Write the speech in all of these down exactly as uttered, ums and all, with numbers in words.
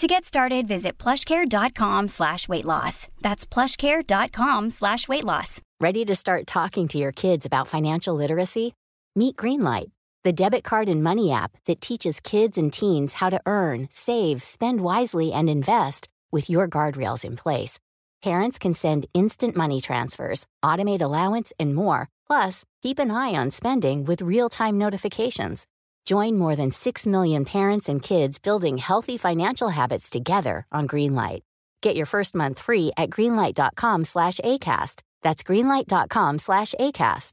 To get started, visit plushcare.com slash weight loss. That's plushcare.com slash weight loss. Ready to start talking to your kids about financial literacy? Meet Greenlight, the debit card and money app that teaches kids and teens how to earn, save, spend wisely, and invest with your guardrails in place. Parents can send instant money transfers, automate allowance, and more. Plus, keep an eye on spending with real-time notifications. Join more than six million parents and kids building healthy financial habits together on Greenlight. Get your first month free at greenlight.com slash ACAST. That's greenlight.com slash ACAST.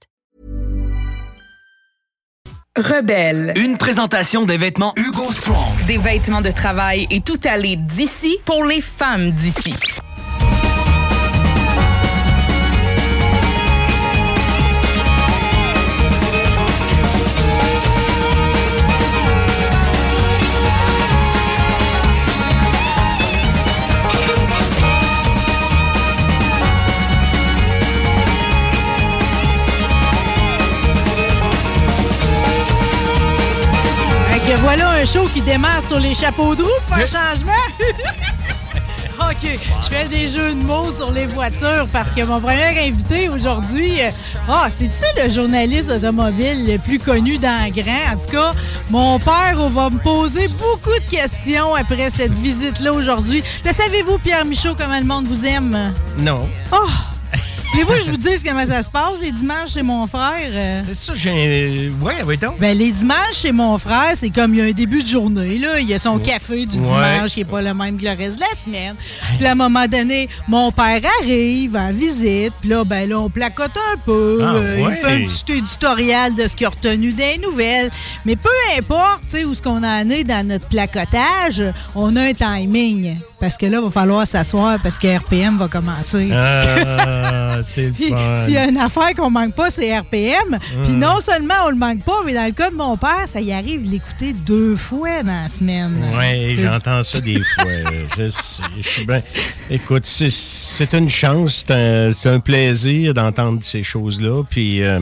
Rebelle. Une présentation des vêtements Hugo Strong. Des vêtements de travail et tout aller d'ici pour les femmes d'ici. Que voilà un show qui démarre sur les chapeaux de roue pour faire changement. OK, je fais des jeux de mots sur les voitures parce que mon premier invité aujourd'hui... Ah, oh, c'est-tu le journaliste automobile le plus connu dans Grand? En tout cas, mon père va me poser beaucoup de questions après cette visite-là aujourd'hui. Le savez-vous, Pierre Michaud, comment le monde vous aime? Non. Oh! Voulez-vous que je vous dise comment ça se passe, les dimanches chez mon frère? C'est ça, j'ai... Ouais, oui, donc. Ben, les dimanches chez mon frère, c'est comme il y a un début de journée, là. Il y a son café du ouais. dimanche qui n'est pas le même que le reste de la semaine. Puis, à un moment donné, mon père arrive en visite. Puis là, ben là, on placote un peu. Ah, euh, ouais. Il fait un petit éditorial de ce qu'il a retenu des nouvelles. Mais peu importe, tu sais, où ce qu'on en est dans notre placotage, on a un timing. Parce que là, il va falloir s'asseoir parce que R P M va commencer. Euh... C'est puis, s'il y a une affaire qu'on manque pas, c'est R P M. Mmh. Puis non seulement on le manque pas, mais dans le cas de mon père, ça y arrive de l'écouter deux fois dans la semaine. Oui, j'entends ça des fois. je, sais, je suis ben... Écoute, c'est, c'est une chance, c'est un, c'est un plaisir d'entendre ces choses-là. Puis euh,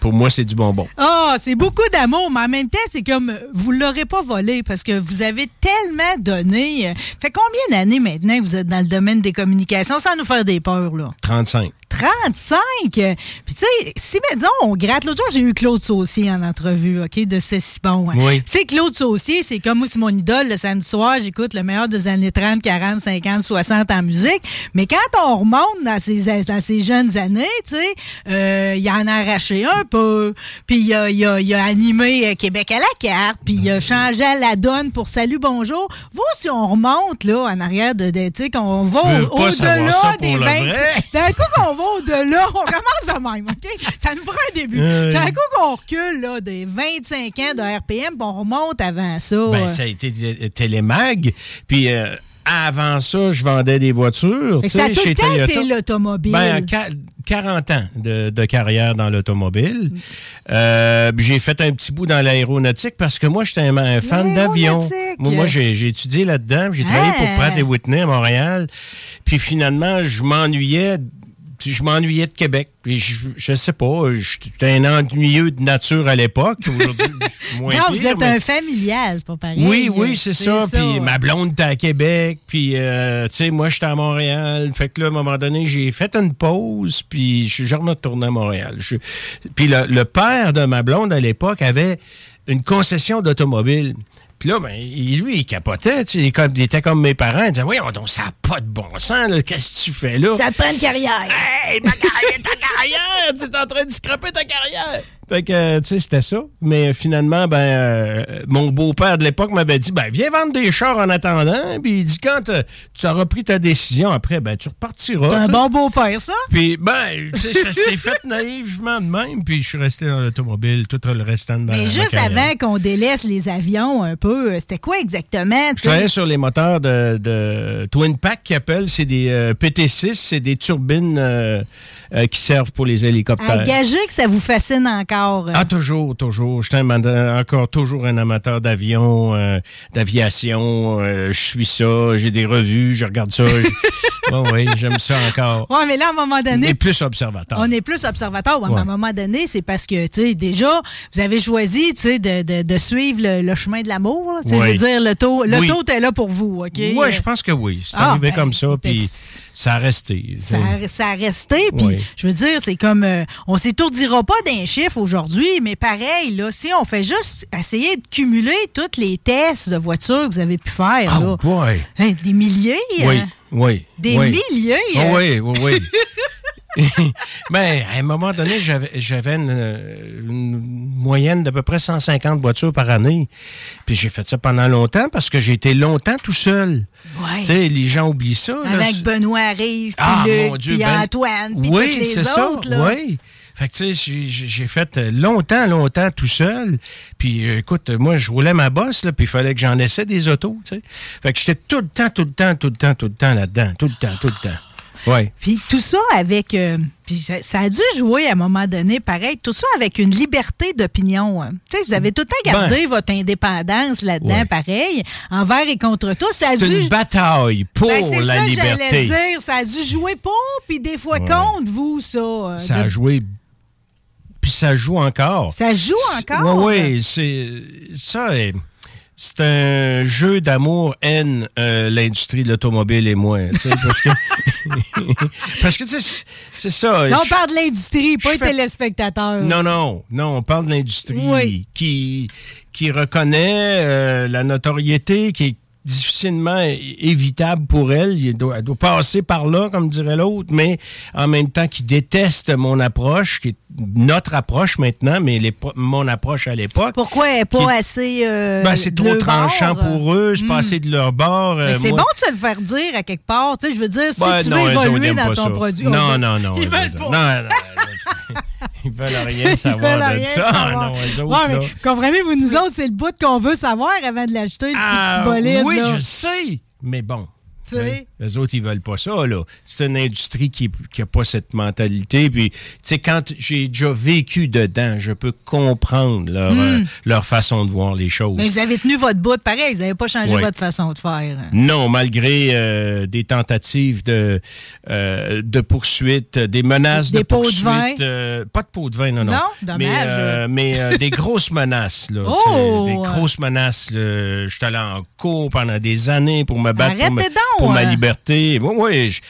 pour moi, c'est du bonbon. Ah, oh, c'est beaucoup d'amour, mais en même temps, c'est comme vous l'aurez pas volé parce que vous avez tellement donné. Fait combien d'années maintenant que vous êtes dans le domaine des communications sans nous faire des peurs, là? trente-cinq. trente-cinq! Puis, tu sais, si, disons, on gratte. L'autre jour, j'ai eu Claude Saussier en entrevue, OK, de Cessibon. Oui. Tu sais, Claude Saussier, c'est comme moi, c'est mon idole le samedi soir. J'écoute le meilleur des années trente, quarante, cinquante, soixante en musique. Mais quand on remonte dans ces, dans ces jeunes années, tu sais, euh, il en a arraché un peu. Puis, il a, il a, il a animé Québec à la carte. Puis, il a changé la donne pour Salut, bonjour. Vous, si on remonte, là, en arrière de, de tu sais, qu'on va au, au-delà des vingt... D'un coup, qu'on va au-delà, on commence de même, OK? Ça nous prend un début. Euh, D'un coup qu'on recule là, des vingt-cinq ans de R P M, on remonte avant ça. Ben, euh... ça a été Télémag, puis... Euh... Avant ça, je vendais des voitures. Ça a tout le temps été l'automobile. Ben, quarante ans de, de carrière dans l'automobile. Mm. Euh, j'ai fait un petit bout dans l'aéronautique parce que moi, j'étais un, un fan d'avion. Moi, moi j'ai, j'ai étudié là-dedans. J'ai travaillé ah. pour Pratt et Whitney à Montréal. Puis finalement, je m'ennuyais. Je m'ennuyais de Québec. Je, je sais pas, j'étais un ennuyeux de nature à l'époque. Aujourd'hui, je suis moins non, pire, vous êtes mais... un familial, c'est pas pareil. Oui, oui, c'est, c'est ça. ça. Puis ouais. ma blonde était à Québec, puis euh, tu sais, moi, j'étais à Montréal. Fait que là, à un moment donné, j'ai fait une pause, puis je suis jamais retourné à Montréal. Je... Puis le, le père de ma blonde, à l'époque, avait une concession d'automobile. Puis là, ben, lui, il capotait. Il, il était comme mes parents. Il disait, oui, on, ça n'a pas de bon sens. Là, qu'est-ce que tu fais là? Ça te prend une carrière. Hey, ma carrière, ta carrière! Tu es en train de scraper ta carrière. Fait que, tu sais, c'était ça. Mais finalement, ben, euh, mon beau-père de l'époque m'avait dit, ben, viens vendre des chars en attendant. Puis il dit, quand tu auras pris ta décision après, ben, tu repartiras. T'es un bon beau-père, ça? Puis, ben, tu sais, ça s'est fait naïvement de même. Puis je suis resté dans l'automobile tout le restant de ma Mais juste ma avant qu'on délaisse les avions un peu, c'était quoi exactement? Je travaillais sur les moteurs de, de Twin Pack, qu'ils appellent. C'est des euh, P T six, c'est des turbines euh, euh, qui servent pour les hélicoptères. À gager que ça vous fascine encore. Ah, toujours, toujours. J'étais un, encore toujours un amateur d'avion, euh, d'aviation. Euh, je suis ça, j'ai des revues, je regarde ça. Oui, oui, j'aime ça encore. Oui, mais là, à un moment donné... On est plus observateur. On est plus observateur. Ouais, ouais. À un moment donné, c'est parce que, tu sais, déjà, vous avez choisi, tu sais, de, de, de suivre le, le chemin de l'amour. Tu sais, ouais. Je veux dire, le taux, le oui. taux était là pour vous, OK? Oui, euh... je pense que oui. C'est ah, arrivé ben, comme ça, puis ça a resté. Ça a, ça a resté, puis oui. je veux dire, c'est comme... Euh, on s'étourdira pas d'un chiffre aujourd'hui, mais pareil, là, si on fait juste essayer de cumuler tous les tests de voitures que vous avez pu faire, oh là, boy. Hein, des milliers... Oui. Hein? Oui. Des oui. milliers. Oh, oui, oui, oui. Ben, à un moment donné, j'avais, j'avais une, une moyenne d'à peu près cent cinquante voitures par année. Puis j'ai fait ça pendant longtemps parce que j'ai été longtemps tout seul. Ouais. Tu sais, les gens oublient ça. Avec là, Benoît Arrive, puis ah, Luc, puis ben... Antoine, puis oui, tous les c'est autres. Ça, là. Oui, fait que tu sais, j'ai, j'ai fait longtemps, longtemps tout seul. Puis euh, écoute, moi, je roulais ma bosse, là, puis il fallait que j'en laissais des autos, tu sais. Fait que j'étais tout le temps, tout le temps, tout le temps, tout le temps là-dedans. Tout le temps, tout le temps. Ouais. Puis tout ça avec... Euh, puis ça, ça a dû jouer à un moment donné, pareil, tout ça avec une liberté d'opinion. Hein. Tu sais, vous avez tout le temps gardé ben, votre indépendance là-dedans, ouais. pareil, envers et contre tout. Ça a c'est dû... une bataille pour ben, c'est la ça, liberté. J'allais dire, ça a dû jouer pour, puis des fois ouais. contre vous, ça. Ça de... a joué... Puis ça joue encore. Ça joue encore? Oui, oui. C'est, ça, c'est un jeu d'amour-haine, euh, l'industrie de l'automobile et moi. Parce que, parce que tu sais, c'est ça. Là, on je, parle de l'industrie, pas les fais... téléspectateurs. Non, non. Non, on parle de l'industrie oui. qui, qui reconnaît euh, la notoriété, qui est difficilement évitable pour elle. Elle doit, elle doit passer par là, comme dirait l'autre, mais en même temps qui déteste mon approche, qui est notre approche maintenant, mais les, mon approche à l'époque. Pourquoi elle n'est pas qui, assez... Euh, ben, c'est trop tranchant bord. Pour eux, c'est mm. pas assez de leur bord. Mais euh, c'est moi, bon de se le faire dire à quelque part. Tu sais, je veux dire, si ben, tu non, veux évoluer dans ton ça. Produit... Non, non, non. Ils veulent pas. Non, non, non. Ils veulent rien savoir veulent de rien ça. Savoir. Ah, non, autres, ouais, mais, comprenez-vous, nous autres, c'est le bout qu'on veut savoir avant de l'acheter, le ah, petit bolide. Oui, là. Je sais, mais bon. Ouais. Les autres, ils veulent pas ça, là. C'est une industrie qui n'a pas cette mentalité. Puis, tu sais, quand j'ai déjà vécu dedans, je peux comprendre leur, mm. euh, leur façon de voir les choses. Mais vous avez tenu votre bout, pareil. Vous n'avez pas changé ouais. votre façon de faire. Non, malgré euh, des tentatives de, euh, de poursuite, des menaces des de poursuite. Des pots de vin? Euh, pas de pots de vin, non, non. Non, dommage. Mais, euh, mais euh, des grosses menaces, là. Oh! Des grosses menaces. Je suis allé en cours pendant des années pour me battre. Arrêtez pour me... donc! Pour ma liberté. Bon, oui, je,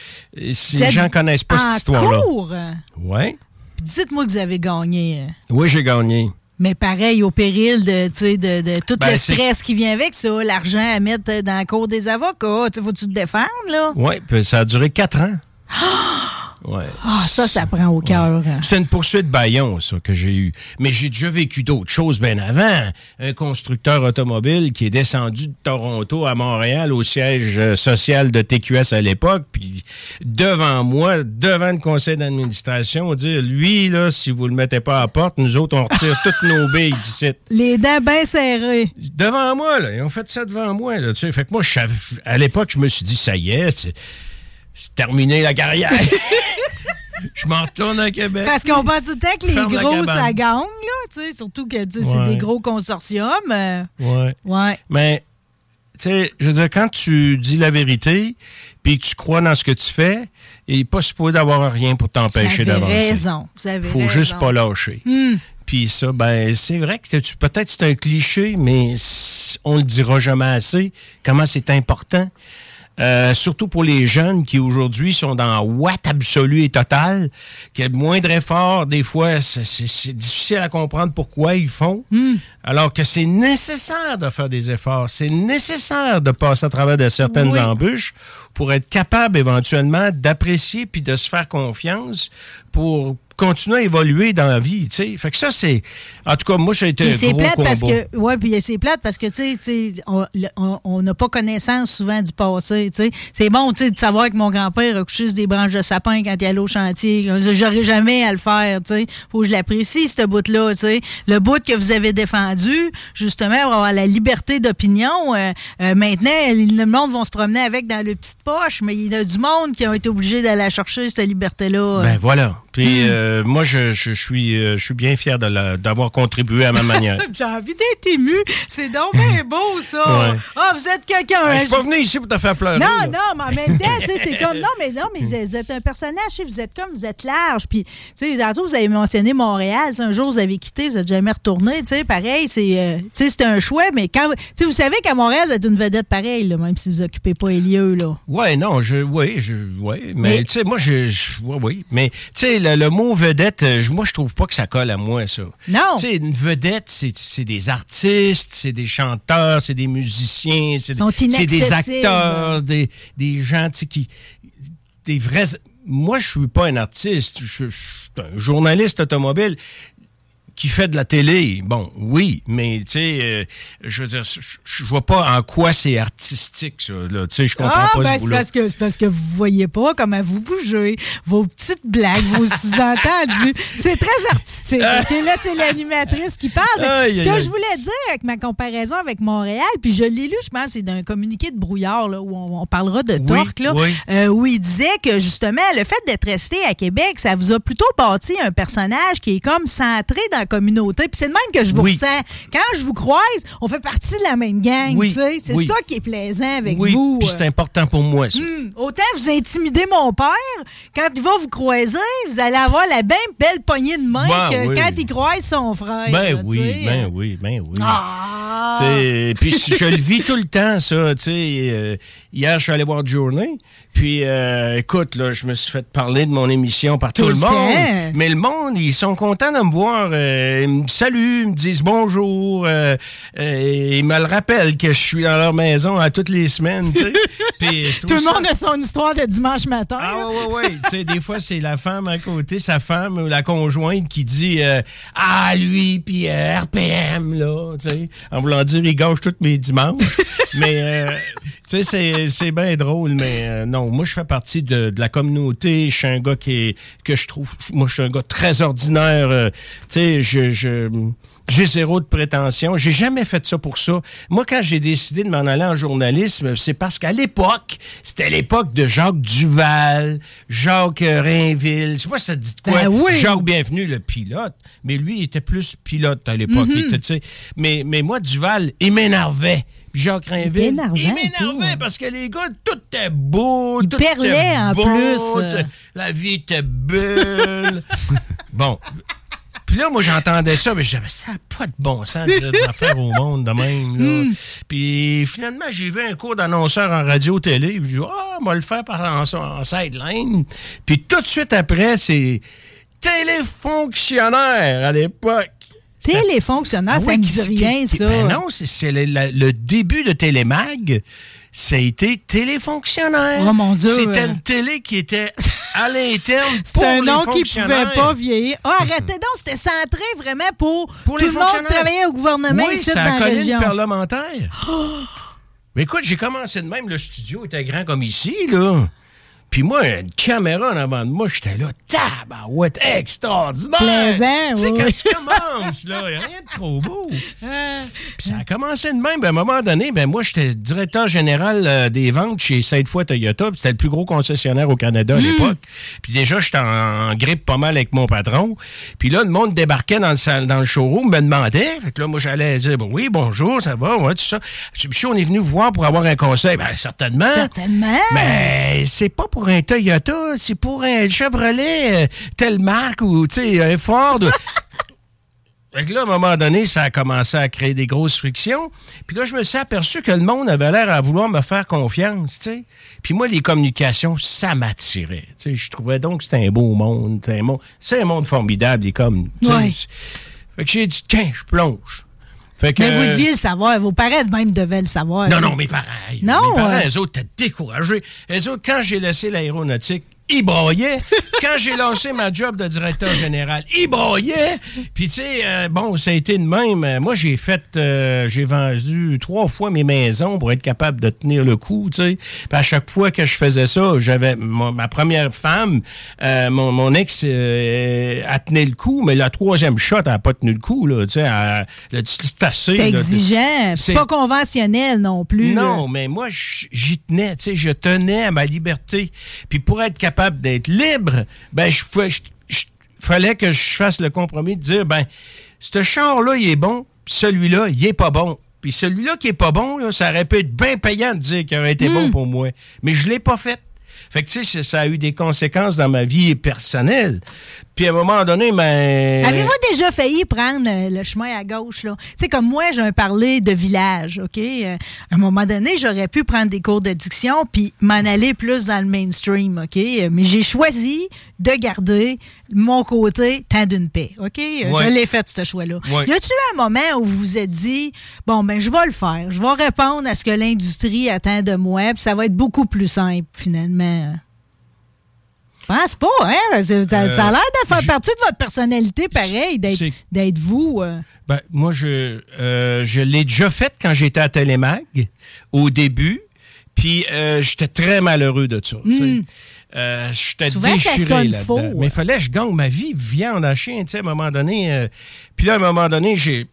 si les gens ne connaissent pas cette histoire-là. Cours. Oui. Dites-moi que vous avez gagné. Oui, j'ai gagné. Mais pareil, au péril de, de, de tout ben, le stress c'est... qui vient avec ça, l'argent à mettre dans la cour des avocats. Faut tu te défendre, là? Oui, puis ça a duré quatre ans. Ah! Ouais. Ah, ça, ça prend au cœur. Ouais. C'était une poursuite Bayon, ça, que j'ai eue. Mais j'ai déjà vécu d'autres choses bien avant. Un constructeur automobile qui est descendu de Toronto à Montréal au siège social de T Q S à l'époque, puis devant moi, devant le conseil d'administration, dire, lui, là, si vous le mettez pas à la porte, nous autres, on retire toutes nos billes d'ici. Les dents bien serrées. Devant moi, là. Ils ont fait ça devant moi, là. Tu sais, fait que moi, je, à l'époque, je me suis dit, ça y est, c'est... C'est terminé la carrière. Je m'en retourne à Québec. Parce qu'on pense tout le temps que les Ferme gros, ça gagne, là, tu sais, surtout que tu sais, ouais. c'est des gros consortiums. Euh... Oui. Ouais. Mais, tu sais, je veux dire, quand tu dis la vérité, puis que tu crois dans ce que tu fais, il n'est pas supposé d'avoir rien pour t'empêcher vous avez d'avancer. Raison. Vous avez Faut raison. Il faut juste pas lâcher. Mm. Puis ça, ben c'est vrai que tu, peut-être c'est un cliché, mais on le dira jamais assez. Comment c'est important. Euh, surtout pour les jeunes qui, aujourd'hui, sont dans watt absolu et total, que le moindre effort, des fois, c'est, c'est, c'est difficile à comprendre pourquoi ils font, mm. alors que c'est nécessaire de faire des efforts, c'est nécessaire de passer à travers de certaines oui. embûches pour être capable, éventuellement, d'apprécier puis de se faire confiance pour continuer à évoluer dans la vie, tu sais. Fait que ça, c'est... En tout cas, moi, j'ai été un gros combat. Parce que, ouais, puis c'est plate parce que, tu sais, on n'a pas connaissance souvent du passé, tu sais. C'est bon, tu sais, de savoir que mon grand-père a couché sur des branches de sapin quand il allait au chantier. J'aurais jamais à le faire, tu sais. Faut que je l'apprécie, ce bout-là, tu sais. Le bout que vous avez défendu, justement, pour avoir la liberté d'opinion, euh, euh, maintenant, le monde va se promener avec dans les petites poches, mais il y a du monde qui a été obligé d'aller chercher cette liberté-là. Euh. Ben voilà. Puis mmh. euh, moi, je, je, je, suis, euh, je suis bien fier de la, d'avoir contribué à ma manière. J'ai envie d'être ému. C'est donc bien beau, ça. Ah, ouais. Oh, vous êtes quelqu'un. Ben, hein, je suis pas venu ici pour te faire pleurer. Non, là. non, mais en même temps, c'est comme... Non, mais non, mais vous êtes un personnage. Vous êtes comme, vous êtes large. Puis, tu sais, vous avez mentionné Montréal. Un jour, vous avez quitté, vous n'êtes jamais retourné. Tu sais, pareil, c'est, euh, c'est un choix. Mais quand... Vous savez qu'à Montréal, vous êtes une vedette pareille, là, même si vous occupez pas les lieux, là. Oui, non, je... Oui, je... Oui, mais, mais... tu sais, moi, je... je oui, oui, mais, tu sais, Le, le mot vedette, moi, je trouve pas que ça colle à moi, ça. Non! Tu sais, une vedette, c'est, c'est des artistes, c'est des chanteurs, c'est des musiciens, c'est, des, c'est des acteurs, des, des gens, tu sais, qui... Des vrais... Moi, je suis pas un artiste, je, je suis un journaliste automobile qui fait de la télé. Bon, oui, mais, tu sais, euh, je veux dire, je, je vois pas en quoi c'est artistique, ça, là. Tu sais, je comprends ah, pas ben ce c'est bout-là. Parce que, c'est parce que vous voyez pas comment vous bougez, vos petites blagues, vos sous-entendus. C'est très artistique. Et là, c'est l'animatrice qui parle. Aïe, ce que aïe. je voulais dire avec ma comparaison avec Montréal, puis je l'ai lu, je pense, c'est d'un communiqué de Brouillard, là, où on, on parlera de oui, Torque, là, oui. euh, où il disait que, justement, le fait d'être resté à Québec, ça vous a plutôt bâti un personnage qui est comme centré dans communauté, puis c'est de même que je vous oui. ressens. Quand je vous croise, on fait partie de la même gang, oui. tu sais. C'est oui. ça qui est plaisant avec oui. vous. Oui, puis c'est important pour moi, ça. Mmh. Autant vous intimidez mon père, quand il va vous croiser, vous allez avoir la même belle poignée de main ben, que oui. quand il croise son frère. Ben là, oui, t'sais. ben oui, ben oui. Ah! Puis je le vis tout le temps, ça, tu sais. Euh, hier, je suis allé voir Journey, puis euh, écoute, là, je me suis fait parler de mon émission par tout, tout le monde. Temps. Mais le monde, ils sont contents de me voir... Euh, Ils me saluent, ils me disent bonjour. Euh, euh, ils me le rappellent que je suis dans leur maison à toutes les semaines. Puis, tout le monde ça... a son histoire de dimanche matin. Ah oui, oui, oui. Des fois, c'est la femme à côté, sa femme ou la conjointe qui dit euh, « Ah, lui, puis euh, R P M, là. » En voulant dire « Il gâche tous mes dimanches. » Mais euh, tu sais, c'est, c'est bien drôle. Mais euh, non, moi, je fais partie de, de la communauté. Je suis un gars qui est, que je trouve... Moi, je suis un gars très ordinaire. Euh, tu sais, Je, je, j'ai zéro de prétention. J'ai jamais fait ça pour ça. Moi, quand j'ai décidé de m'en aller en journalisme, c'est parce qu'à l'époque, c'était l'époque de Jacques Duval, Jacques Rainville. Je sais pas si ça te dit de quoi. Ben oui. Jacques Bienvenu, le pilote. Mais lui, il était plus pilote à l'époque. Mm-hmm. Il était, tu sais, mais, mais moi, Duval, il m'énervait. Jacques Rainville, énervant, il m'énervait parce que les gars, tout était beau, il tout perlait était en beau, plus. La vie était belle. Bon... Puis là, moi, j'entendais ça, mais je disais, mais ça n'a pas de bon sens de dire des affaires au monde de même. Là. Mm. Puis finalement, j'ai vu un cours d'annonceur en radio-télé. J'ai dit, ah, oh, on va le faire par en, en sideline. Puis tout de suite après, c'est téléfonctionnaire à l'époque. Téléfonctionnaire, ça ne dit rien, ça. Ben non, c'est, c'est le, la, le début de Télémag. Ça a été téléfonctionnaire. Oh mon Dieu. C'était euh... une télé qui était à l'interne pour les fonctionnaires. C'était un nom qui ne pouvait pas vieillir. Ah, oh, arrêtez donc, c'était centré vraiment pour, pour tout le monde travailler au gouvernement oui, ici dans la région. Oui, ça a collé parlementaire. Oh. Mais écoute, j'ai commencé de même. Le studio était grand comme ici, là. Puis moi, une caméra en avant de moi, j'étais là, tabarouette, extraordinaire! Plaisant, tu sais, oui. quand tu commences, là, il n'y a rien de trop beau. Euh, Puis ça a commencé de même. Ben, à un moment donné, ben, moi, j'étais directeur général euh, des ventes chez cette fois Toyota. C'était le plus gros concessionnaire au Canada à mm. l'époque. Puis déjà, j'étais en, en grippe pas mal avec mon patron. Puis là, le monde débarquait dans le, dans le showroom, me demandait. Fait que là, moi, j'allais dire, bon, oui, bonjour, ça va, ouais, tout ça. Monsieur, on est venu vous voir pour avoir un conseil. Ben, certainement. Certainement. Mais c'est pas pour un Toyota, c'est pour un Chevrolet, euh, telle marque, ou, tu sais, un Ford. Fait que là, à un moment donné, ça a commencé à créer des grosses frictions. Puis là, je me suis aperçu que le monde avait l'air à vouloir me faire confiance, tu sais. Puis moi, les communications, ça m'attirait. Tu sais, je trouvais donc que c'était un beau monde, un monde. C'est un monde formidable, les com. Ouais. Fait que j'ai dit, tiens, je plonge. Fait que, mais vous deviez le savoir. Vos parents même devaient le savoir. Non, non, mes parents. Non, mes parents, euh... eux autres, t'as découragé. Eux autres, quand j'ai laissé l'aéronautique, il braillait. Quand j'ai lancé ma job de directeur général, il braillait. Puis, tu sais, euh, bon, ça a été de même. Moi, j'ai fait, euh, j'ai vendu trois fois mes maisons pour être capable de tenir le coup, tu sais. Puis, à chaque fois que je faisais ça, j'avais ma, ma première femme, euh, mon, mon ex, euh, a tenu le coup, mais la troisième shot, elle n'a pas tenu le coup, là, tu sais. Elle, elle a dit, c'est assez. C'est exigeant. C'est pas conventionnel non plus. Non, là. Mais moi, j'y tenais, tu sais. Je tenais à ma liberté. Puis, pour être capable d'être libre, ben je, je, je fallait que je fasse le compromis de dire, ben ce char-là, il est bon, puis celui-là, il est pas bon. Puis celui-là qui est pas bon, là, ça aurait pu être bien payant de dire qu'il aurait été mmh. bon pour moi. Mais je l'ai pas fait. Fait que, tu sais, ça a eu des conséquences dans ma vie personnelle. Puis, à un moment donné, ben... Avez-vous déjà failli prendre le chemin à gauche, là? Tu sais, comme moi, j'ai parlé de village, OK? À un moment donné, j'aurais pu prendre des cours de diction puis m'en aller plus dans le mainstream, OK? Mais j'ai choisi de garder mon côté temps d'une paix, OK? Ouais. Je l'ai fait, ce choix-là. Ouais. Y a-tu un moment où vous vous êtes dit, bon, ben je vais le faire, je vais répondre à ce que l'industrie attend de moi, puis ça va être beaucoup plus simple, finalement? Je pense pas, hein? Ça, ça a l'air de faire euh, partie de votre personnalité, pareil, d'être, d'être vous. Euh. Ben, moi, je, euh, je l'ai déjà fait quand j'étais à Télémag, au début, puis euh, j'étais très malheureux de ça. Mm. Euh, j'étais déchiré là-dedans. Ouais. Mais il fallait que je gagne ma vie, viande en chien, tu sais, à un moment donné. Euh, puis là, à un moment donné, j'ai...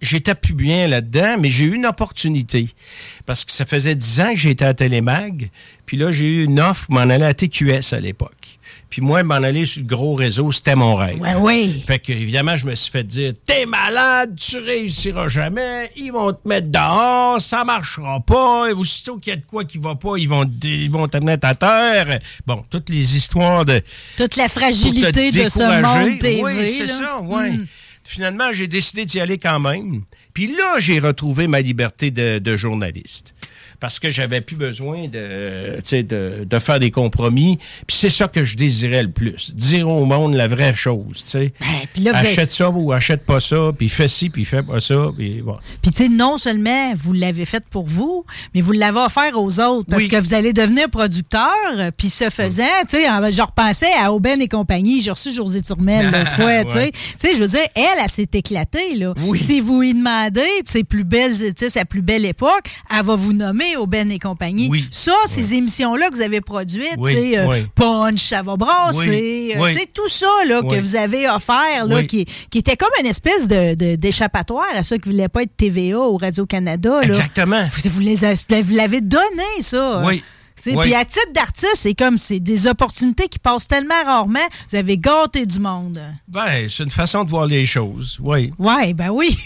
J'étais plus bien là-dedans, mais j'ai eu une opportunité. Parce que ça faisait dix ans que j'étais à Télémag. Puis là, j'ai eu une offre pour m'en aller à T Q S à l'époque. Puis moi, m'en aller sur le gros réseau, c'était mon rêve. Ouais, oui. Fait que, évidemment, je me suis fait dire, t'es malade, tu réussiras jamais, ils vont te mettre dehors, ça marchera pas, et aussitôt qu'il y a de quoi qui va pas, ils vont, ils vont te mettre à terre. Bon, toutes les histoires de... Toute la fragilité de ce monde T V. Oui, c'est là. Ça, oui. Mm. Finalement, j'ai décidé d'y aller quand même. Puis là, j'ai retrouvé ma liberté de, de journaliste. Parce que j'avais plus besoin de, de, de faire des compromis. Puis c'est ça que je désirais le plus. Dire au monde la vraie chose, tu sais. Ben, achète ça ou achète pas ça, puis fais ci, puis fais pas ça. Puis, bon. Puis tu sais, non seulement vous l'avez fait pour vous, mais vous l'avez offert aux autres. Parce oui. que vous allez devenir producteur. Puis ce faisant, tu sais, je repensais à Aubaine et compagnie. J'ai reçu Josée Turmel l'autre fois, tu sais. Tu sais, je veux dire, elle, elle, elle s'est éclatée, là. Oui. Si vous y demandez, ses plus belles, sa plus belle époque, elle va vous nommer Aubaine et compagnie. Oui. Ça, ces oui. émissions-là que vous avez produites, oui. c'est euh, oui. Punch, ça va brasser, oui. oui. tout ça là, oui. que vous avez offert, là, oui. qui, qui était comme une espèce de, de, d'échappatoire à ceux qui ne voulaient pas être T V A ou Radio-Canada. Exactement. Là. Vous, vous, les, vous l'avez donné, ça. Oui. Puis oui. à titre d'artiste, c'est comme c'est des opportunités qui passent tellement rarement. Vous avez gâté du monde. Ben, c'est une façon de voir les choses, oui. Oui, ben oui.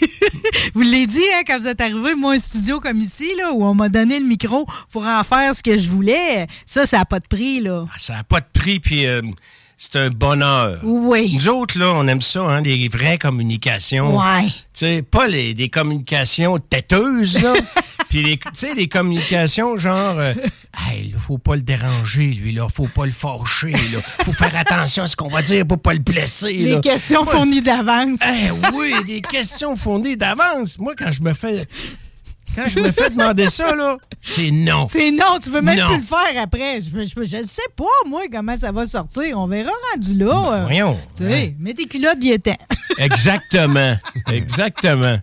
Vous l'avez dit, hein, quand vous êtes arrivé, moi, un studio comme ici, là, où on m'a donné le micro pour en faire ce que je voulais, ça, ça n'a pas de prix, là. Ça n'a pas de prix, puis... Euh... C'est un bonheur. Oui. Nous autres, là, on aime ça, hein, les vraies communications. Ouais. Tu sais, pas les, les communications têteuses, là. Puis, les, tu sais, les communications genre, euh, hey, là, faut pas le déranger, lui, là. Faut pas le fâcher, là. Faut faire attention à ce qu'on va dire pour pas le blesser, là. Les questions pas... fournies d'avance. Eh hey, oui, les questions fournies d'avance. Moi, quand je me fais... Quand je me fais demander ça, là, c'est non. C'est non, tu veux même non. plus le faire après. Je ne sais pas, moi, comment ça va sortir. On verra rendu là. Ben, euh, voyons. Tu hein. sais, mets tes culottes bien temps. Exactement. Exactement.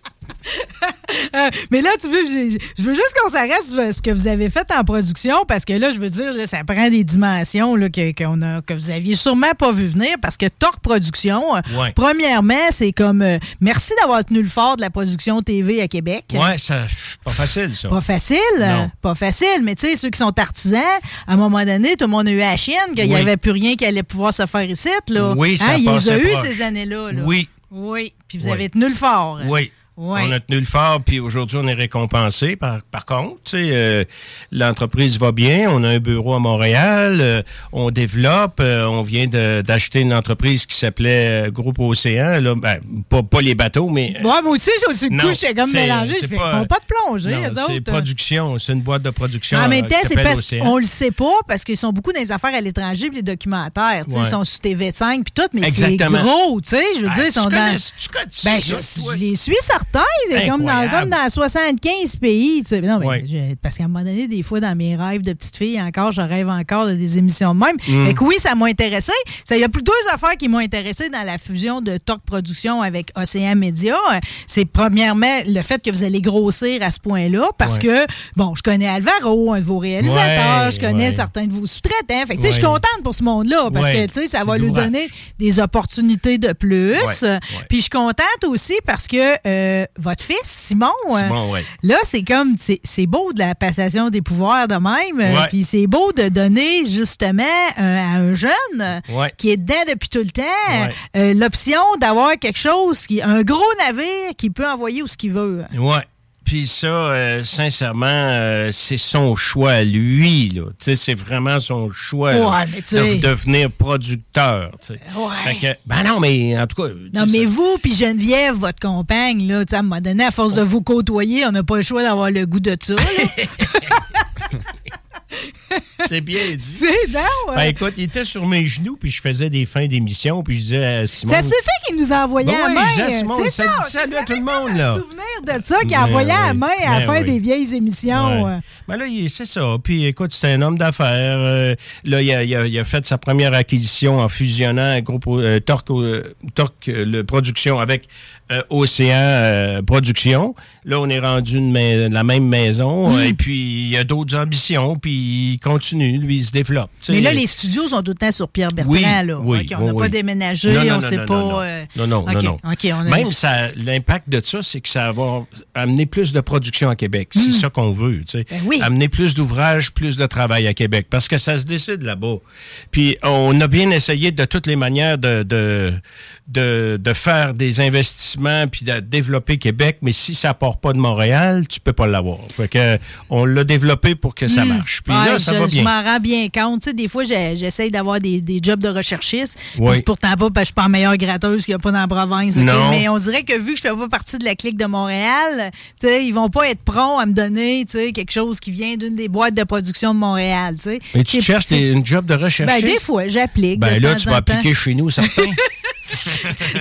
euh, mais là, tu veux, je, je veux juste qu'on s'arrête sur ce que vous avez fait en production, parce que là, je veux dire, là, ça prend des dimensions là, que, qu'on a, que vous n'aviez sûrement pas vu venir, parce que Torque Production, ouais. premièrement, c'est comme euh, merci d'avoir tenu le fort de la production T V à Québec. Oui, ça, pas facile, ça. Pas facile, non. pas facile, mais tu sais, ceux qui sont artisans, à un moment donné, tout le monde a eu à la chienne, qu'il n'y oui. avait plus rien qui allait pouvoir se faire ici. Là. Oui, ça hein, il les a eu ces années-là. Là. Oui. Oui, puis vous oui. avez tenu le fort. Oui. Ouais. On a tenu le fort, puis aujourd'hui, on est récompensé. Par, par contre, euh, l'entreprise va bien. On a un bureau à Montréal. Euh, on développe. Euh, on vient de, d'acheter une entreprise qui s'appelait euh, Groupe Océan. Là, ben, pas, pas les bateaux, mais... Euh, ouais, moi aussi, j'ai le coup, j'étais comme mélangé. Ils font pas de plongée, non, les autres. C'est production. C'est une boîte de production en même temps, euh, qui s'appelle Océan. On le sait pas, parce qu'ils sont beaucoup dans les affaires à l'étranger, puis les documentaires. Ouais. Ils sont sur T V cinq, puis tout, mais exactement. C'est gros. Je veux ah, dire, ils sont dans... Tu connais, tu ben, je, je les suis, certains. taille, comme dans, comme dans soixante-quinze pays. Tu sais. Non, ben, oui. je, parce qu'à un moment donné, des fois, dans mes rêves de petite fille, encore, je rêve encore de des émissions de même. Mm. Fait que oui, ça m'a intéressé. Il y a plus deux affaires qui m'ont intéressé dans la fusion de Torque Production avec Océan Média. C'est premièrement le fait que vous allez grossir à ce point-là, parce ouais. que, bon, je connais Alvaro, un de vos réalisateurs, ouais, je connais ouais. certains de vos sous-traitants. Fait que, tu sais, ouais. je suis contente pour ce monde-là, parce ouais. que, tu sais, ça va lui donner des opportunités de plus. Ouais. Ouais. Puis je suis contente aussi parce que euh, votre fils, Simon, Simon euh, ouais. là, c'est comme, c'est, c'est beau de la passation des pouvoirs de même, ouais. euh, puis c'est beau de donner, justement, euh, à un jeune ouais. qui est dedans depuis tout le temps, ouais. euh, l'option d'avoir quelque chose, qui, un gros navire qui peut envoyer où ce qu'il veut. Oui. Puis ça, euh, sincèrement, euh, c'est son choix à lui, là. Tu sais, c'est vraiment son choix ouais, là, de devenir producteur, tu sais. Ouais. Fait que, ben non, mais en tout cas... Non, mais ça... vous, puis Geneviève, votre compagne, là, tu sais, à un moment donné, à force de vous côtoyer, on n'a pas le choix d'avoir le goût de ça, là. C'est bien dit. C'est non, euh... ben écoute, il était sur mes genoux, puis je faisais des fins d'émission, puis je disais à Simon... C'est ça qu'il nous a envoyé ben à oui, main. Oui, Simon, c'est ça, ça dit salut à tout le monde, là. Souvenir de ça qu'il a envoyé oui, à main à la fin oui. des vieilles émissions. Oui. Ben là, c'est ça. Puis écoute, c'est un homme d'affaires. Euh, là, il a, il, a, il a fait sa première acquisition en fusionnant un groupe euh, Torque, euh, Torque euh, Production avec... Euh, Océan euh, Production. Là, on est rendu une mais, la même maison. Mm. Et puis, il y a d'autres ambitions. Puis, il continue. Lui, il se développe. T'sais. Mais là, les studios sont tout le temps sur Pierre-Bertrand. Oui, là. Oui, okay, on n'a oui, pas oui. déménagé. Non, non, on ne sait non, pas... Non, euh... non, non. Okay, non, non. Okay, on a... Même ça, l'impact de ça, c'est que ça va amener plus de production à Québec. Mm. C'est ça qu'on veut. Ben oui. Amener plus d'ouvrages, plus de travail à Québec. Parce que ça se décide là-bas. Puis, on a bien essayé de toutes les manières de, de, de, de faire des investissements puis de développer Québec, mais si ça part pas de Montréal, tu peux pas l'avoir. Fait que on l'a développé pour que ça marche. Puis ouais, là, ça je, va bien. Je m'en rends bien compte. Tu sais, des fois, j'essaye d'avoir des, des jobs de recherchiste. Oui. C'est pourtant pas parce que je suis pas meilleure gratteuse qu'il n'y a pas dans la province. Okay? Mais on dirait que vu que je fais pas partie de la clique de Montréal, tu sais, ils vont pas être prompts à me donner tu sais, quelque chose qui vient d'une des boîtes de production de Montréal. Tu sais. Mais tu c'est, cherches c'est... une job de recherchiste? Ben, des fois, j'applique. Ben là, tu vas appliquer chez nous, certains.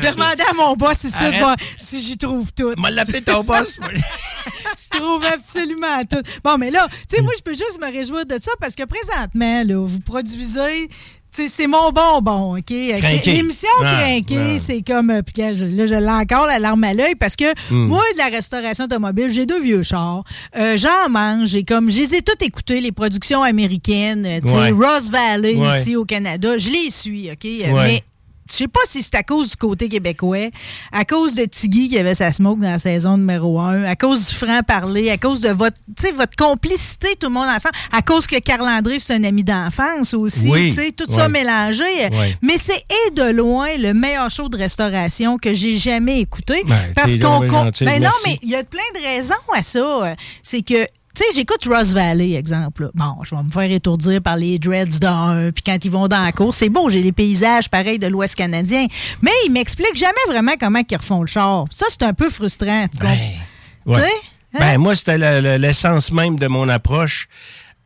Demandez à mon boss si, ça, bah, si j'y trouve tout. M'a l'appelé ton boss. Je trouve absolument tout. Bon, mais là, tu sais, moi, je peux juste me réjouir de ça parce que présentement, là, vous produisez... T'sais, c'est mon bonbon, OK? Crinqué. L'émission Crinqué, ah, ah. c'est comme... Là, je l'ai encore, la larme à l'œil, parce que mm. moi, de la restauration automobile, j'ai deux vieux chars. Euh, j'en mange, j'ai comme... Je les ai toutes écoutées, les productions américaines, ouais. Ross Valley, ouais. ici au Canada. Je les suis, OK? Ouais. Mais... Je sais pas si c'est à cause du côté québécois, à cause de Tiggy qui avait sa smoke dans la saison numéro un, à cause du franc-parler, à cause de votre, votre complicité, tout le monde ensemble, à cause que Carl André, c'est un ami d'enfance aussi, oui, tout oui. ça mélangé. Oui. Mais c'est et de loin le meilleur show de restauration que j'ai jamais écouté. Ben, parce qu'on compte. Ben non, mais il y a plein de raisons à ça. C'est que. Tu sais, j'écoute Ross Valley, exemple. Là. Bon, je vais me faire étourdir par les dreads d'un, puis quand ils vont dans la course, c'est beau, j'ai les paysages pareils de l'Ouest canadien. Mais ils m'expliquent jamais vraiment comment ils refont le char. Ça, c'est un peu frustrant, tu comprends? Ben, ouais. hein? ben, moi, c'était le, le, l'essence même de mon approche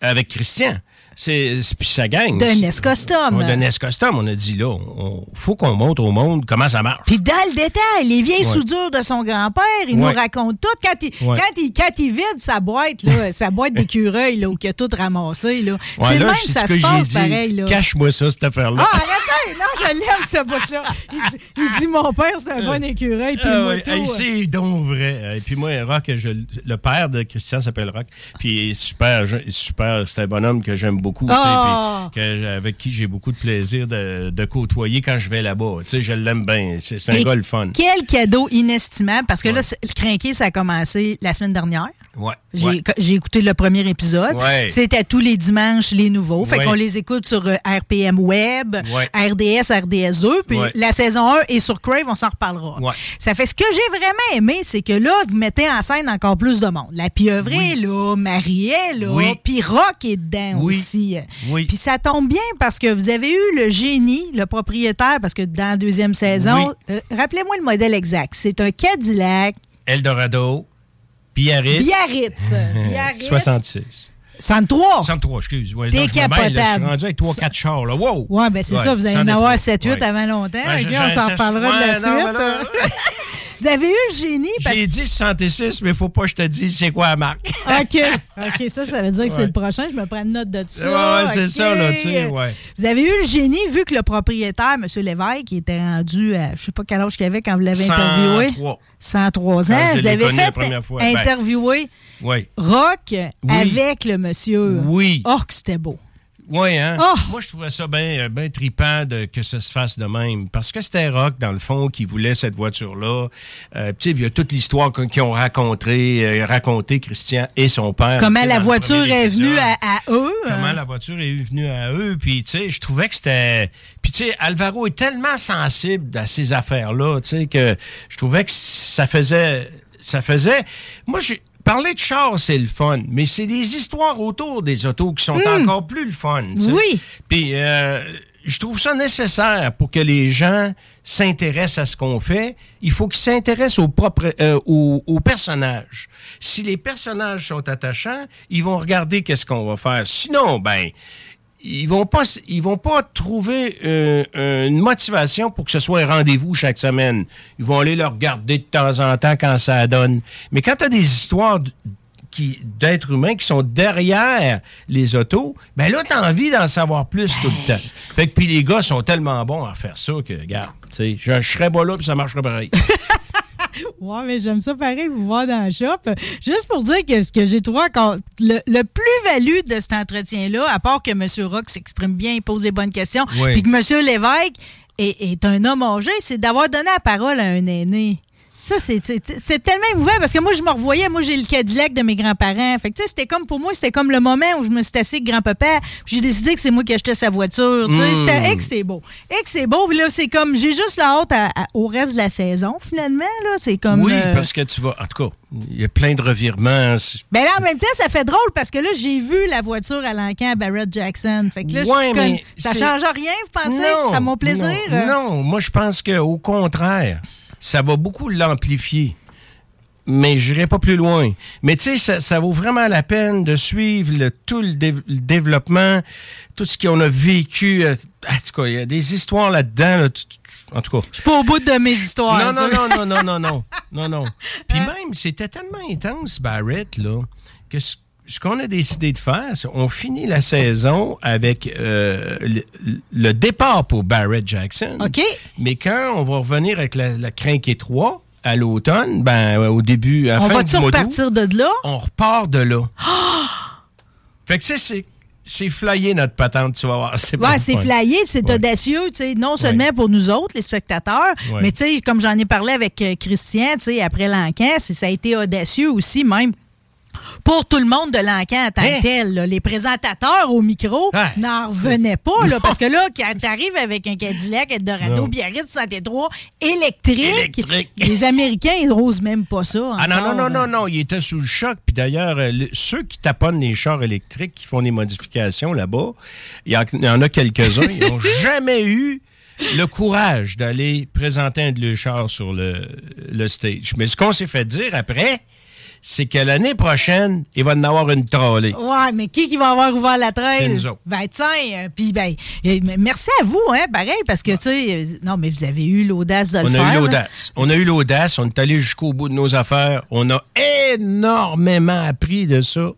avec Christian. C'est, c'est, puis ça gagne. De Ness Custom. Ouais, de Ness Custom, on a dit là, il faut qu'on montre au monde comment ça marche. Puis dans le détail, les vieilles ouais. soudures de son grand-père, il ouais. nous raconte tout. Quand il, ouais. quand il, quand il vide sa boîte, là, sa boîte d'écureuil, là, où il a tout ramassé, là. Ouais, c'est là, le même, ça se passe dit, pareil, là. Cache-moi ça, cette affaire-là. Ah, arrêtez! Non, je l'aime, cette boîte-là. Il, il dit, mon père, c'est un bon écureuil, puis euh, le moto. C'est euh... donc vrai. Et puis moi, Rock, je, le père de Christian s'appelle Rock, puis il est super, je, super, c'est un bonhomme que j'aime beaucoup, oh. que, avec qui j'ai beaucoup de plaisir de, de côtoyer quand je vais là-bas. Tu sais, je l'aime bien. C'est, c'est un gars le fun. Quel cadeau inestimable, parce que ouais. là, le Crinqué, ça a commencé la semaine dernière. Ouais. J'ai, ouais. j'ai écouté le premier épisode. Ouais. C'était tous les dimanches, les nouveaux. Fait ouais. qu'on les écoute sur euh, R P M Web, ouais. R D S, R D S E. Puis ouais. la saison un est sur Crave, on s'en reparlera. Ouais. Ça fait ce que j'ai vraiment aimé, c'est que là, vous mettez en scène encore plus de monde. La Pieuvre oui. est là, Marie est là, oui. puis Rock est dedans oui. aussi. Oui. Puis ça tombe bien parce que vous avez eu le génie, le propriétaire, parce que dans la deuxième saison, oui. euh, rappelez-moi le modèle exact. C'est un Cadillac. Eldorado. Biarritz. Biarritz. Biarritz. soixante-six. soixante-trois. soixante-trois, excuse. Ouais, décapotable. Je suis rendu avec trois quatre chars. Là. Wow. Oui, bien c'est ouais, ça. Vous allez en avoir sept huit ouais. avant longtemps. Ben, je, puis on s'en reparlera ouais, de la non, suite. Vous avez eu le génie. Parce... J'ai dit soixante-six, mais faut pas que je te dise c'est quoi la marque. OK. OK, ça, ça veut dire que c'est ouais. le prochain. Je me prends une note de tout ça. Ouais, ouais, okay. C'est ça, là, tu sais, ouais. Vous avez eu le génie, vu que le propriétaire, M. Lévesque, qui était rendu à, je sais pas quel âge qu'il avait quand vous l'avez interviewé. cent trois ans. Vous l'avez fait interviewer ben, Rock oui. avec le monsieur. Oui. Oh, que c'était beau. Oui, hein? Oh! Moi, je trouvais ça bien ben trippant de, que ça se fasse de même. Parce que c'était Rock, dans le fond, qui voulait cette voiture-là. Euh, tu sais, il y a toute l'histoire qu'ils ont racontée, euh, raconté Christian et son père. Comment la voiture est venue à, à eux. Comment hein? la voiture est venue à eux. Puis, tu sais, je trouvais que c'était... Puis, tu sais, Alvaro est tellement sensible à ces affaires-là, tu sais, que je trouvais que ça faisait... Ça faisait... Moi, je... Parler de char, c'est le fun, mais c'est des histoires autour des autos qui sont mmh. encore plus le fun. T'sais. Oui. Puis, euh, je trouve ça nécessaire pour que les gens s'intéressent à ce qu'on fait. Il faut qu'ils s'intéressent aux, propres, euh, aux, aux personnages. Si les personnages sont attachants, ils vont regarder qu'est-ce qu'on va faire. Sinon, ben... Ils vont pas, ils vont pas trouver euh, une motivation pour que ce soit un rendez-vous chaque semaine. Ils vont aller le regarder de temps en temps quand ça donne. Mais quand tu as des histoires d- qui, d'êtres humains qui sont derrière les autos, ben là, tu as envie d'en savoir plus tout le temps. Fait que puis les gars sont tellement bons à faire ça que, regarde, tu sais, je, je serais pas là puis ça marcherait pareil. Ouais, mais j'aime ça pareil, vous voir dans la shop. Juste pour dire que ce que j'ai trouvé encore, le, le plus-value de cet entretien-là, à part que M. Rock s'exprime bien, il pose des bonnes questions, oui. puis que M. Lévesque est, est un homme âgé, c'est d'avoir donné la parole à un aîné. Ça, c'est, c'est, c'est tellement émouvant parce que moi, je me revoyais. Moi, j'ai le Cadillac de mes grands-parents. Fait que, tu sais, c'était comme pour moi, c'était comme le moment où je me suis assise avec grand-papa. Puis j'ai décidé que c'est moi qui achetais sa voiture. Tu sais, mmh. c'était, et que c'est beau. Et que c'est beau. Puis là, c'est comme, j'ai juste la hâte à, à, au reste de la saison, finalement. Là, c'est comme. Oui, euh... parce que tu vas. En tout cas, il y a plein de revirements. Ben là, en même temps, ça fait drôle parce que là, j'ai vu la voiture à l'encan à Barrett-Jackson. Fait que là, ouais, je, mais ça ne change rien, vous pensez, non, à mon plaisir? Non, euh... non. Moi, je pense qu'au contraire. Ça va beaucoup l'amplifier, mais je n'irai pas plus loin. Mais tu sais, ça, ça vaut vraiment la peine de suivre le, tout le, dé- le développement, tout ce qu'on a vécu. Euh, en tout cas, il y a des histoires là-dedans. Là, tu, tu, en tout cas, je suis pas au bout de mes histoires. Non, non, non, non, non, non, non, non, non. Puis même, c'était tellement intense, Barrett, là, que ce, ce qu'on a décidé de faire, c'est on finit la saison avec euh, le, le départ pour Barrett-Jackson. OK. Mais quand on va revenir avec la, la Crinqué trois à l'automne, ben au début, à la fin du mois d'août... On va-tu repartir de là? On repart de là. Oh! Fait que c'est... c'est C'est flyé, notre patente, tu vas voir. C'est ouais, c'est flyé, c'est ouais. audacieux, tu sais, non seulement ouais. pour nous autres, les spectateurs, ouais. mais tu sais, comme j'en ai parlé avec euh, Christian, tu sais, après l'encan, ça a été audacieux aussi, même... Pour tout le monde de l'encan en tant hey. que tel, là, les présentateurs au micro hey. n'en revenaient pas. Là, parce que là, quand t'arrives avec un Cadillac Eldorado, Biarritz soixante-trois, électrique, électrique, les Américains, ils n'osent même pas ça. Encore. Ah non, non, non, non, non, ils étaient sous le choc. Puis d'ailleurs, le, ceux qui taponnent les chars électriques, qui font des modifications là-bas, il y, y en a quelques-uns, ils n'ont jamais eu le courage d'aller présenter un de leurs chars sur le, le stage. Mais ce qu'on s'est fait dire après... c'est que l'année prochaine, il va en avoir une trollée. Ouais, mais qui qui va avoir ouvert la trail? C'est nous autres. vingt-cinq. Puis, ben, merci à vous, hein, pareil, parce que, ouais. tu sais, non, mais vous avez eu l'audace de on le a faire. Eu l'audace. Hein? On a eu l'audace. On est allé jusqu'au bout de nos affaires. On a énormément appris de ça.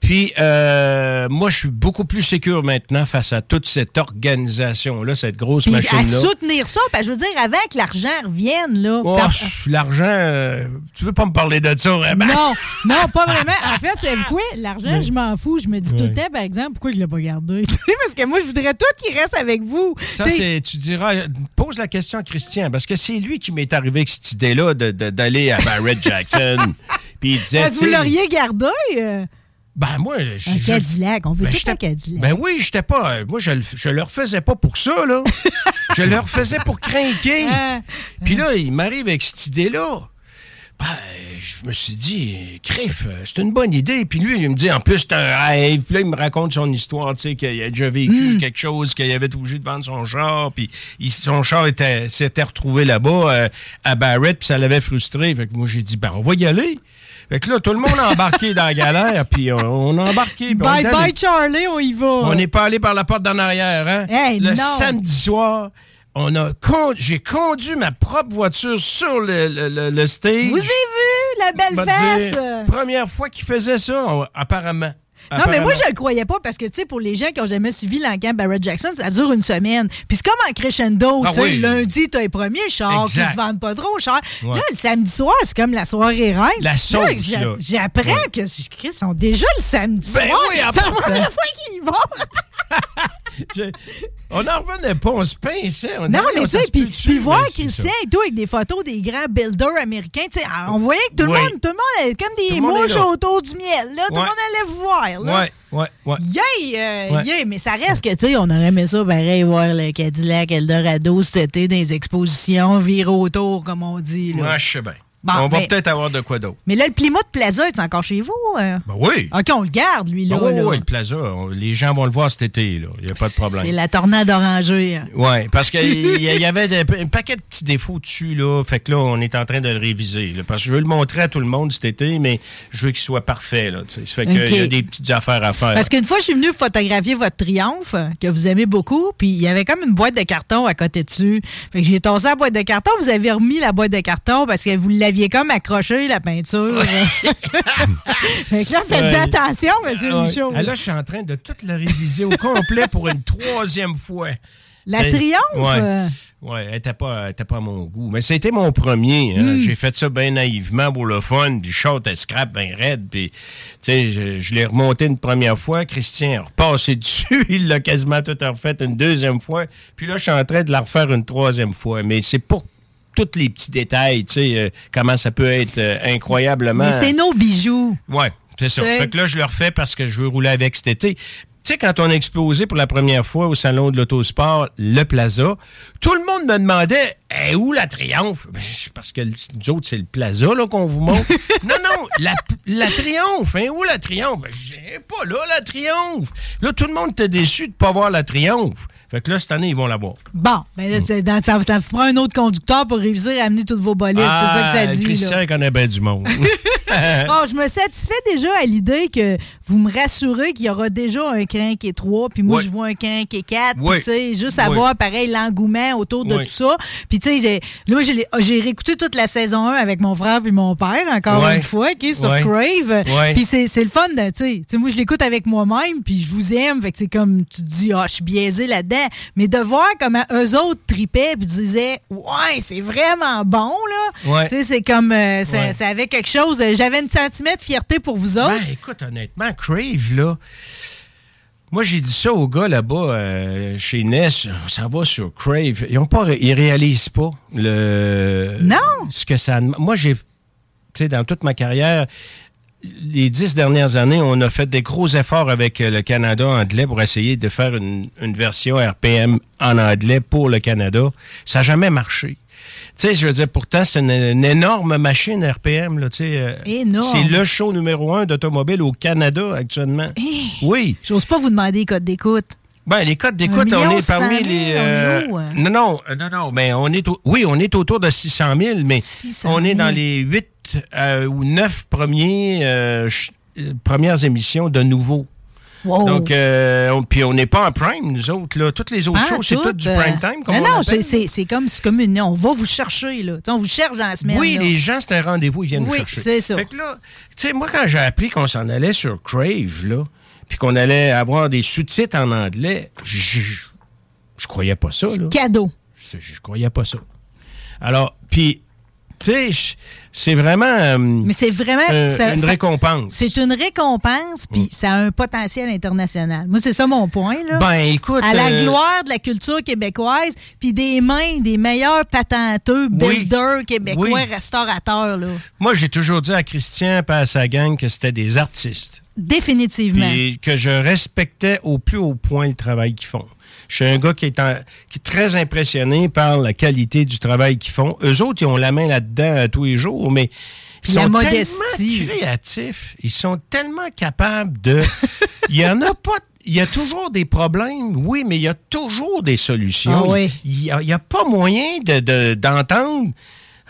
Puis, euh, moi, je suis beaucoup plus sécure maintenant face à toute cette organisation-là, cette grosse puis machine-là. À soutenir ça, parce que je veux dire, avant que l'argent revienne, là... Oh, t'as... l'argent... Euh, tu veux pas me parler de ça, vraiment? Non, non, pas vraiment. En fait, c'est quoi? L'argent, oui. je m'en fous. Je me dis oui. tout le temps, par exemple, pourquoi il l'a pas gardé? Parce que moi, je voudrais tout qu'il reste avec vous. Ça, t'sais... c'est... Tu diras... Pose la question à Christian, parce que c'est lui qui m'est arrivé avec cette idée-là de, de, d'aller à Barrett-Jackson. Puis il disait... Vous l'auriez gardé... Euh... Ben moi, je, un Cadillac, on veut ben tout un Cadillac. Ben oui, j'étais pas. Moi, je, je le refaisais pas pour ça, là. Je le refaisais pour crinquer. Euh, Puis là, il m'arrive avec cette idée-là. Ben, je me suis dit, crif, c'est une bonne idée. Puis lui, il me dit, en plus, c'est un rêve. Puis là, il me raconte son histoire, tu sais, qu'il a déjà vécu mm. quelque chose, qu'il avait été obligé de vendre son char. Puis il, son char était, s'était retrouvé là-bas, euh, à Barrett, puis ça l'avait frustré. Fait que moi, j'ai dit, ben, on va y aller. Fait que là, tout le monde a embarqué dans la galère, puis on, on a embarqué. Bye on bye, Charlie, on y va. On n'est pas allé par la porte d'en arrière, hein? Hey, le non. samedi soir, On a con... J'ai conduit ma propre voiture sur le, le, le, le stage. Vous avez vu la belle fesse? Dire, première fois qu'il faisait ça, on... apparemment. Non, mais moi, je le croyais pas parce que, tu sais, pour les gens qui ont jamais suivi l'enquête Barrett-Jackson, ça dure une semaine. Puis c'est comme en crescendo, ah, tu sais, oui. Lundi, t'as les premiers chars qui se vendent pas trop cher. Ouais. Là, le samedi soir, c'est comme la soirée reine. La sauce, là. J'a- là. J'apprends ouais. que ils sont déjà le samedi ben soir. Oui, c'est la première fois qu'ils y vont. je... On n'en revenait pas, on se pinçait. On non, mais tu sais, puis voir Christian et tout avec des photos des grands builders américains, tu sais, on voyait que tout, oui. le monde, tout le monde, comme des tout mouches autour du miel, là, ouais. tout le monde allait voir, là. Ouais. Ouais, ouais. Yeah, euh, ouais. yeah, mais ça reste que, tu sais, on aurait aimé ça, pareil, voir le Cadillac Eldorado cet été dans les expositions, virer autour, comme on dit, là. Ouais, je sais bien. Bon, on ben, va peut-être avoir de quoi d'autre. Mais là, le Plymouth Plaza, c'est encore chez vous? Hein? Ben oui. OK, on le garde, lui, là. Ben oui, là. Oui, le Plaza. On, les gens vont le voir cet été, là. Il n'y a pas de problème. C'est la tornade orangée. Hein. Oui, parce qu'il y, y avait de, un paquet de petits défauts dessus, là. Fait que là, on est en train de le réviser. Là, parce que je veux le montrer à tout le monde cet été, mais je veux qu'il soit parfait, là. Ça fait okay. qu'il y a des petites affaires à faire. Parce qu'une fois, je suis venue photographier votre Triumph, que vous aimez beaucoup, puis il y avait comme une boîte de carton à côté dessus. Fait que j'ai tossé la boîte de carton. Vous avez remis la boîte de carton parce que vous l'aviez comme accroché, la peinture. Fait que là, faites euh, attention, monsieur euh, Michaud. Là, je suis en train de tout la réviser au complet pour une troisième fois. La elle, Triomphe? Oui, ouais, elle n'était pas, pas à mon goût. Mais c'était mon premier. Hein. Mm. J'ai fait ça bien naïvement pour le fun, puis short, elle scrap bien raide. Puis, je, je l'ai remonté une première fois. Christian a repassé dessus. Il l'a quasiment tout refait une deuxième fois. Puis là, je suis en train de la refaire une troisième fois. Mais c'est pour tous les petits détails, tu sais, euh, comment ça peut être euh, incroyablement... Mais c'est nos bijoux. Oui, c'est ça. C'est... Fait que là, je le refais parce que je veux rouler avec cet été. Tu sais, quand on a exposé pour la première fois au Salon de l'Autosport, le Plaza, tout le monde me demandait eh, « Où la Triomphe? Ben, » Parce que nous autres, c'est le Plaza là, qu'on vous montre. Non, non, la, la Triomphe. Hein, où la Triomphe? Ben, je dis, pas là, la Triomphe. Là, tout le monde était déçu de ne pas voir la Triomphe. Fait que là, cette année, ils vont l'avoir. Bon, ben, mm. dans, ça, ça vous prend un autre conducteur pour réviser à amener toutes vos bolides. Ah, c'est ça que ça dit. Christian connaît bien du monde. Bon, je me satisfais déjà à l'idée que vous me rassurez qu'il y aura déjà un Crinqué trois, puis moi, oui. je vois un Crinqué quatre. Oui. Puis, tu sais, juste avoir, oui. pareil, l'engouement autour de oui. tout ça. Puis, tu sais, là, j'ai, j'ai réécouté toute la saison un avec mon frère puis mon père, encore oui. une fois, qui est sur oui. Crave. Oui. Puis, c'est, c'est le fun, tu sais. Tu sais, moi, je l'écoute avec moi-même, puis je vous aime. Fait que, c'est comme tu te dis, ah, oh, je suis biaisé là-dedans. Mais de voir comment eux autres tripaient et disaient « Ouais, c'est vraiment bon, là! Ouais. » Tu sais, c'est comme... Euh, ça, ouais. ça avait quelque chose... Euh, j'avais une centimètre de fierté pour vous autres. Ben, écoute, honnêtement, Crave, là... Moi, j'ai dit ça aux gars là-bas, euh, chez Ness, on s'en va sur Crave. Ils ont pas... Ils réalisent pas le... Non! Ce que ça... Moi, j'ai... Tu sais, dans toute ma carrière... Les dix dernières années, on a fait des gros efforts avec le Canada anglais pour essayer de faire une, une version R P M en anglais pour le Canada. Ça n'a jamais marché. Tu sais, je veux dire, pourtant, c'est une, une énorme machine R P M. Là, tu sais, énorme. C'est le show numéro un d'automobile au Canada actuellement. Hey, oui. J'ose pas vous demander les codes d'écoute. Ben, les codes d'écoute, on est parmi les... Euh, on est où, hein? Non, non, non, non, ben, on est... Au, oui, on est autour de six cent mille, mais six cent mille. On est dans les huit euh, ou neuf premiers, euh, ch- premières émissions de nouveau. Wow. Donc, euh, on, puis on n'est pas en prime, nous autres, là. Toutes les autres pas shows, c'est tout du prime time, comme non, on non, c'est, c'est, c'est comme, c'est comme une... On va vous chercher, là. T'sais, on vous cherche dans la semaine. Oui, là. Les gens, c'est un rendez-vous, ils viennent oui, nous chercher. Oui, c'est ça. Fait que là, tu sais, moi, quand j'ai appris qu'on s'en allait sur Crave, là, puis qu'on allait avoir des sous-titres en anglais, je, je, je croyais pas ça. C'est là. Cadeau. Je, je croyais pas ça. Alors, puis, tu sais, c'est vraiment, euh, mais c'est vraiment euh, ça, une ça, récompense. C'est une récompense, puis mm. ça a un potentiel international. Moi, c'est ça mon point, là. Ben, écoute... À la euh... gloire de la culture québécoise, puis des mains des meilleurs patenteux, oui. builders québécois, oui. restaurateurs, là. Moi, j'ai toujours dit à Christian et à sa gang que c'était des artistes. Définitivement. Et que je respectais au plus haut point le travail qu'ils font. Je suis un gars qui est, en, qui est très impressionné par la qualité du travail qu'ils font. Eux autres, ils ont la main là-dedans tous les jours, mais ils la sont modestie. Tellement créatifs. Ils sont tellement capables de... Il y en a pas... Il y a toujours des problèmes, oui, mais il y a toujours des solutions. Ah oui. Il n'y a, a pas moyen de, de, d'entendre...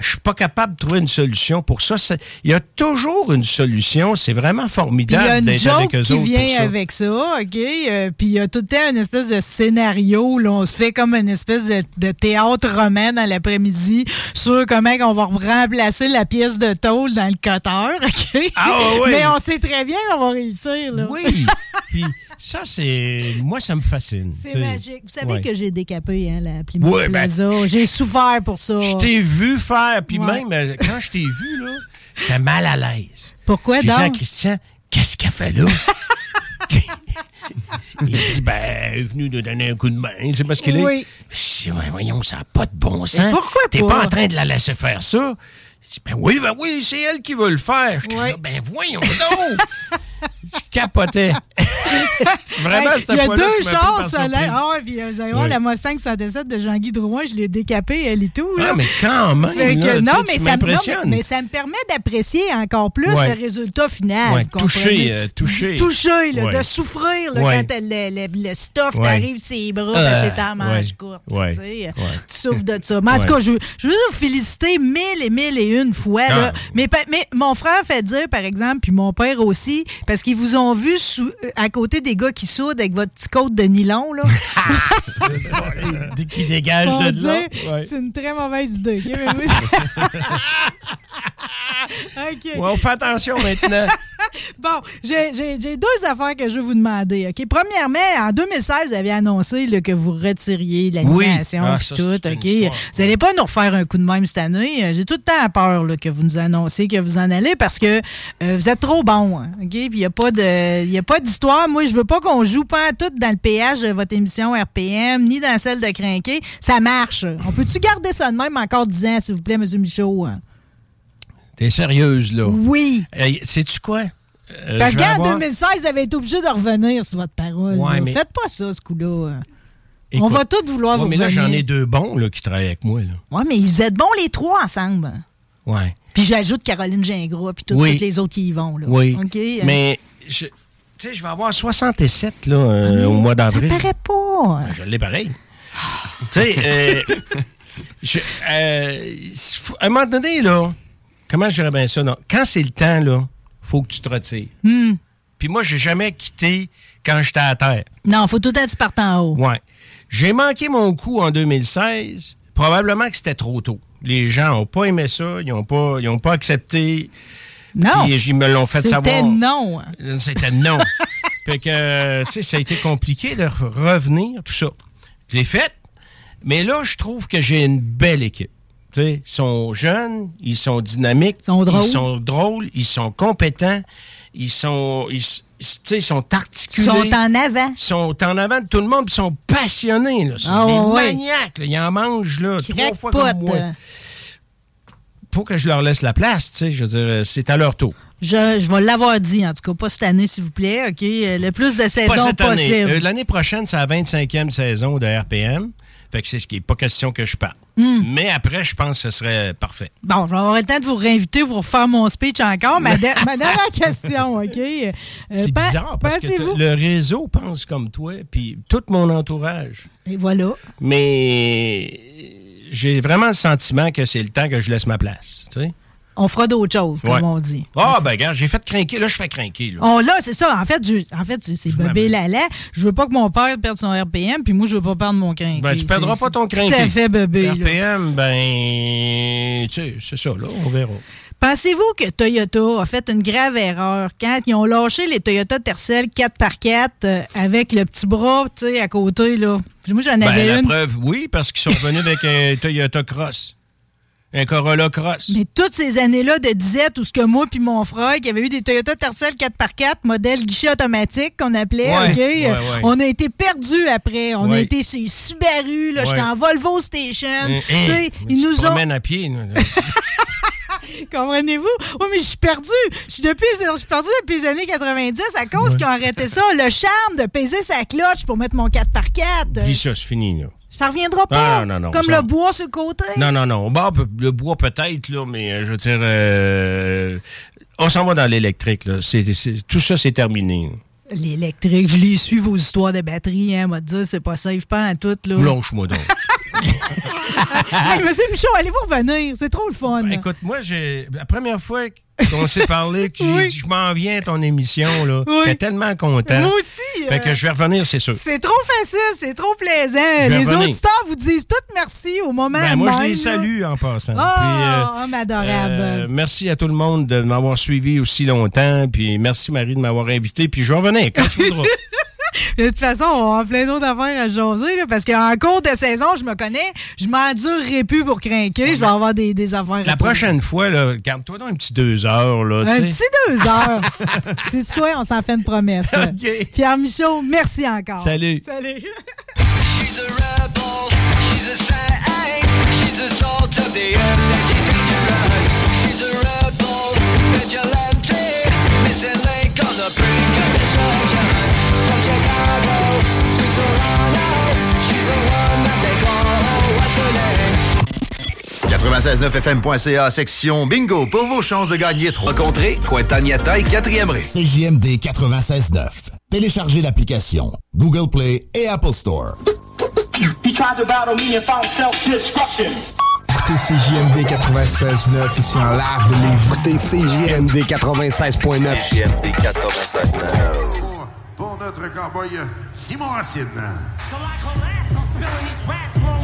je suis pas capable de trouver une solution pour ça. Il y a toujours une solution. C'est vraiment formidable d'être avec eux autres. Il y a une joke qui vient avec ça, OK? Euh, puis il y a tout le temps une espèce de scénario. Là, on se fait comme une espèce de, de théâtre romain dans l'après-midi sur comment on va remplacer la pièce de tôle dans le cutter, OK? Ah, oui. Mais on sait très bien qu'on va réussir, là. Oui. Puis ça, c'est... Moi, ça me fascine. C'est, c'est... magique. Vous savez ouais. que j'ai décapé hein, la Plymouth ouais, Plaza. Ben, j'ai souffert pour ça. Je t'ai vu faire puis ouais. même, quand je t'ai vu, là, j'étais mal à l'aise. Pourquoi j'ai donc? J'ai dit à Christian, qu'est-ce qu'elle fait là? Il dit, ben, elle est venue nous donner un coup de main. C'est parce qu'il oui. est... Ben, voyons, ça n'a pas de bon sens. Pourquoi t'es pas? pas en train de la laisser faire ça. Il dit, ben oui, ben oui, c'est elle qui veut le faire. J'étais ouais. là, ben voyons donc! Je capotais. Vraiment, hey, c'était pas là. Il y a deux chances. Ah ouais, puis vous allez voir, oui. la Mustang soixante-sept de Jean-Guy Drouin, je l'ai décapée, elle et tout. Là. Ah, mais quand même. Fait que, là, non, mais ça m'impressionne. Me, non, mais ça me permet d'apprécier encore plus ouais. le résultat final. Ouais, touché, euh, touché. Touché, là, ouais. de souffrir là, ouais. quand le, le, le stuff ouais. t'arrive ses bras, euh, c'est en manche ouais. courte. Ouais. Tu, ouais. tu souffres de ça. Mais en ouais. tout cas, je, je veux vous féliciter mille et mille et une fois. Ah. Là. Mais, mais mon frère fait dire, par exemple, puis mon père aussi, parce qu'ils vous ont vu sous, à côté des gars qui soudent avec votre petite côte de nylon, là. Dès qu'ils dégagent bon de Dieu, là. Ouais. C'est une très mauvaise idée. Okay, mais vous... okay. ouais, on fait attention maintenant. Bon, j'ai, j'ai, j'ai deux affaires que je veux vous demander. Okay? Premièrement, en deux mille seize, vous avez annoncé là, que vous retiriez l'animation oui. ah, ça, tout. Okay? Vous n'allez pas nous refaire un coup de même cette année. J'ai tout le temps peur là, que vous nous annonciez que vous en allez parce que euh, vous êtes trop bons. Hein? Okay? Puis il n'y a pas de, il n'y a pas d'histoire. Moi, je veux pas qu'on joue pas tout dans le péage de votre émission R P M, ni dans celle de Crinqué. Ça marche. On peut-tu garder ça de même encore dix ans, s'il vous plaît, M. Michaud? T'es sérieuse, là? Oui. Hey, sais-tu quoi? Euh, Parce qu'en avoir... deux mille seize, vous avez été obligé de revenir sur votre parole. Ouais, mais... Faites pas ça, ce coup-là. Écoute, on va tous vouloir ouais, vous mais là, revenir. J'en ai deux bons là, qui travaillent avec moi. Oui, mais vous êtes bons les trois ensemble. Oui. Puis j'ajoute Caroline Gingras puis tout, oui. toutes les autres qui y vont. Là. Oui, okay, euh... mais... Je... Tu sais, je vais avoir soixante-sept là, euh, au mois d'avril. Ça paraît pas. Ben, je l'ai pareil. Tu sais, euh, euh, à un moment donné, là, comment je dirais bien ça? Non? Quand c'est le temps, là, faut que tu te retires. Mm. Puis moi, j'ai jamais quitté quand j'étais à terre. Non, faut tout le temps que tu partes en haut. Ouais. J'ai manqué mon coup en deux mille seize. Probablement que c'était trop tôt. Les gens n'ont pas aimé ça. Ils n'ont pas, ils ont pas accepté... Non. Ils me l'ont fait c'était savoir. C'était non. C'était non. Fait que, tu sais, ça a été compliqué de revenir, tout ça. Je l'ai fait, mais là, je trouve que j'ai une belle équipe. Tu sais, ils sont jeunes, ils sont dynamiques, ils sont drôles, ils sont, drôles, ils sont compétents, ils sont, ils, ils sont articulés. Ils sont en avant. Ils sont en avant de tout le monde, ils sont passionnés. Là. Ils sont oh, des ouais. maniaques. Là. Ils en mangent là, trois fois comme moi. Faut que je leur laisse la place, tu sais, je veux dire, c'est à leur tour. Je, je vais l'avoir dit, en tout cas, pas cette année, s'il vous plaît, OK? Le plus de saisons pas cette possible. Année. Euh, l'année prochaine, c'est la vingt-cinquième saison de R P M, fait que c'est ce qui n'est pas question que je parte. Mm. Mais après, je pense que ce serait parfait. Bon, je vais avoir le temps de vous réinviter pour faire mon speech encore. Ma, de, ma dernière question, OK? Euh, c'est pa- bizarre, parce que le réseau pense comme toi, puis tout mon entourage. Et voilà. Mais... j'ai vraiment le sentiment que c'est le temps que je laisse ma place, tu sais. On fera d'autres choses, comme ouais. on dit. Ah, oh, ben regarde, j'ai fait Crinqué. Là, je fais Crinqué. Là. Oh, là, c'est ça. En fait, je, en fait c'est bobé lala. Je veux pas que mon père perde son R P M, puis moi, je veux pas perdre mon Crinqué. Ben, tu perdras c'est, pas ton Crinqué. Tout à fait, bobé. R P M, ben, tu sais, c'est ça, là, on verra. Pensez-vous que Toyota a fait une grave erreur quand ils ont lâché les Toyota Tercel quatre par quatre euh, avec le petit bras, tu sais, à côté, là? Moi, j'en avais ben, la une. Preuve, oui, parce qu'ils sont revenus avec un Toyota Cross. Un Corolla Cross. Mais toutes ces années-là de disette où ce que moi puis mon frère qui avait eu des Toyota Tercel quatre par quatre, modèle guichet automatique qu'on appelait, ouais, OK? Ouais, ouais. On a été perdus après. On ouais. a été chez Subaru, là, ouais. j'étais en Volvo Station. Hey, tu sais, ils nous ont... à pied, nous. Comprenez-vous? Oui, mais je suis perdue. Je suis depuis, perdue depuis les années quatre-vingt-dix à cause ouais. qu'ils ont arrêté ça. Le charme de peser sa cloche pour mettre mon quatre par quatre. Dis ça, c'est fini, là. Ça reviendra pas. Ah, non, non, comme ça... le bois sur le côté. Non, non, non. Bah, le bois peut-être, là, mais je veux dire... Euh, on s'en va dans l'électrique, là. C'est, c'est, tout ça, c'est terminé. L'électrique, je les suis, vos histoires de batterie, hein, on va te dire, c'est pas safe, pas en tout, là. Lâche-moi donc. Hey, monsieur Michaud, allez-vous revenir? C'est trop le fun. Ben, écoute, moi, j'ai... la première fois qu'on s'est parlé, que j'ai oui. dit je m'en viens à ton émission, là. Oui. J'étais tellement content. Moi aussi. Fait euh... que je vais revenir, c'est sûr. C'est trop facile, c'est trop plaisant. Les revenir. auditeurs vous disent toutes merci au moment ben, moi, même. Moi, je les salue en passant. Oh, Puis, euh, adorable. Euh, merci à tout le monde de m'avoir suivi aussi longtemps. Puis merci, Marie, de m'avoir invité. Puis je vais revenir quand tu voudras. De toute façon, on a plein d'autres affaires à jaser, là, parce qu'en cours de saison, je me connais, je m'endurerai plus pour crinquer, je vais avoir des, des affaires. La prochaine fois, là, garde-toi donc un petit deux heures. Là, un t'sais. petit deux heures. C'est quoi? On s'en fait une promesse. Okay. Pierre Michaud, merci encore. Salut. Salut. She's a rebel, she's a saint, she's a salt of the earth, and she's dangerous. She's a rebel, vigilante, missing link on the brink of destruction. quatre-vingt-seize neuf F M point C A, section bingo, pour vos chances de gagner trois. Rencontrez Cointagnata et quatrième ré. C J M D quatre-vingt-seize neuf. Téléchargez l'application Google Play et Apple Store. He tried to battle me and found self-destruction. C J M D quatre-vingt-seize neuf, ici en live de les écouter. C J M D quatre-vingt-seize neuf. C J M D quatre-vingt-seize neuf. Pour notre cowboy Simon Racine.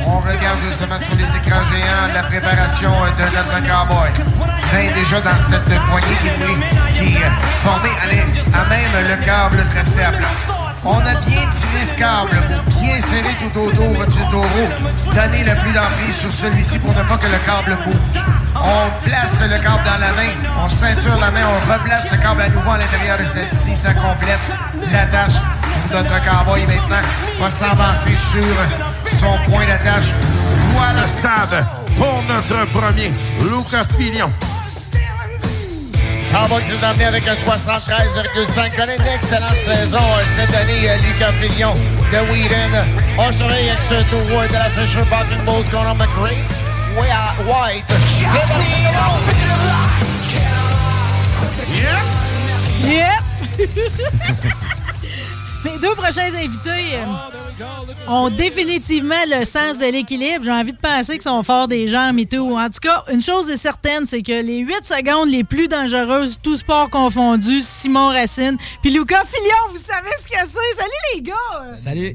On regarde justement sur les écrans géants la préparation de notre cowboy. Ben déjà dans cette poignée qui, qui est formée à même le câble tracé à plat. On a bien tiré ce câble pour bien serrer tout autour du taureau. Donner le plus d'emprise sur celui-ci pour ne pas que le câble bouge. On place le câble dans la main, on ceinture la main, on replace le câble à nouveau à l'intérieur de celle-ci. Ça complète la tâche. Notre cowboy maintenant va s'avancer sur son point d'attache. Voilà stade pour notre premier, Lucas Pignon. Cowboy qui nous a emmené avec un soixante-treize virgule cinq. Connaît une excellente saison cette année, Lucas Pignon de Whedon. On surveille avec ce tour de la Fisher Bottom Bowl qu'on nomme Great White. Yep! Yep! Mes deux prochains invités ont définitivement le sens de l'équilibre. J'ai envie de penser qu'ils sont forts des jambes et tout. En tout cas, une chose est certaine, c'est que les huit secondes les plus dangereuses, tous sports confondus, Simon Racine, puis Lucas Fillon, vous savez ce que c'est. Salut les gars! Salut!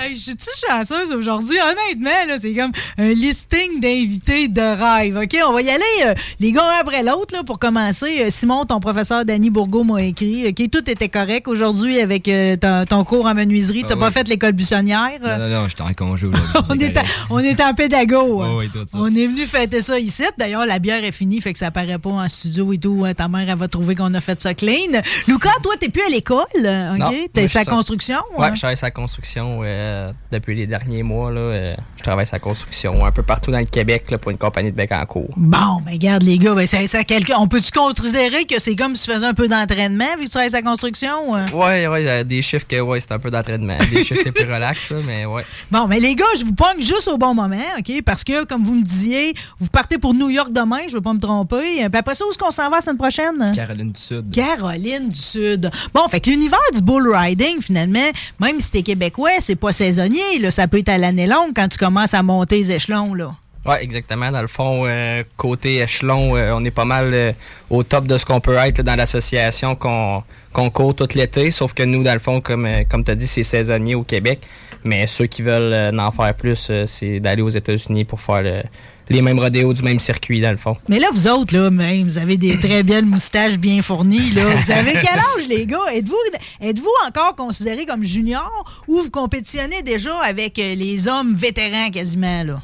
Hey, je suis-tu chanceuse aujourd'hui? Honnêtement, là, c'est comme un listing d'invités de rêve. OK, on va y aller euh, les gars un après l'autre. Là, pour commencer, euh, Simon, ton professeur Danny Bourgault m'a écrit. OK, tout était correct aujourd'hui avec euh, ton, ton cours en menuiserie. T'as ah, pas oui. fait l'école buissonnière. Non, non, non, j'étais en congé aujourd'hui. on, est en, on est en pédago. Oh, oui, tout ça. On est venu fêter ça ici. D'ailleurs, la bière est finie, fait que ça paraît pas en studio et tout. Hein. Ta mère, elle va trouver qu'on a fait ça clean. Lucas, toi, t'es plus à l'école. OK? Non, t'es sa construction. Oui, je travaille sa construction. Euh, depuis les derniers mois, là, euh, je travaille sa construction un peu partout dans le Québec là, pour une compagnie de Bécancour. Bon, ben regarde les gars, ben, ça, ça, quelqu'un, on peut-tu considérer que c'est comme si tu faisais un peu d'entraînement vu que tu travailles sa construction? Oui, ouais, ouais, des chiffres que ouais, c'est un peu d'entraînement. Des chiffres, c'est plus relax, ça, mais ouais. Bon, mais les gars, je vous pogne juste au bon moment, OK? Parce que, comme vous me disiez, vous partez pour New York demain, je ne veux pas me tromper. Puis après ça, où est-ce qu'on s'en va la semaine prochaine? Caroline du Sud. Caroline du Sud. Bon, fait que l'univers du bull riding, finalement, même si t'es québécois, c'est pas saisonnier, là. Ça peut être à l'année longue quand tu commences à monter les échelons, là. Oui, exactement. Dans le fond, euh, côté échelon, euh, on est pas mal euh, au top de ce qu'on peut être là, dans l'association qu'on, qu'on court tout l'été. Sauf que nous, dans le fond, comme, comme tu as dit, c'est saisonnier au Québec. Mais ceux qui veulent euh, en faire plus, euh, c'est d'aller aux États-Unis pour faire le... les mêmes rodéos du même circuit, dans le fond. Mais là, vous autres, là, même, vous avez des très belles moustaches bien fournies, là. Vous avez quel âge, les gars? Êtes-vous, êtes-vous encore considérés comme juniors ou vous compétitionnez déjà avec les hommes vétérans quasiment, là?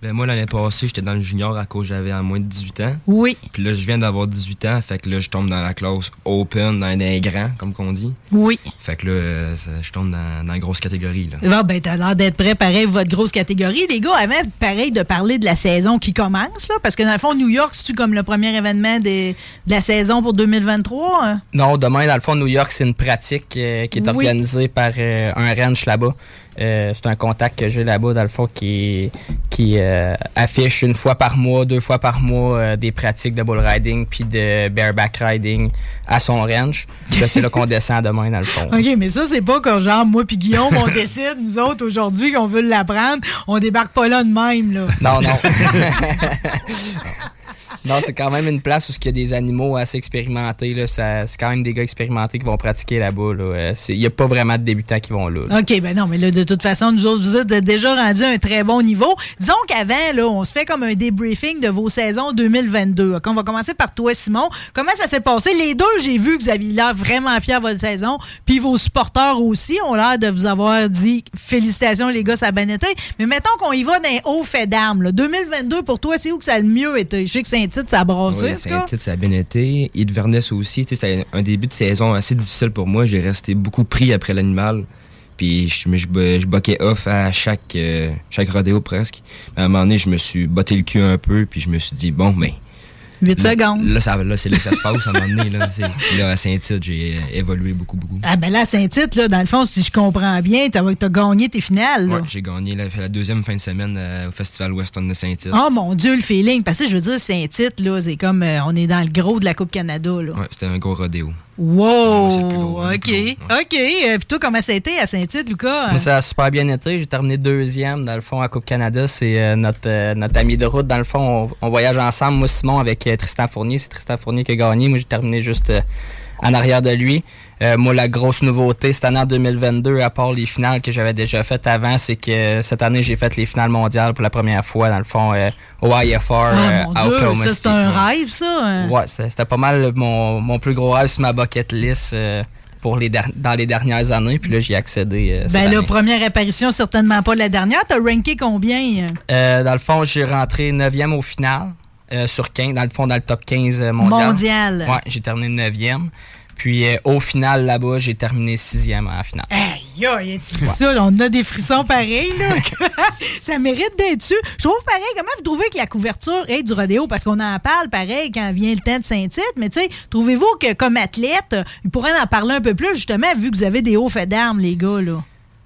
Ben moi, l'année passée, j'étais dans le junior à cause j'avais à moins de dix-huit ans. Oui. Puis là, je viens d'avoir dix-huit ans, fait que là, je tombe dans la classe open, dans les grands, comme qu'on dit. Oui. Fait que là, je tombe dans, dans la grosse catégorie, là. Bon, ben, t'as l'air d'être prêt, pareil, pour votre grosse catégorie. Les gars, avant, pareil, de parler de la saison qui commence, là, parce que dans le fond, New York, c'est-tu comme le premier événement des, de la saison pour deux mille vingt-trois? Hein? Non, demain, dans le fond, New York, c'est une pratique euh, qui est oui. organisée par euh, un ranch là-bas. Euh, c'est un contact que j'ai là-bas, dans le fond, qui, qui euh, affiche une fois par mois, deux fois par mois, euh, des pratiques de bull riding puis de bareback riding à son ranch. Là, c'est là qu'on descend demain, dans le fond. OK, mais ça, c'est pas comme genre, moi puis Guillaume, on décide, nous autres, aujourd'hui, qu'on veut l'apprendre. On débarque pas là de même, là. Non, non. Non, c'est quand même une place où il y a des animaux assez expérimentés. Là. Ça, c'est quand même des gars expérimentés qui vont pratiquer là-bas. Là. Il n'y a pas vraiment de débutants qui vont là, là. OK, ben non, mais là, de toute façon, nous autres, vous êtes déjà rendus à un très bon niveau. Disons qu'avant, là, on se fait comme un débriefing de vos saisons deux mille vingt-deux. On va commencer par toi, Simon. Comment ça s'est passé? Les deux, j'ai vu que vous aviez l'air vraiment fiers de votre saison. Puis vos supporters aussi ont l'air de vous avoir dit félicitations, les gars, ça a bien été. Mais mettons qu'on y va d'un haut fait d'armes. Là. deux mille vingt-deux, pour toi, c'est où que ça a le mieux été? Je sais que c'est Saint-Tite, ça a brassé, oui, Saint-Tite, ça a bien été. Et de Vernesse aussi, tu sais, c'était un début de saison assez difficile pour moi. J'ai resté beaucoup pris après l'animal. Puis je, je, je boquais off à chaque, euh, chaque rodéo presque. À un moment donné, je me suis botté le cul un peu. Puis je me suis dit, bon, mais... huit secondes. Là, ça, là, c'est là que ça se passe à un moment donné. Là, c'est, là à Saint-Tite, j'ai évolué beaucoup, beaucoup. Ah ben là, à Saint-Tite, là, dans le fond, si je comprends bien, t'as, t'as gagné tes finales. Oui, j'ai gagné la, la deuxième fin de semaine euh, au Festival Western de Saint-Tite. Oh mon Dieu, le feeling! Parce que je veux dire, Saint-Tite, là, c'est comme euh, on est dans le gros de la Coupe Canada. Oui, c'était un gros rodéo. Wow! Ouais, gros, OK. Gros, ouais. OK. Euh, puis toi, comment ça a été à Saint-Tite, Lucas? Moi, ça a super bien été. J'ai terminé deuxième, dans le fond, à Coupe Canada. C'est euh, notre, euh, notre ami de route. Dans le fond, on, on voyage ensemble. Moi, Simon, avec euh, Tristan Fournier. C'est Tristan Fournier qui a gagné. Moi, j'ai terminé juste euh, en arrière de lui. Euh, moi, la grosse nouveauté cette année en deux mille vingt-deux, à part les finales que j'avais déjà faites avant, c'est que cette année, j'ai fait les finales mondiales pour la première fois, dans le fond, euh, au I F R. Ah, euh, mon Dieu, Oklahoma ça, City. C'est un rêve, ça? Hein? Ouais, c'était, c'était pas mal mon, mon plus gros rêve sur ma bucket list. Euh, Pour les der- dans les dernières années, puis là, j'y ai accédé. Euh, ben là, année. Première apparition, certainement pas de la dernière. T'as ranké combien? Euh, dans le fond, j'ai rentré neuvième au final, euh, sur quinze, dans le fond, dans le top quinze mondial. Mondial. Ouais, j'ai terminé neuvième. Puis euh, au final, là-bas, j'ai terminé sixième en finale. Aïe, aïe, tu dis ouais. Ça, on a des frissons pareils. Là. Ça mérite d'être su. Je trouve pareil, comment vous trouvez que la couverture est du rodéo? Parce qu'on en parle pareil quand vient le temps de Saint-Tite. Mais tu sais, trouvez-vous que comme athlète, ils pourraient en parler un peu plus, justement, vu que vous avez des hauts faits d'armes, les gars, là?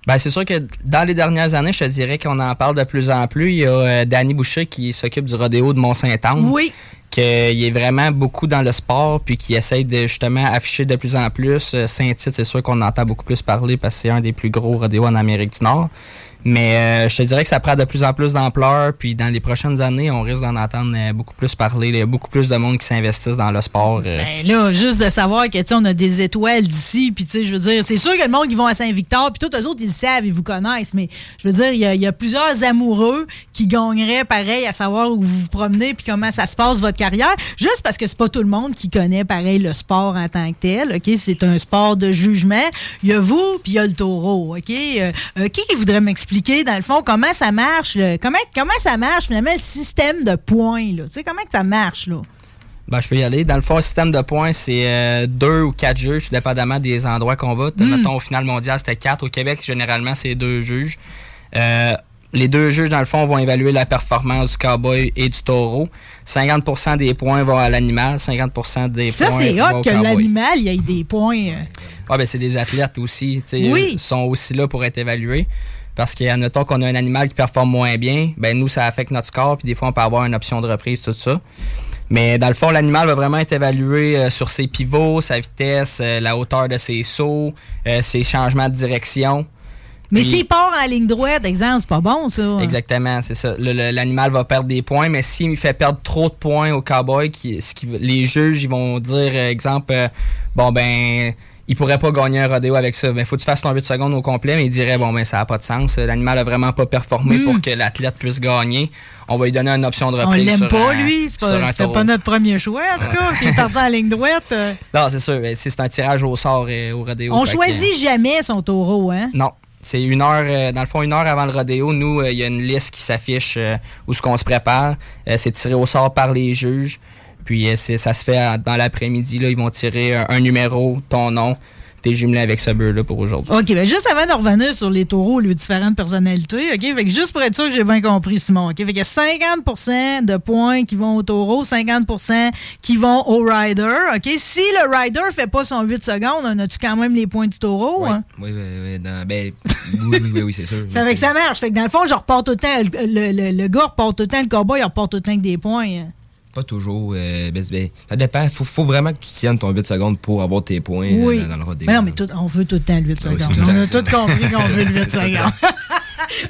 Ben, c'est sûr que dans les dernières années, je te dirais qu'on en parle de plus en plus. Il y a euh, Danny Boucher qui s'occupe du rodéo de Mont-Saint-Anne. Oui. Qu'il est vraiment beaucoup dans le sport puis qu'il essaye de justement afficher de plus en plus. Saint-Tite, c'est sûr qu'on entend beaucoup plus parler parce que c'est un des plus gros rodéos en Amérique du Nord. Mais euh, je te dirais que ça prend de plus en plus d'ampleur. Puis dans les prochaines années, on risque d'en entendre euh, beaucoup plus parler. Il y a beaucoup plus de monde qui s'investissent dans le sport. Euh. Ben là, juste de savoir que tu sais, on a des étoiles d'ici. Puis tu sais, je veux dire, c'est sûr que le monde qui vont à Saint-Victor, puis tous les autres, ils le savent, ils vous connaissent. Mais je veux dire, il y a, il y a plusieurs amoureux qui gagneraient pareil à savoir où vous vous promenez puis comment ça se passe votre carrière. Juste parce que c'est pas tout le monde qui connaît pareil le sport en tant que tel. Ok, c'est un sport de jugement. Il y a vous, puis il y a le taureau. Ok, euh, qui voudrait m'expliquer dans le fond, comment ça marche, le, comment, comment ça marche finalement le système de points, là. Tu sais, comment que ça marche, là? Ben, je peux y aller. Dans le fond, le système de points, c'est euh, deux ou quatre juges, dépendamment des endroits qu'on va. Mm. Mettons, au final mondial, c'était quatre. Au Québec, généralement, c'est deux juges. Euh, les deux juges, dans le fond, vont évaluer la performance du cowboy et du taureau. cinquante pour cent des points vont à l'animal, cinquante pour cent des ça, points vont au cowboy. Ça, c'est hot que l'animal, il y ait des points. Ah, ben, c'est des athlètes aussi. Oui. Ils sont aussi là pour être évalués. Parce que, admettons qu'on a un animal qui performe moins bien, ben nous, ça affecte notre score, puis des fois, on peut avoir une option de reprise, tout ça. Mais dans le fond, l'animal va vraiment être évalué euh, sur ses pivots, sa vitesse, euh, la hauteur de ses sauts, euh, ses changements de direction. Mais puis, s'il part en ligne droite, exemple, c'est pas bon, ça. Exactement, c'est ça. Le, le, l'animal va perdre des points, mais s'il fait perdre trop de points au cowboy, qui, ce qui, les juges, ils vont dire, exemple, euh, bon, ben... il pourrait pas gagner un rodéo avec ça. Ben, faut que tu fasses ton huit secondes au complet, mais il dirait, bon, ben, ça n'a pas de sens. L'animal a vraiment pas performé mmh. pour que l'athlète puisse gagner. On va lui donner une option de reprise. On l'aime sur pas, un, lui. C'est pas, c'est pas notre premier choix, en tout cas. S'il est parti en ligne droite. Euh... Non, c'est sûr. Ben, c'est, c'est un tirage au sort euh, au rodéo. On choisit que, euh... jamais son taureau, hein? Non. C'est une heure, euh, dans le fond, une heure avant le rodéo, nous, il euh, y a une liste qui s'affiche euh, où ce qu'on se prépare. Euh, c'est tiré au sort par les juges. Puis c'est, ça se fait dans l'après-midi. Là, ils vont tirer un, un numéro, ton nom. t'es jumelé avec ce beurre-là pour aujourd'hui. OK, bien juste avant de revenir sur les taureaux, les différentes personnalités, OK, fait que juste pour être sûr que j'ai bien compris, Simon, OK, fait qu'il y a cinquante pour cent de points qui vont au taureau, cinquante pour cent qui vont au rider, OK? Si le rider fait pas son huit secondes, on a-tu quand même les points du taureau? Oui, hein? oui, oui, oui, non, ben, oui, oui, oui, oui, c'est sûr. Ça fait que ça marche, fait que dans le fond, je repars tout le temps, le, le, le gars repart tout le temps, le cowboy, il repart tout le temps avec des points, hein. Pas toujours. Euh, ben, ben, ça dépend. Faut, faut vraiment que tu tiennes ton huit secondes pour avoir tes points oui. euh, dans le rodéo. Mais non, mais tout, on veut tout le temps le huit ah, secondes. Oui, on a tout compris qu'on veut le huit secondes.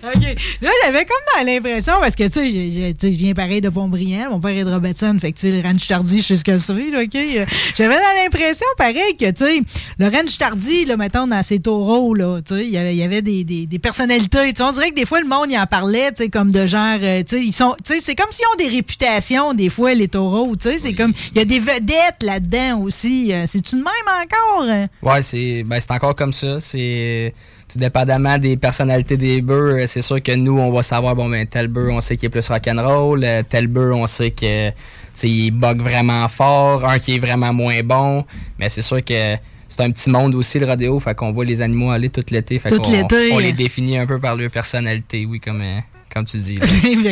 OK. Là, j'avais comme dans l'impression, parce que, tu sais, je, je, je viens pareil de Pontbriand, mon père est de Robertson, fait que, tu sais, le ranch tardi, je sais ce que c'est, là, OK? J'avais dans l'impression, pareil, que, tu sais, le ranch tardi, là, mettons, dans ces taureaux, là, tu sais, il y avait, il y avait des, des, des personnalités. Tu sais, on dirait que des fois, le monde, il en parlait, tu sais, comme de genre, tu sais, ils sont, tu sais, c'est comme s'ils ont des réputations, des fois, les taureaux, tu sais, c'est oui. comme, il y a des vedettes là-dedans aussi. C'est-tu de même encore? Ouais, c'est, ben, c'est encore comme ça, c'est... Tout dépendamment des personnalités des bœufs, c'est sûr que nous, on va savoir, bon, ben, tel bœuf, on sait qu'il est plus rock'n'roll, tel bœuf, on sait que, tu sais, il bug vraiment fort, un qui est vraiment moins bon, mais c'est sûr que c'est un petit monde aussi, le rodéo, fait qu'on voit les animaux aller tout l'été, fait tout qu'on l'été. On les définit un peu par leur personnalité, oui, comme... Euh, comme tu dis.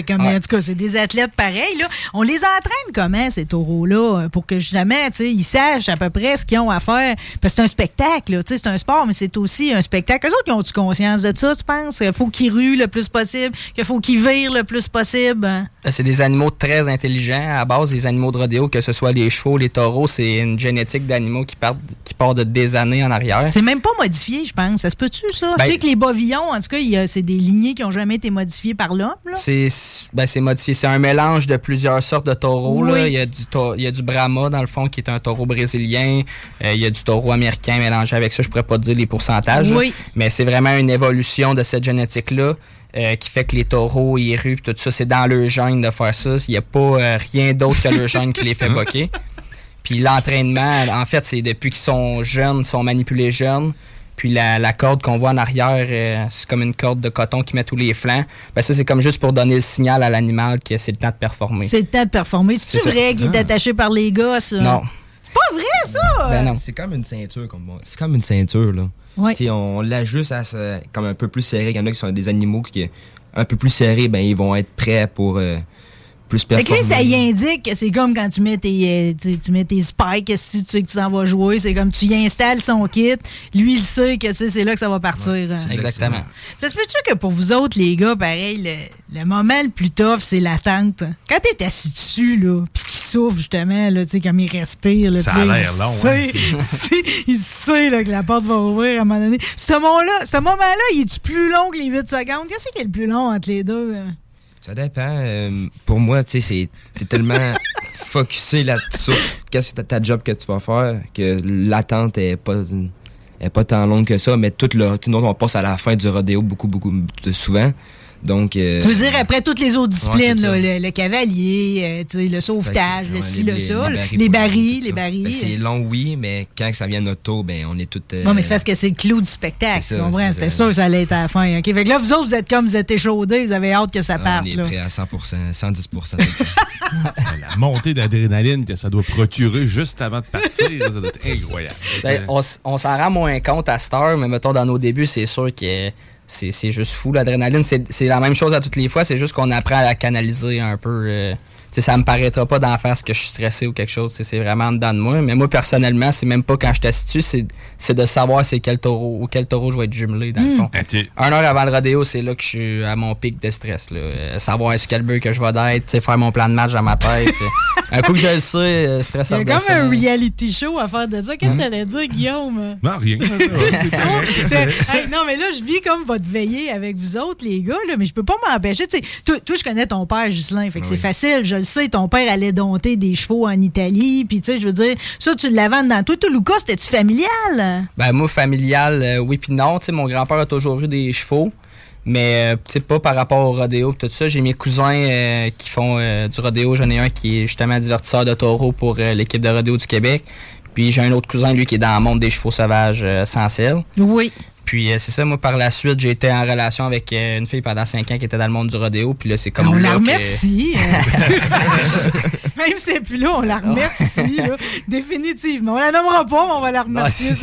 Comme, ouais. En tout cas, c'est des athlètes pareils. Là. On les entraîne comment, ces taureaux-là, pour que justement, ils sachent à peu près ce qu'ils ont à faire. Parce que c'est un spectacle. Là. C'est un sport, mais c'est aussi un spectacle. Eux autres, ils ont-tu conscience de ça, tu penses? Qu'il faut qu'ils ruent le plus possible, qu'il faut qu'ils virent le plus possible. C'est des animaux très intelligents. À base, des animaux de rodéo, que ce soit les chevaux, les taureaux, c'est une génétique d'animaux qui part, qui part de des années en arrière. C'est même pas modifié, je pense. Ça se peut-tu, ça? Ben, je sais que les bovillons, en tout cas, y a, c'est des lignées qui n'ont jamais été modifiées par l'homme, là. C'est, ben, c'est modifié. C'est un mélange de plusieurs sortes de taureaux. Oui. Là. Il, y a du ta- il y a du Brahma, dans le fond, qui est un taureau brésilien. Euh, il y a du taureau américain mélangé avec ça. Je pourrais pas te dire les pourcentages. Oui. Mais c'est vraiment une évolution de cette génétique-là euh, qui fait que les taureaux, ils ruent, tout ça. C'est dans leur gène de faire ça. Il n'y a pas euh, rien d'autre que leur gène qui les fait boquer. Puis l'entraînement, en fait, c'est depuis qu'ils sont jeunes, sont manipulés jeunes. Puis la, la corde qu'on voit en arrière, euh, c'est comme une corde de coton qui met tous les flancs. Ben ça, c'est comme juste pour donner le signal à l'animal que c'est le temps de performer. C'est le temps de performer. C'est-tu c'est vrai ça? Qu'il est attaché par les gosses? Non. C'est pas vrai, ça! Ben non. C'est comme une ceinture. Comme c'est comme une ceinture, là. Oui. T'sais, on l'ajuste à ce, comme un peu plus serré. Il y en a qui sont des animaux qui, un peu plus serrés, ben ils vont être prêts pour... Euh, plus performant. Fait que là, ça y indique que c'est comme quand tu mets tes, tu, tu mets tes spikes, si tu sais que tu t'en vas jouer, c'est comme tu y installes son kit, lui, il sait que tu sais, c'est là que ça va partir. Ouais, c'est exactement. Ça se peut-tu que pour vous autres, les gars, pareil, le, le moment le plus tough, c'est l'attente? Quand t'es assis dessus, là, pis qu'il souffle, justement, là, tu sais, comme il respire, là, ça a l'air long, hein? Il sait, là, que la porte va ouvrir à un moment donné. Ce moment-là, ce moment-là, il est-tu plus long que les huit secondes? Qu'est-ce qui est le plus long entre les deux, là? Ça dépend. Euh, pour moi, tu sais, t'es tellement focusé là-dessus. Qu'est-ce que ta job que tu vas faire? Que l'attente est pas, est pas tant longue que ça, mais tout le. Nous, on passe à la fin du rodéo beaucoup, beaucoup de souvent. Donc, euh, tu veux dire, après toutes les autres disciplines, ouais, là, le, le cavalier, euh, le sauvetage, que, le ci, le ça, les barils, les barils. C'est long, oui, mais quand ça vient notre tour, ben, on est tout... Euh, bon, mais c'est parce que c'est le clou du spectacle, tu comprends? C'était sûr que ça allait être à la fin. Okay? Fait que là, vous autres, vous êtes comme, vous êtes échaudés, vous avez hâte que ça parte. On est là. Prêt à cent pour cent, cent dix pour cent. La montée d'adrénaline que ça doit procurer juste avant de partir, ça doit être incroyable. Ben, on, on s'en rend moins compte à cette heure, mais mettons, dans nos débuts, c'est sûr que... C'est, c'est juste fou, l'adrénaline. C'est, c'est la même chose à toutes les fois, c'est juste qu'on apprend à la canaliser un peu. Euh, ça me paraîtra pas d'en faire ce que je suis stressé ou quelque chose. C'est vraiment dedans de moi. Mais moi, personnellement, c'est même pas quand je t'assitue, c'est, c'est de savoir c'est quel taureau ou quel taureau je vais être jumelé, dans mmh. le fond. Okay. Un heure avant le rodéo, c'est là que je suis à mon pic de stress. Là. Euh, savoir est-ce quel beurre que je vais être, faire mon plan de match dans ma tête. Un coup que je le sais, euh, stress ordinaire. C'est comme un reality show à faire de ça. Qu'est-ce que mmh. t'allais dire, Guillaume? Non, rien. C'est trop. C'est... Hey, non, mais là, je vis comme votre veillée avec vous autres, les gars, là, mais je peux pas m'empêcher. Toi, toi, je connais ton père, Ghislain, fait que oui. c'est facile. Je le sais, ton père allait dompter des chevaux en Italie. Puis, tu sais, je veux dire, ça, tu l'avais dans toi. Toi, Lucas, c'était-tu familial? Ben, moi, familial, euh, oui, puis non. Tu sais, mon grand-père a toujours eu des chevaux. Mais, euh, tu sais, pas par rapport au rodéo tout ça. J'ai mes cousins euh, qui font euh, du rodéo. J'en ai un qui est justement divertisseur de taureaux pour euh, l'équipe de rodéo du Québec. Puis j'ai un autre cousin, lui, qui est dans le monde des chevaux sauvages euh, sans selle. Oui. Puis euh, c'est ça, moi, par la suite, j'ai été en relation avec euh, une fille pendant cinq ans qui était dans le monde du rodéo. Puis là, c'est comme... On là la remercie! Que... Même si c'est plus là, on la remercie, là, définitivement. On la nommera pas, mais on va la remercier.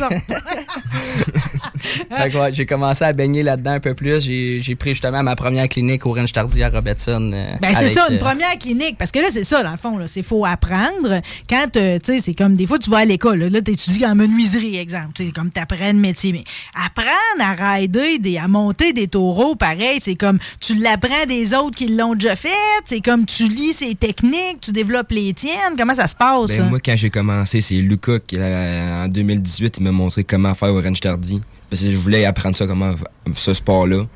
Ah, Donc, ouais, j'ai commencé à baigner là-dedans un peu plus. J'ai, j'ai pris justement ma première clinique au Ranch Tardy à Robertson. Euh, ben, c'est avec, ça, une euh... première clinique. Parce que là, c'est ça, dans le fond. Là, c'est faut apprendre. Quand, euh, tu sais, c'est comme des fois, tu vas à l'école. Là, là tu étudies en menuiserie, exemple. C'est comme tu apprends le métier. Mais apprendre à rider, des, à monter des taureaux, pareil, c'est comme tu l'apprends des autres qui l'ont déjà fait. C'est comme tu lis ces techniques, tu développes les tiennes. Comment ça se passe? Ben, moi, quand j'ai commencé, c'est Lucas qui, euh, en deux mille dix-huit, il m'a montré comment faire au Ranch Tardy. Parce que je voulais apprendre ça, comment ce sport-là.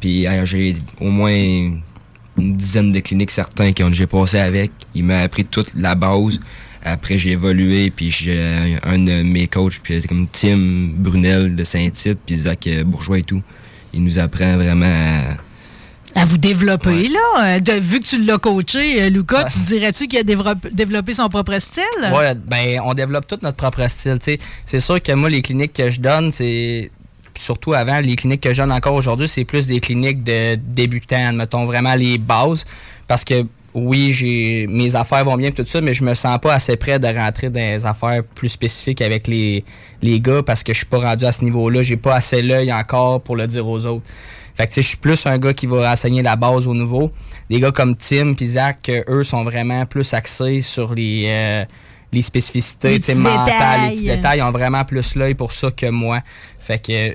Puis alors, j'ai au moins une dizaine de cliniques, certains, que j'ai passé avec. Il m'a appris toute la base. Après, j'ai évolué. Puis j'ai un de mes coachs, puis comme Tim Brunel de Saint-Tite, puis Zach Bourgeois et tout. Il nous apprend vraiment à... À vous développer, ouais. là. De, vu que tu l'as coaché, Lucas, ouais. tu dirais-tu qu'il a développé, développé son propre style? Oui, bien, on développe tout notre propre style. T'sais, c'est sûr que moi, les cliniques que je donne, c'est... Surtout avant, les cliniques que je donne encore aujourd'hui, c'est plus des cliniques de débutants, mettons vraiment les bases. Parce que oui, j'ai mes affaires vont bien et tout ça, mais je me sens pas assez prêt de rentrer dans des affaires plus spécifiques avec les, les gars parce que je suis pas rendu à ce niveau-là. J'ai pas assez l'œil encore pour le dire aux autres. Fait que tu sais, je suis plus un gars qui va enseigner la base aux nouveaux. Des gars comme Tim et Zach, eux, sont vraiment plus axés sur les. Euh, les spécificités, tu sais, mentales, les petits détails, ont vraiment plus l'œil pour ça que moi. Fait que...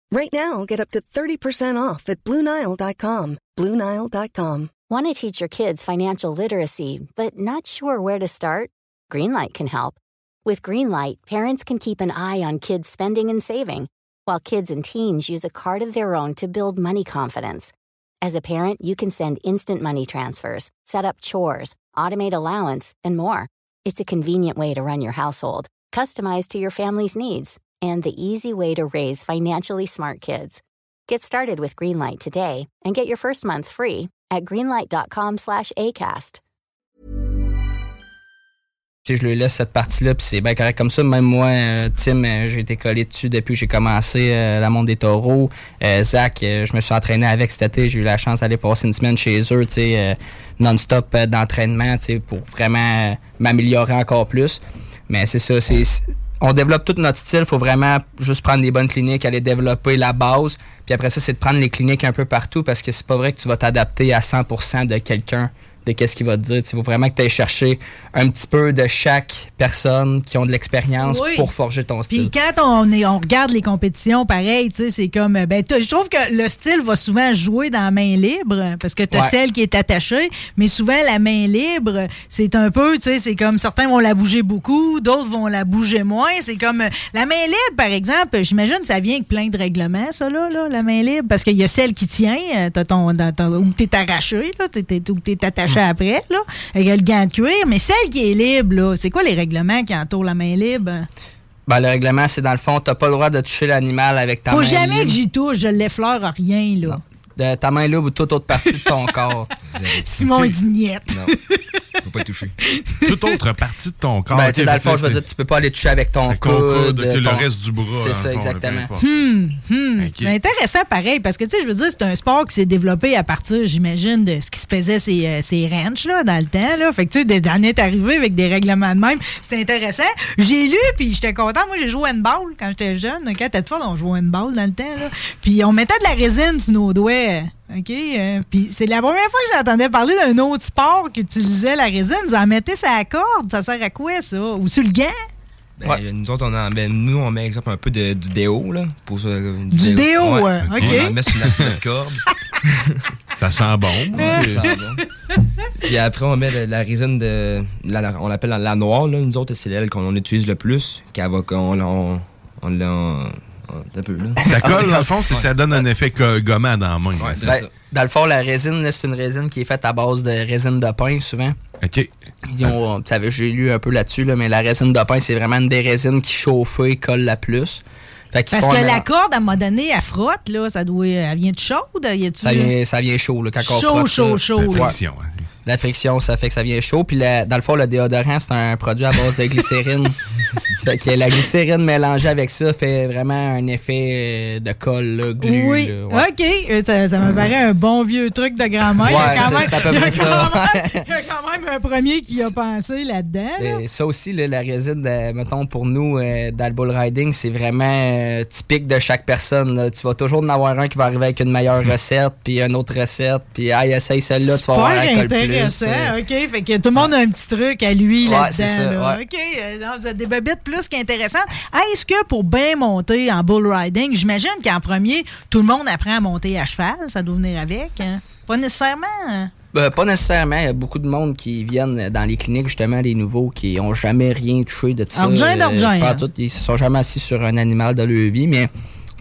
Right now, get up to thirty percent off at Blue Nile dot com. Blue Nile dot com. Want to teach your kids financial literacy, but not sure where to start? Greenlight can help. With Greenlight, parents can keep an eye on kids' spending and saving, while kids and teens use a card of their own to build money confidence. As a parent, you can send instant money transfers, set up chores, automate allowance, and more. It's a convenient way to run your household, customized to your family's needs, and the easy way to raise financially smart kids. Get started with Greenlight today and get your first month free at greenlight dot com slash A C A S T. Tu sais, je lui laisse cette partie-là, puis c'est bien correct comme ça. Même moi, Tim, j'ai été collé dessus depuis que j'ai commencé euh, la Monte des Taureaux. Euh, Zach, euh, je me suis entraîné avec cet été. J'ai eu la chance d'aller passer une semaine chez eux, tu sais, euh, non-stop euh, d'entraînement, tu sais, pour vraiment m'améliorer encore plus. Mais c'est ça, c'est... On développe tout notre style. Il faut vraiment juste prendre des bonnes cliniques, aller développer la base. Puis après ça, c'est de prendre les cliniques un peu partout parce que c'est pas vrai que tu vas t'adapter à cent pour cent de quelqu'un. De qu'est-ce qu'il va te dire. Il faut vraiment que tu ailles chercher un petit peu de chaque personne qui ont de l'expérience oui. pour forger ton style. Puis quand on, est, on regarde les compétitions, pareil, c'est comme... ben je trouve que le style va souvent jouer dans la main libre parce que tu as ouais. celle qui est attachée, mais souvent la main libre, c'est un peu... C'est comme certains vont la bouger beaucoup, d'autres vont la bouger moins. C'est comme... La main libre, par exemple, j'imagine que ça vient avec plein de règlements, ça, là, là la main libre, parce qu'il y a celle qui tient, t'as ton, t'as, t'as, où tu es arraché, là, t'es, t'es, où tu es attaché après, là, avec le gant de cuir, mais celle qui est libre, là, c'est quoi les règlements qui entourent la main libre? Ben, le règlement, c'est dans le fond, t'as pas le droit de toucher l'animal avec ta Faut main libre. Faut jamais que j'y touche, je l'effleure à rien, là. Non. De ta main libre ou toute autre partie de ton corps. Simon dit niette. Non, faut pas toucher. Toute autre partie de ton corps. Ben, okay, dans le fond, je veux dire, tu peux pas aller toucher avec ton avec coude. coude ton... Le reste du bras. C'est ça, fond, exactement. Hmm, hmm. Okay. C'est intéressant, pareil, parce que, tu sais, je veux dire, c'est un sport qui s'est développé à partir, j'imagine, de ce qui se faisait ces, ces ranchs, là, dans le temps, là. Fait que, tu sais, d'en être arrivé avec des règlements de même, c'est intéressant. J'ai lu, puis j'étais content. Moi, j'ai joué à une balle quand j'étais jeune. Quand t'étais fort, on jouait à une balle dans le temps, là. Puis on mettait de la résine sur nos doigts. OK. Euh, Puis c'est la première fois que j'entendais parler d'un autre sport qui utilisait la résine. Vous en mettez ça à la corde. Ça sert à quoi, ça? Ou sur le gant? Ben, ouais. Nous autres, on en, ben, nous, on met exemple un peu de, du déo, là. Pour, euh, du, du déo, déo ouais. OK. On en met sur la corde. Ça sent bon. Ouais, ça sent bon. Puis après, on met la, la résine de... La, on l'appelle la, la noire, là. Nous autres, c'est elle qu'on on utilise le plus. Qu'on, on, on, on, on, un peu, là. Ça colle, dans le fond, c'est, ouais. ça donne un effet gommant dans la main. Ouais, ben, dans le fond, la résine, là, c'est une résine qui est faite à base de résine de pin, souvent. OK. Ils ont, j'ai lu un peu là-dessus, là, mais la résine de pin, c'est vraiment une des résines qui, chauffée, colle la plus. Parce que un... la corde, à un moment donné, elle frotte, là, ça doit, elle vient de chaude? Y a-tu... Ça, vient, ça vient chaud, là, quand chaud, on frotte. Chaud, chaud, chaud. La friction. Ouais. La friction, ça fait que ça vient chaud. Puis, la, dans le fond, le déodorant, c'est un produit à base de glycérine. Fait que la glycérine mélangée avec ça fait vraiment un effet de colle, là, glu. Oui, là, ouais. OK. Ça, ça me paraît un bon vieux truc de grand-mère. Ouais, quand c'est, même, c'est à peu près ça. Il y a quand même un premier qui a pensé là-dedans. Là. Et ça aussi, là, la résine, de, mettons, pour nous, euh, dans le bull riding, c'est vraiment euh, typique de chaque personne. Là. Tu vas toujours en avoir un qui va arriver avec une meilleure recette, puis une autre recette, puis ah, essaye celle-là, tu vas avoir la colle plus. Euh... OK. Fait que tout le monde a un petit truc à lui ouais, là-dedans. C'est ça, là. Ouais. OK. Non, vous êtes des babites plus qu'intéressante. Est-ce que pour bien monter en bull riding, j'imagine qu'en premier, tout le monde apprend à monter à cheval, ça doit venir avec, hein? Pas nécessairement. Hein? Ben, pas nécessairement. Il y a beaucoup de monde qui viennent dans les cliniques, justement, les nouveaux, qui n'ont jamais rien touché de tout ça. Orgin, d'orgin. Pas tout, ils se sont jamais assis sur un animal de leur vie, mais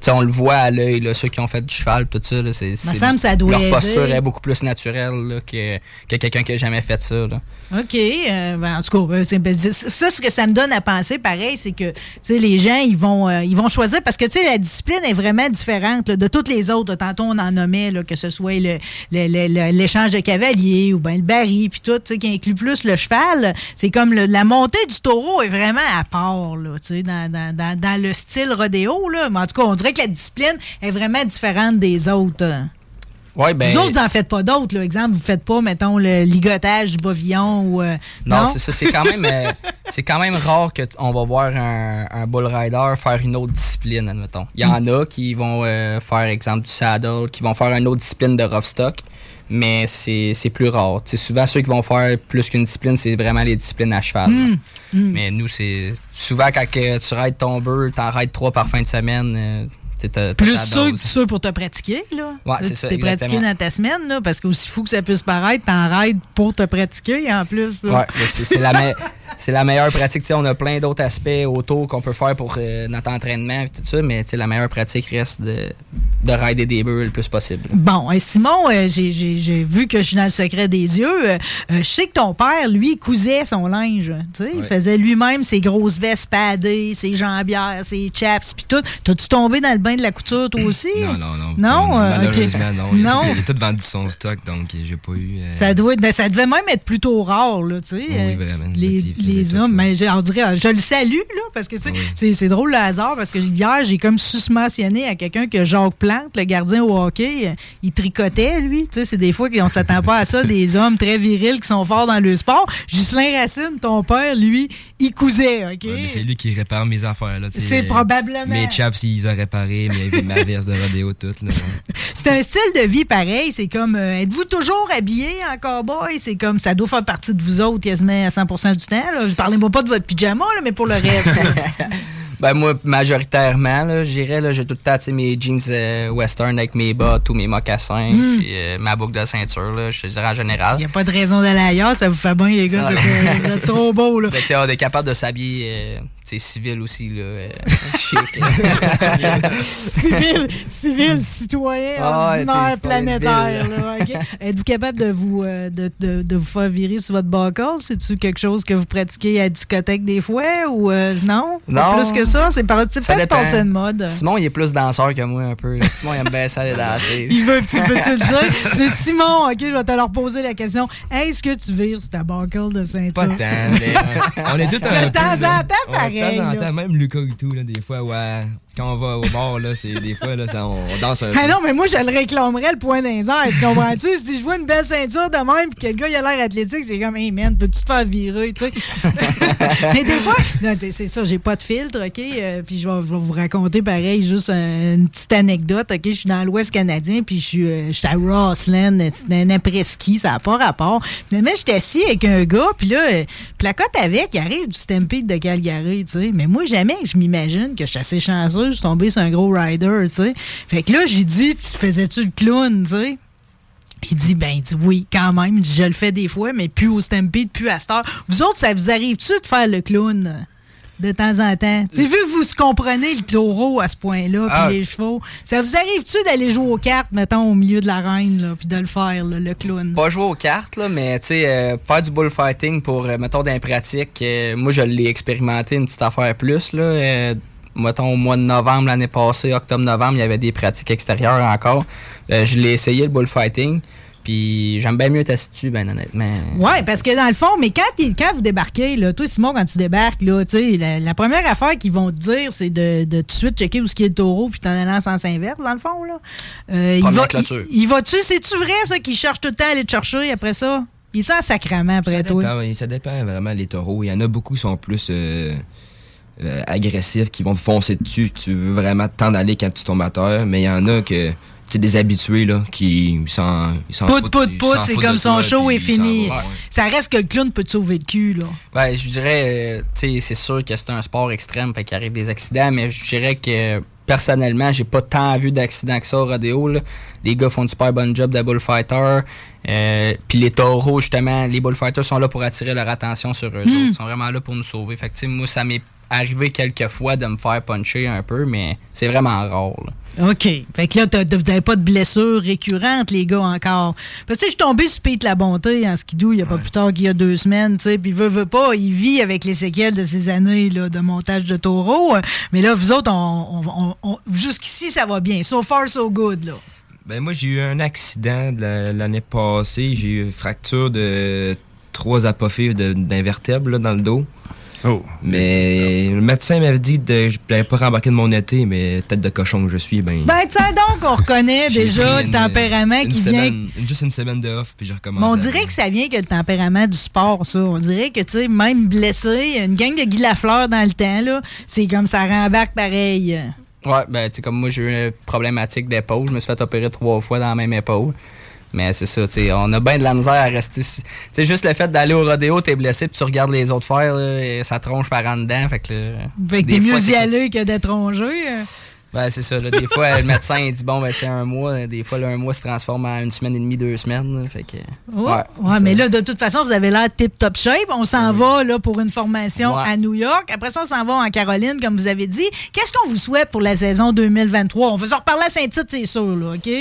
on le voit à l'œil, là, ceux qui ont fait du cheval, tout ça. Là, c'est, c'est, semble, ça doit leur aider. Posture est beaucoup plus naturelle là, que, que quelqu'un qui n'a jamais fait ça. Là. OK. Euh, ben, en tout cas, c'est, ça, ce que ça me donne à penser, pareil, c'est que les gens, ils vont, euh, ils vont choisir parce que la discipline est vraiment différente là, de toutes les autres. Tantôt, on en nommait, là, que ce soit le, le, le, le, l'échange de cavaliers ou ben, le baril, puis tout, qui inclut plus le cheval. C'est comme le, la montée du taureau est vraiment à part là, dans, dans, dans, dans le style rodéo. Là. Mais en tout cas, on dirait que la discipline est vraiment différente des autres. Ouais, ben, vous autres, vous n'en faites pas d'autres. Là. Exemple, vous ne faites pas, mettons, le ligotage du bovillon. Ou, euh, non, non, c'est ça. C'est quand même, euh, c'est quand même rare qu'on va voir un, un bull rider faire une autre discipline, admettons. Il y en mm. a qui vont euh, faire, exemple, du saddle, qui vont faire une autre discipline de rough stock, mais c'est, c'est plus rare. T'sais, souvent, ceux qui vont faire plus qu'une discipline, c'est vraiment les disciplines à cheval. Mm. Mm. Mais nous, c'est souvent, quand euh, tu raides ton bœuf, tu en raides trois par fin de semaine... Euh, T'as, t'as plus sûr que sûr pour te pratiquer, là. Ouais, là c'est tu ça, t'es exactement. Pratiqué dans ta semaine, là, parce qu'aussi fou que ça puisse paraître, t'en raides pour te pratiquer, en plus. Là. Ouais, c'est, c'est, la me- c'est la meilleure pratique. T'sais, on a plein d'autres aspects autour qu'on peut faire pour euh, notre entraînement et tout ça, mais la meilleure pratique reste de, de rider des bœufs le plus possible. Là. Bon, et Simon, euh, j'ai, j'ai, j'ai vu que je suis dans le secret des yeux. Euh, euh, je sais que ton père, lui, cousait son linge. Ouais. Il faisait lui-même ses grosses vestes padées, ses jambières, ses chaps, puis tout. T'as-tu tombé dans le bain de la couture, toi aussi? Non, non, non. Non? Malheureusement, okay. non. Il a, non. Tout, il a tout vendu son stock, donc j'ai pas eu... Euh... Ça, doit être, ben, ça devait même être plutôt rare, là, tu sais. Oui, vraiment. Les, les hommes, mais ben, on dirait, je le salue, là, parce que, tu sais, oui. c'est, c'est drôle le hasard, parce que hier, j'ai comme susmentionné à quelqu'un que Jacques Plante, le gardien au hockey, il tricotait, lui. Tu sais, c'est des fois qu'on s'attend pas à ça, des hommes très virils qui sont forts dans le sport. Ghislain Racine, ton père, lui, il cousait, OK? Ouais, mais c'est lui qui répare mes affaires, là. C'est euh, probablement... Mes chaps, ils ont réparé. Mais ma verse de rodéo toute. Là. C'est un style de vie pareil. C'est comme, euh, êtes-vous toujours habillé en cowboy? C'est comme, ça doit faire partie de vous autres quasiment à cent pour cent du temps. Là. Parlez-moi pas de votre pyjama, là, mais pour le reste. Ben moi, majoritairement, là, je dirais, là, j'ai tout le temps mes jeans euh, western avec mes bottes ou mes mocassins, mm. puis euh, ma boucle de ceinture, là, je te dirais en général. Il n'y a pas de raison d'aller ailleurs, ça vous fait bien, les gars, c'est, c'est trop beau. Là. Ben, on est capable de s'habiller euh, civil aussi, là, euh, chic. civil, civil, citoyen, ah, ordinaire, planétaire. Là, okay. Êtes-vous capable de vous, euh, de, de, de vous faire virer sur votre buckle? C'est-tu quelque chose que vous pratiquez à la discothèque des fois ou euh, non? Non. Plus que ça, c'est par... c'est ça peut-être dépend. Passer de mode. Simon, il est plus danseur que moi, un peu. Simon, il aime bien ça, aller danser. Il veut un petit peu te le dire. C'est Simon, OK, je vais te leur poser la question. Est-ce que tu vires sur ta buckle de ceinture? Pas tant. Mais, on est tous en de temps en temps, pareil. De temps en temps, même Lucas et tout, là, des fois, ouais... Quand on va au bord, là, c'est des fois, là, ça, on danse un peu. Ah non, mais moi, je le réclamerais le point d'un air. Tu comprends-tu? Si je vois une belle ceinture de même et que le gars, il a l'air athlétique, c'est comme, hey man, peux-tu te faire virer, tu sais? Mais des fois, non, c'est ça, j'ai pas de filtre, OK? Euh, puis je vais, je vais vous raconter, pareil, juste un, une petite anecdote, OK? Je suis dans l'Ouest canadien, puis je suis, euh, je suis à Rossland, un après-ski, ça n'a pas rapport. Finalement, j'étais assis avec un gars, puis là, euh, placote avec, il arrive du Stampede de Calgary, tu sais. Mais moi, jamais, je m'imagine que je suis assez chanceux. Je suis tombé sur un gros rider, tu sais. Fait que là, j'ai dit, tu faisais-tu le clown, tu sais? Il dit, ben, il dit, oui, quand même. Il dit, je le fais des fois, mais plus au Stampede, plus à Star. Vous autres, ça vous arrive-tu de faire le clown? de temps en temps. Tu sais, vu que vous se comprenez le taureau à ce point-là, puis ah. les chevaux, ça vous arrive-tu d'aller jouer aux cartes, mettons, au milieu de l'arène, puis de le faire, là, le clown? Pas jouer aux cartes, là, mais tu sais, euh, faire du bullfighting pour, euh, mettons, dans les pratiques, euh, moi, je l'ai expérimenté une petite affaire plus, là. Euh, mettons, au mois de novembre, l'année passée, octobre-novembre, il y avait des pratiques extérieures encore. Euh, je l'ai essayé, le bullfighting. Puis j'aime bien mieux t'assister, ben honnêtement. Oui, parce que dans le fond, mais quand, quand vous débarquez, là, toi Simon, quand tu débarques, là, la, la première affaire qu'ils vont te dire, c'est de, de tout de suite checker où est-ce qu'il y a le taureau, puis t'en aller en sens inverse, dans le fond. Là. Euh, il va, il, il va-tu, c'est-tu vrai, ça, qu'il cherche tout le temps à aller te chercher après ça? Il sent sacrément après ça toi. Dépend, ça dépend vraiment des taureaux. Il y en a beaucoup qui sont plus euh, euh, agressifs, qui vont te foncer dessus. Tu veux vraiment t'en aller quand tu tombes à terre, mais il y en a que... C'est des habitués là, qui s'en foutent. Pout, pout, pout, c'est comme son show est fini. Va, ouais. Ça reste que le clown peut te sauver le cul. Là. Ben, je dirais, euh, tu sais, c'est sûr que c'est un sport extrême, fait qu'il arrive des accidents, mais je dirais que personnellement, j'ai pas tant vu d'accidents que ça au rodéo. Là. Les gars font du super bon job de bullfighter. Euh, Puis les taureaux, justement, les bullfighters sont là pour attirer leur attention sur eux. Mm. Ils sont vraiment là pour nous sauver. Fait que, moi, ça m'est arrivé quelques fois de me faire puncher un peu, mais c'est vraiment rare. Là. OK. Fait que là, vous n'avez pas de blessures récurrentes, les gars, encore. Parce que je suis tombé sur Pete La Bonté en skidou, il n'y a pas ouais. plus tard qu'il y a deux semaines, tu sais, puis veut, veut pas, il vit avec les séquelles de ces années là, de montage de taureaux. Mais là, vous autres, on, on, on, on, jusqu'ici, ça va bien. So far, so good, là. Ben moi, j'ai eu un accident la, l'année passée. J'ai eu une fracture de trois apophyses d'invertèbres dans le dos. Oh. Mais oh. le médecin m'avait dit que je n'allais pas rembarquer de mon été, mais tête de cochon que je suis, ben... Ben, tu sais donc, on reconnaît déjà le tempérament une, qui une vient... Semaine, juste une semaine de off, puis je recommence. Mais on dirait à... que ça vient que le tempérament du sport, ça. On dirait que, tu sais, même blessé, une gang de Guy Lafleur dans le temps, là, c'est comme ça rembarque pareil. Ouais, ben, tu sais, comme moi, j'ai eu une problématique d'épaule. Je me suis fait opérer trois fois dans la même épaule. Mais c'est ça, tu sais, on a bien de la misère à rester... Tu sais, juste le fait d'aller au rodéo, t'es blessé, puis tu regardes les autres faire, là, et ça tronche par en dedans, fait que... Là, fait que t'es mieux d'y aller que de tronger. Ben, c'est ça, là, des fois, le médecin, il dit, bon, ben, c'est un mois. Des fois, là, un mois se transforme en une semaine et demie, deux semaines, là, fait que... Oh, ouais, ouais mais là, de toute façon, vous avez l'air tip-top shape. On s'en oui. va, là, pour une formation ouais. à New York. Après ça, on s'en va en Caroline, comme vous avez dit. Qu'est-ce qu'on vous souhaite pour la saison deux mille vingt-trois? On va s'en reparler à Saint-Tite, c'est sûr, là, OK?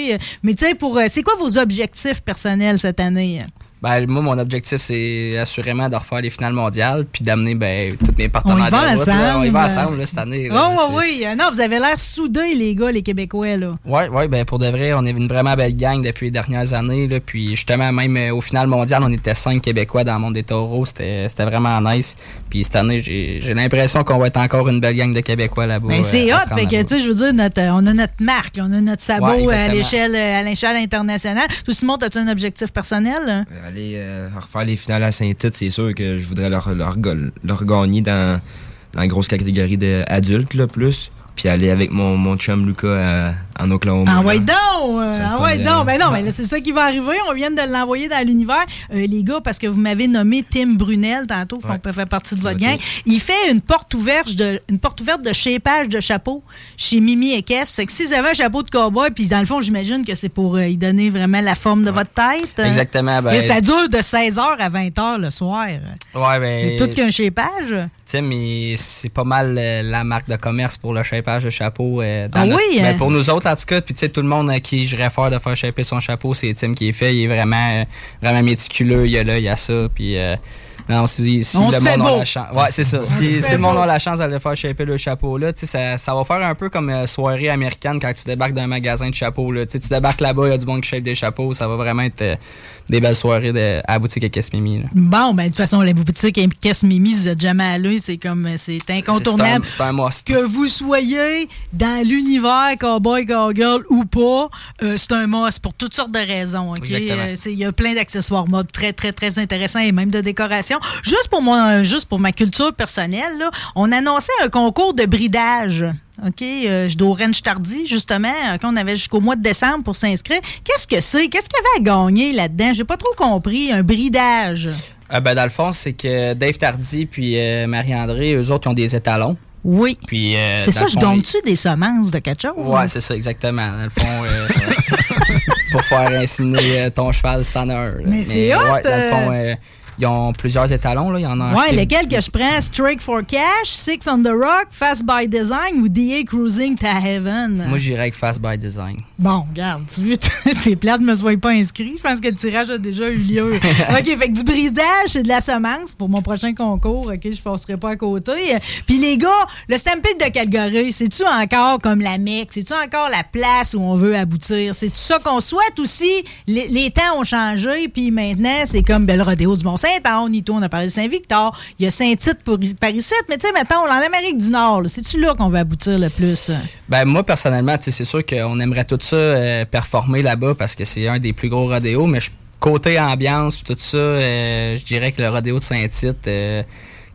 Mais, tu sais, pour... c'est quoi vos objectifs personnels cette année? Ben, moi, mon objectif, c'est assurément de refaire les finales mondiales puis d'amener, ben, tous mes partenaires de route. Là, on y va ensemble, là, cette année. Là, oh, oui, oui. Non, vous avez l'air soudés, les gars, les Québécois, là. Oui, oui, ben, pour de vrai, on est une vraiment belle gang depuis les dernières années, là. Puis, justement, même euh, aux finales mondiales, on était cinq Québécois dans le monde des taureaux. C'était, c'était vraiment nice. Puis, cette année, j'ai, j'ai l'impression qu'on va être encore une belle gang de Québécois là-bas. Ben, c'est euh, hot. Fait que, tu sais, je veux dire, notre, euh, on a notre marque, là, on a notre sabot ouais, à l'échelle, à l'échelle internationale. Tout Simon, as-tu un objectif personnel, là? Euh, Aller euh, refaire les finales à Saint-Tite, c'est sûr que je voudrais leur, leur, leur gagner dans, dans la grosse catégorie d'adultes, là, plus. Puis aller avec mon, mon chum Lucas à, en Oklahoma. Ah ouais donc! Ah ouais donc! Ben non, mais ben c'est ça qui va arriver. On vient de l'envoyer dans l'univers. Euh, les gars, parce que vous m'avez nommé Tim Brunel tantôt, ouais. on peut faire partie de votre gang. Il fait une porte ouverte de, une porte ouverte de shapage de chapeau chez Mimi et Kess. C'est que si vous avez un chapeau de cowboy, puis dans le fond, j'imagine que c'est pour euh, y donner vraiment la forme de ouais. votre tête. Exactement. Ben, et ça dure de seize heures à vingt heures le soir. Ouais, ben, c'est tout qu'un shapage. Tim, mais c'est pas mal euh, la marque de commerce pour le shapage de chapeau. Euh, dans ah notre... oui, mais pour nous autres, en tout cas, puis tu sais, tout le monde à qui je réfère de faire chaper son chapeau, c'est Tim qui est fait. Il est vraiment, euh, vraiment méticuleux. Il y a là, il y a ça. Puis, euh, non, si, si on le monde a la chance. Ouais, c'est ça. On si, si le monde a la chance d'aller faire chaper le chapeau, là, tu sais, ça, ça va faire un peu comme euh, soirée américaine quand tu débarques d'un magasin de chapeaux. Là. Tu sais, tu débarques là-bas, il y a du monde qui shape des chapeaux. Ça va vraiment être. Euh, Des belles soirées de, à la boutique à Casse-Mimi. Bon, ben de toute façon, la boutique à Casse-Mimi, vous n'êtes jamais allé. C'est comme, c'est incontournable. C'est, c'est, un, c'est un must. Que vous soyez dans l'univers cowboy, cowgirl ou pas, euh, c'est un must pour toutes sortes de raisons. Okay? Exactement. Euh, c'est, y a plein d'accessoires mode très, très, très intéressants et même de décoration. Juste pour, mon, juste pour ma culture personnelle, là, on annonçait un concours de bridage. OK, euh, je dois au Ranch Tardy, justement, qu'on avait jusqu'au mois de décembre pour s'inscrire. Qu'est-ce que c'est? Qu'est-ce qu'il y avait à gagner là-dedans? J'ai pas trop compris. Un bridage. Euh, ben, dans le fond, c'est que Dave Tardy puis euh, Marie-André, eux autres, ils ont des étalons. Oui. Puis, euh, c'est ça, fond, je donne-tu les... des semences de quelque chose? Ouais, hein? C'est ça, exactement. Dans le fond, euh, pour faire inséminer ton cheval, c'est en heure. Mais, mais c'est hot! Ouais, dans le fond... Euh, Ils ont plusieurs étalons. Là. Ils en ont ouais, lesquels que je prends? Strike for Cash, Six on the Rock, Fast by Design ou D A Cruising to Heaven? Moi, j'irais avec Fast by Design. Bon, regarde, tu c'est plate, ne me sois pas inscrit. Je pense que le tirage a déjà eu lieu. OK, fait que du bridage et de la semence pour mon prochain concours. OK, je ne passerai pas à côté. Puis les gars, le Stampede de Calgary, c'est-tu encore comme la Mecque? C'est-tu encore la place où on veut aboutir? C'est-tu ça qu'on souhaite aussi? Les, les temps ont changé, puis maintenant, c'est comme ben, le rodéo du Mont-Saint-Anne, Nito, on a parlé de Saint-Victor, il y a Saint-Tite pour Paris-Site, mais tu sais, mettons, en Amérique du Nord, là, c'est-tu là qu'on veut aboutir le plus? Ben moi, personnellement, c'est sûr qu'on aimerait tout ça euh, performer là-bas parce que c'est un des plus gros rodéos, mais je, côté ambiance, tout ça, euh, je dirais que le rodéo de Saint-Tite... Euh,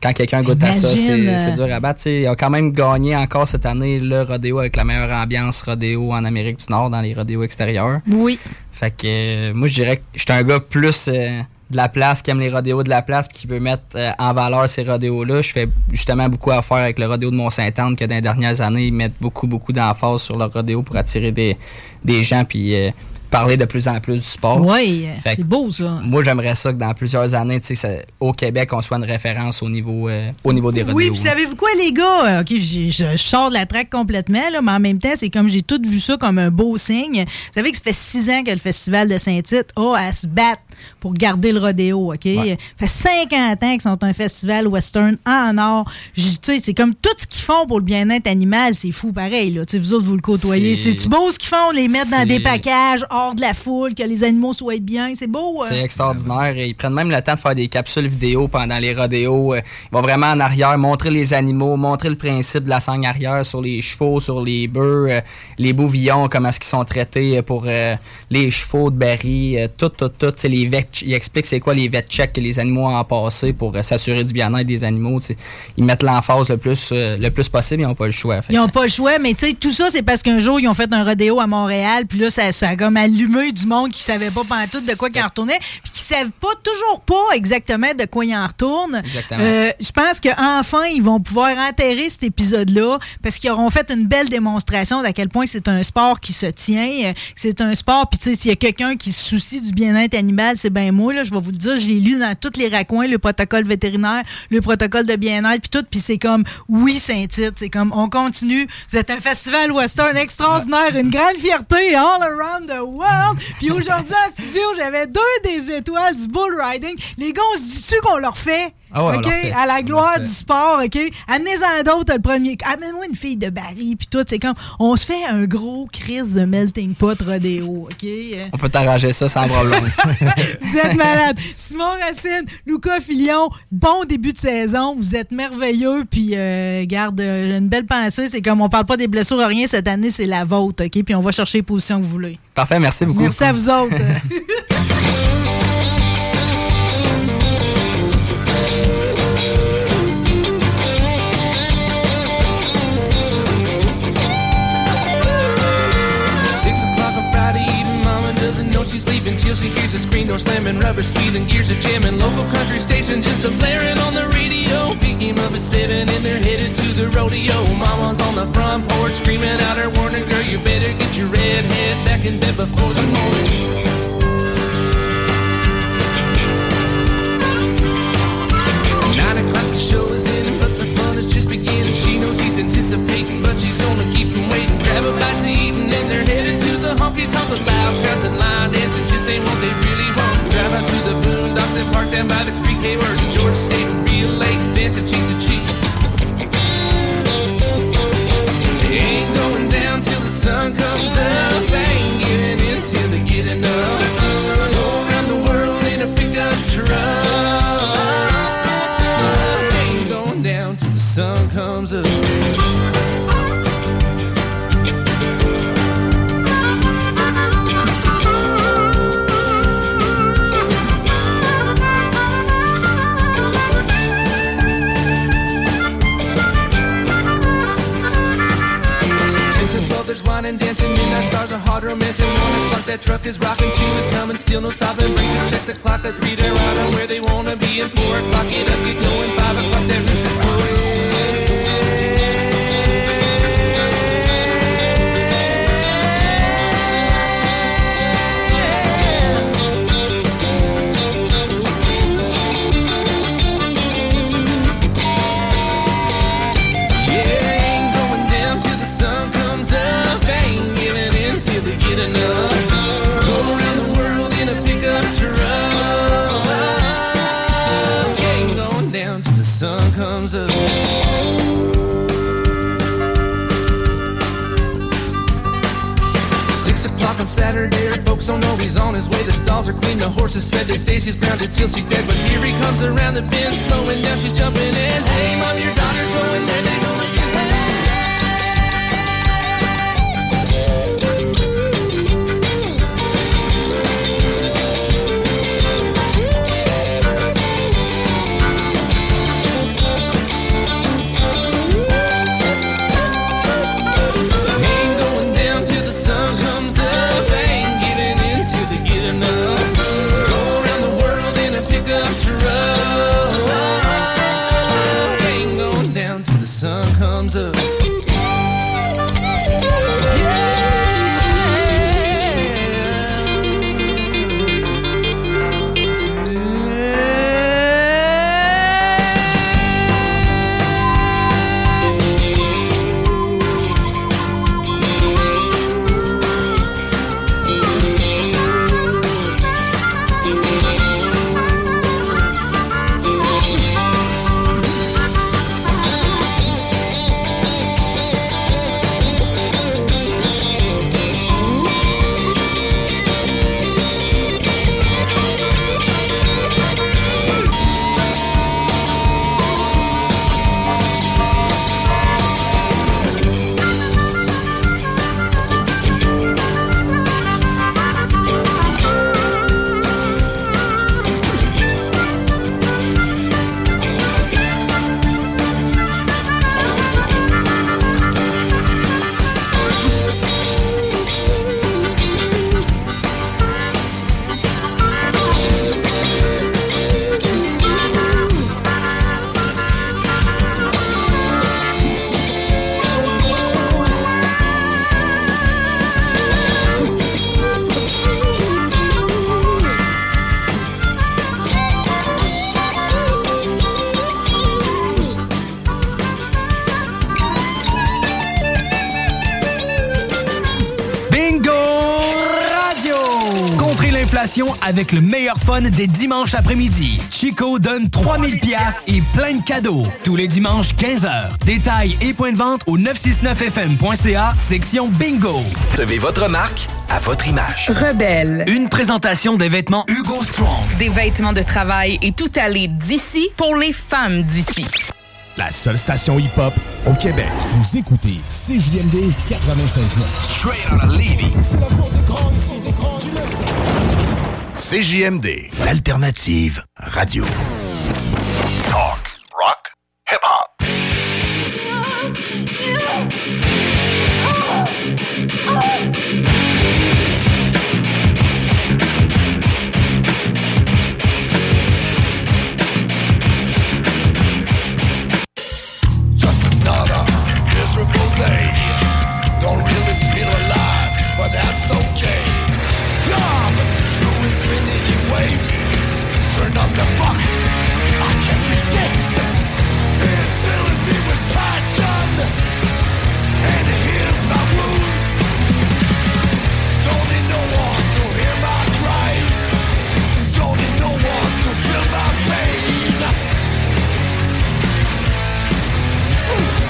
Quand quelqu'un goûte Imagine. À ça, c'est, c'est dur à battre. T'sais, ils ont quand même gagné encore cette année le rodéo avec la meilleure ambiance rodéo en Amérique du Nord dans les rodéos extérieurs. Oui. Fait que euh, moi, je dirais que je suis un gars plus euh, de la place, qui aime les rodéos de la place et qui veut mettre euh, en valeur ces rodéos-là. Je fais justement beaucoup affaire avec le rodéo de Mont-Saint-Anne que dans les dernières années, ils mettent beaucoup, beaucoup d'emphase sur leur rodéo pour attirer des, des gens puis... Euh, parler de plus en plus du sport. Oui, c'est beau ça. Moi, j'aimerais ça que dans plusieurs années, tu sais, au Québec, on soit une référence au niveau, euh, au niveau des rodéos. Oui, puis savez-vous quoi, les gars? OK, je, je sors de la traque complètement, là, mais en même temps, c'est comme j'ai tout vu ça comme un beau signe. Vous savez que ça fait six ans que le Festival de Saint-Tite a à se battre pour garder le rodéo, OK? Ouais. Ça fait cinquante ans qu'ils sont un festival western en or. Tu sais, c'est comme tout ce qu'ils font pour le bien-être animal, c'est fou pareil, là. Tu sais, vous autres, vous le côtoyez. C'est... C'est-tu beau ce qu'ils font? Les mettre c'est... dans des packages de la foule, que les animaux soient bien. C'est beau. Euh. C'est extraordinaire. Ils prennent même le temps de faire des capsules vidéo pendant les rodéos. Ils vont vraiment en arrière, montrer les animaux, montrer le principe de la sangle arrière sur les chevaux, sur les bœufs, les bouvillons, comment est-ce qu'ils sont traités pour euh, les chevaux de Barry, tout, tout, tout. T'sais, les vet, ils expliquent c'est quoi les vet checks que les animaux ont passé pour euh, s'assurer du bien-être des animaux. T'sais. Ils mettent l'emphase le plus, euh, le plus possible. Ils n'ont pas le choix. Fait. Ils n'ont pas le choix, mais tout ça, c'est parce qu'un jour, ils ont fait un rodéo à Montréal, puis là, ça, ça a comme allumé du monde qui savait pas pantoute de quoi qu'ils en retournaient, puis qui savent pas, toujours pas exactement de quoi ils en retournent. Exactement. Euh, je pense qu'enfin, ils vont pouvoir enterrer cet épisode-là parce qu'ils auront fait une belle démonstration d'à quel point c'est un sport qui se tient. C'est un sport, puis tu sais, s'il y a quelqu'un qui se soucie du bien-être animal, c'est bien moi, là, je vais vous le dire, je l'ai lu dans tous les raccoins, le protocole vétérinaire, le protocole de bien-être, puis tout, puis c'est comme, oui, Saint-Tite, c'est comme, on continue, vous êtes un festival western extraordinaire, une grande fierté, all around the world. Puis aujourd'hui, en studio, j'avais deux des étoiles du bull riding. Les gars, on se dit-tu qu'on leur fait? Oh, ouais, OK, à la gloire du sport, OK? Amenez-en d'autres, le premier. Amène-moi une fille de Barry, puis tout, c'est comme... On se fait un gros crise de melting pot rodéo, OK? On peut t'arranger ça sans problème. Vous êtes malade. Simon Racine, Luca Filion, bon début de saison. Vous êtes merveilleux, puis euh, garde euh, une belle pensée. C'est comme, on parle pas des blessures à rien cette année, c'est la vôtre, OK? Puis on va chercher les positions que vous voulez. Parfait, merci beaucoup. Merci à vous autres. She's leaving till she hears a screen door slamming, rubber squealing, gears are jamming. Local country station just a blaring on the radio. Picking up at seven and they're headed to the rodeo. Mama's on the front porch screaming out her warning, girl, you better get your red head back in bed before the morning. Nine o'clock the show is in, but the fun is just beginning. She knows he's anticipating, but she's gonna keep him waiting. Grab a bite to eat and then they're headed to the honky tonk. With loud crowds and line dancing just ain't what they really want. Drive out to the boondocks and park down by the Crinqué where it's George State real late, dancing cheek to cheek. They ain't going down till the sun comes up. They ain't giving in till they get enough. Go around the world in a pickup truck. Sun comes up. And dancing, midnight stars are hard romancing. One o'clock that truck is rocking, two is coming, still no stopping. Break to check the clock, at three they're out on where they wanna be. And four o'clock it up, get going. Five o'clock that rooster's crowing. on Saturday. Her folks don't know he's on his way. The stalls are clean, the horse is fed. They say she's grounded till she's dead, but here he comes around the bend, slowing down, she's jumping in. Hey mom, your daughter's going there, they gonna be wet. Avec le meilleur fun des dimanches après-midi. Chico donne trois mille dollars et plein de cadeaux. Tous les dimanches, quinze heures. Détails et points de vente au neuf cent soixante-neuf F M point C A, section Bingo. Recevez votre marque à votre image. Rebelle. Une présentation des vêtements Hugo Strong. Des vêtements de travail et tout aller d'ici pour les femmes d'ici. La seule station hip-hop au Québec. Vous écoutez C J M D quatre-vingt-cinq neuf. Straight out of Levy. C'est la porte des grands, ici, des grands du C J M D, l'alternative radio. Talk, rock, hip-hop. Just another miserable day. Don't really feel alive, but that's okay. Infinity waves, turn up the box, I can't resist. It's filling me with passion, and here's my wound. Don't need no one to hear my cries, don't need no one to feel my pain. Ooh.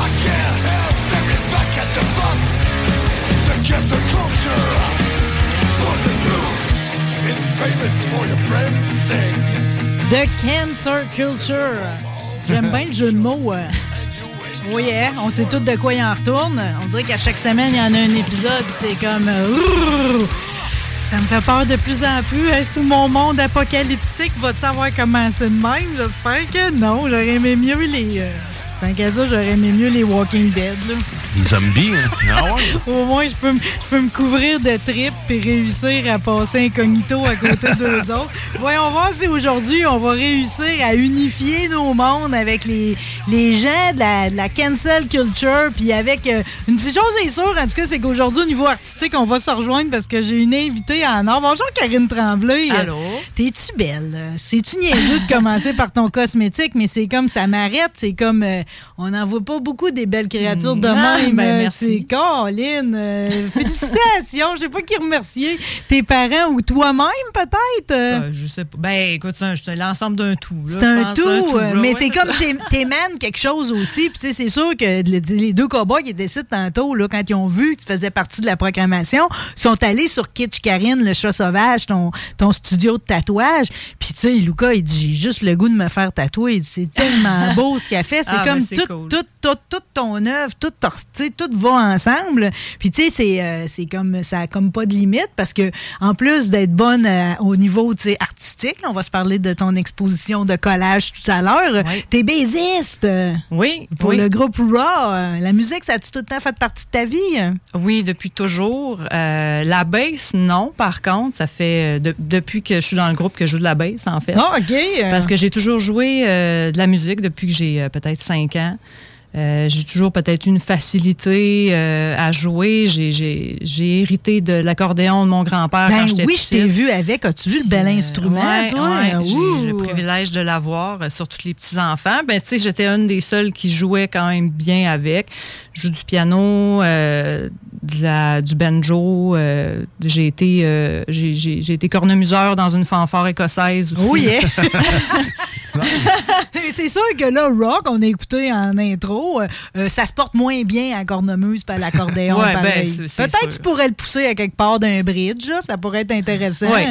I can't help staring back at the box. Against the culture, Poison Blue, it's famous for your branding. The Cancer Culture. J'aime bien le jeu de mots. Oui, hein? On sait tous de quoi il en retourne. On dirait qu'à chaque semaine, il y en a un épisode, c'est comme... Ça me fait peur de plus en plus. Sous mon monde apocalyptique, va-tu savoir comment c'est de même? J'espère que non. J'aurais aimé mieux les... Tant qu'à ça, j'aurais aimé mieux les Walking Dead, là. Les zombies, hein? Ah ouais. Au moins, je peux me couvrir de tripes et réussir à passer incognito à côté d'eux autres. Voyons voir si aujourd'hui, on va réussir à unifier nos mondes avec les, les gens de la, de la cancel culture. Puis avec euh, une chose est sûre, en tout cas, c'est qu'aujourd'hui, au niveau artistique, on va se rejoindre parce que j'ai une invitée en or. Bonjour, Karine Tremblay. Allô? T'es-tu belle? C'est-tu niaiseux de commencer par ton cosmétique? Mais c'est comme ça m'arrête. C'est comme... Euh, on n'en voit pas beaucoup des belles créatures de ah, même. Ben, merci. C'est Caroline. Euh, félicitations. Je sais pas qui remercier. Tes parents ou toi-même, peut-être? Euh, je sais pas. Ben, écoute, c'est l'ensemble d'un tout. Là. C'est un tout, tout là, mais ouais, t'es comme t'é- t'émanes quelque chose aussi. Puis, c'est sûr que les deux cowboys qui décident tantôt, là, quand ils ont vu que tu faisais partie de la programmation, sont allés sur Kitsch Karine, Le Chat Sauvage, ton, ton studio de tatouage. Puis, tu sais, Lucas, il dit, j'ai juste le goût de me faire tatouer. C'est tellement beau ce qu'elle fait. C'est ah, comme ben, c'est tout, cool. tout, tout, tout ton œuvre, tout, tout va ensemble. Puis, tu sais, c'est, euh, c'est comme, ça n'a comme pas de limite parce que, en plus d'être bonne euh, au niveau artistique, là, on va se parler de ton exposition de collage tout à l'heure, oui. T'es baisiste. Euh, oui. Pour oui. le groupe Raw. Euh, la musique, ça a-tu tout le temps fait partie de ta vie? Euh? Oui, depuis toujours. Euh, la bass, non, par contre. Ça fait de, depuis que je suis dans le groupe que je joue de la bass, en fait. Ah, OK. Euh... Parce que j'ai toujours joué euh, de la musique depuis que j'ai euh, peut-être cinq ans. Euh, j'ai toujours peut-être une facilité euh, à jouer. J'ai, j'ai, j'ai hérité de l'accordéon de mon grand-père ben quand j'étais oui, petite. Oui, je t'ai vu avec. As-tu vu le bel euh, instrument, ouais, toi? Ouais, j'ai le privilège de l'avoir, euh, surtout les petits-enfants. Ben, tu sais, j'étais une des seules qui jouait quand même bien avec. Je joue du piano, euh, de la, du banjo. Euh, j'ai, été, euh, j'ai, j'ai, j'ai été cornemuseur dans une fanfare écossaise aussi. Oui, yeah. C'est sûr que là, Rock, on a écouté en intro. Euh, ça se porte moins bien à cornemuse pas à l'accordéon. Ouais, ben, c'est, c'est peut-être que tu pourrais le pousser à quelque part d'un bridge. Là, ça pourrait être intéressant. Oui,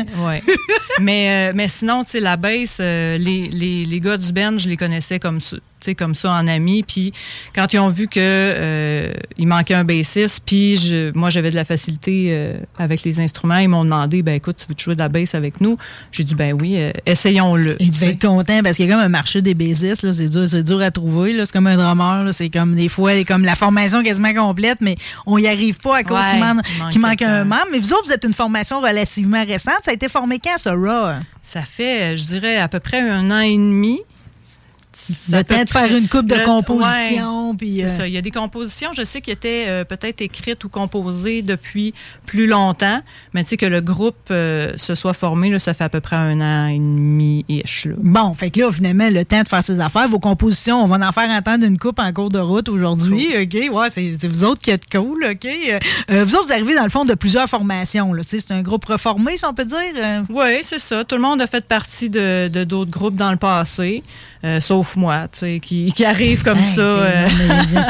oui. mais, euh, mais sinon, tu sais, la bass, euh, les, les, les gars du band, je les connaissais comme ça. comme ça en amis, puis quand ils ont vu que euh, il manquait un bassiste, puis je, moi j'avais de la facilité euh, avec les instruments, ils m'ont demandé, ben écoute, tu veux te jouer de la bass avec nous? J'ai dit, ben oui, euh, essayons-le. Ils devaient être contents, parce qu'il y a comme un marché des bassistes, là, c'est dur, c'est dur à trouver, là, c'est comme un drummer, là, c'est comme des fois, comme la formation quasiment complète, mais on y arrive pas à cause ouais, qu'il man- manque, manque un membre. Mais vous autres, vous êtes une formation relativement récente, ça a été formé quand, ça, Raw? Ça fait, je dirais, à peu près un an et demi. Ça le temps de faire une couple de compositions. Ouais, puis, c'est euh... ça. Il y a des compositions, je sais, qui étaient euh, peut-être écrites ou composées depuis plus longtemps, mais tu sais que le groupe euh, se soit formé, là, ça fait à peu près un an et demi-ish. Là. Bon, fait que là, finalement, le temps de faire ses affaires, vos compositions, on va en faire entendre une coupe en cours de route aujourd'hui. Cool. OK, ouais, c'est, c'est vous autres qui êtes cool. OK. Euh, vous autres, vous arrivez dans le fond de plusieurs formations. Là. C'est un groupe reformé, si on peut dire. Oui, c'est ça. Tout le monde a fait partie de, de d'autres groupes dans le passé, euh, sauf moi, tu sais, qui, qui arrive comme hey, ça. Euh...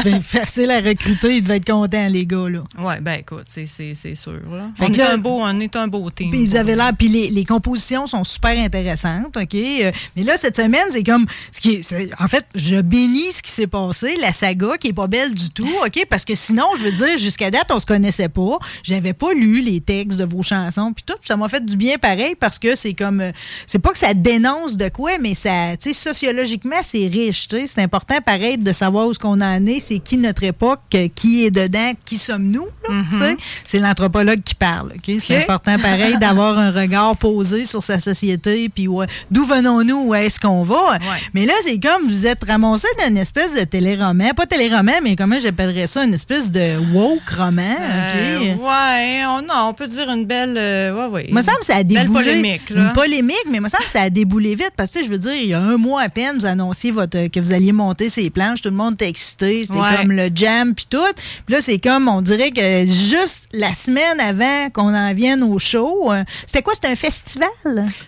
mais, mais, facile à recruter, ils devaient être contents, les gars, là. Oui, bien, écoute, c'est, c'est, c'est sûr, là. On est, là un beau, on est un beau team. Puis vous avez l'air, puis les, les compositions sont super intéressantes, OK? Euh, mais là, cette semaine, c'est comme, ce qui est, c'est, en fait, je bénis ce qui s'est passé, la saga qui est pas belle du tout, OK? Parce que sinon, je veux dire, jusqu'à date, on se connaissait pas, j'avais pas lu les textes de vos chansons, puis tout, puis ça m'a fait du bien pareil, parce que c'est comme, c'est pas que ça dénonce de quoi, mais ça, tu sais, sociologiquement, c'est riche, tu sais, c'est important pareil de savoir où ce qu'on en est, c'est qui notre époque, qui est dedans, qui sommes-nous, là, mm-hmm. C'est l'anthropologue qui parle, okay? C'est okay. Important pareil d'avoir un regard posé sur sa société, puis ouais, d'où venons-nous, où est-ce qu'on va, ouais. Mais là c'est comme vous êtes ramassé dans une espèce de téléroman, pas téléroman, mais comment j'appellerais ça, une espèce de woke roman, euh, okay? Ouais, on, non, on peut dire une belle, euh, ouais, ouais, me semble ça a déboulé, polémique, là. Une polémique, mais me semble que ça a déboulé vite, parce que je veux dire, il y a un mois à peine, vous annoncez votre, que vous alliez monter ces planches, tout le monde était excité, c'était ouais. Comme le jam puis tout. Puis là, c'est comme, on dirait que juste la semaine avant qu'on en vienne au show, c'était quoi? C'était un festival?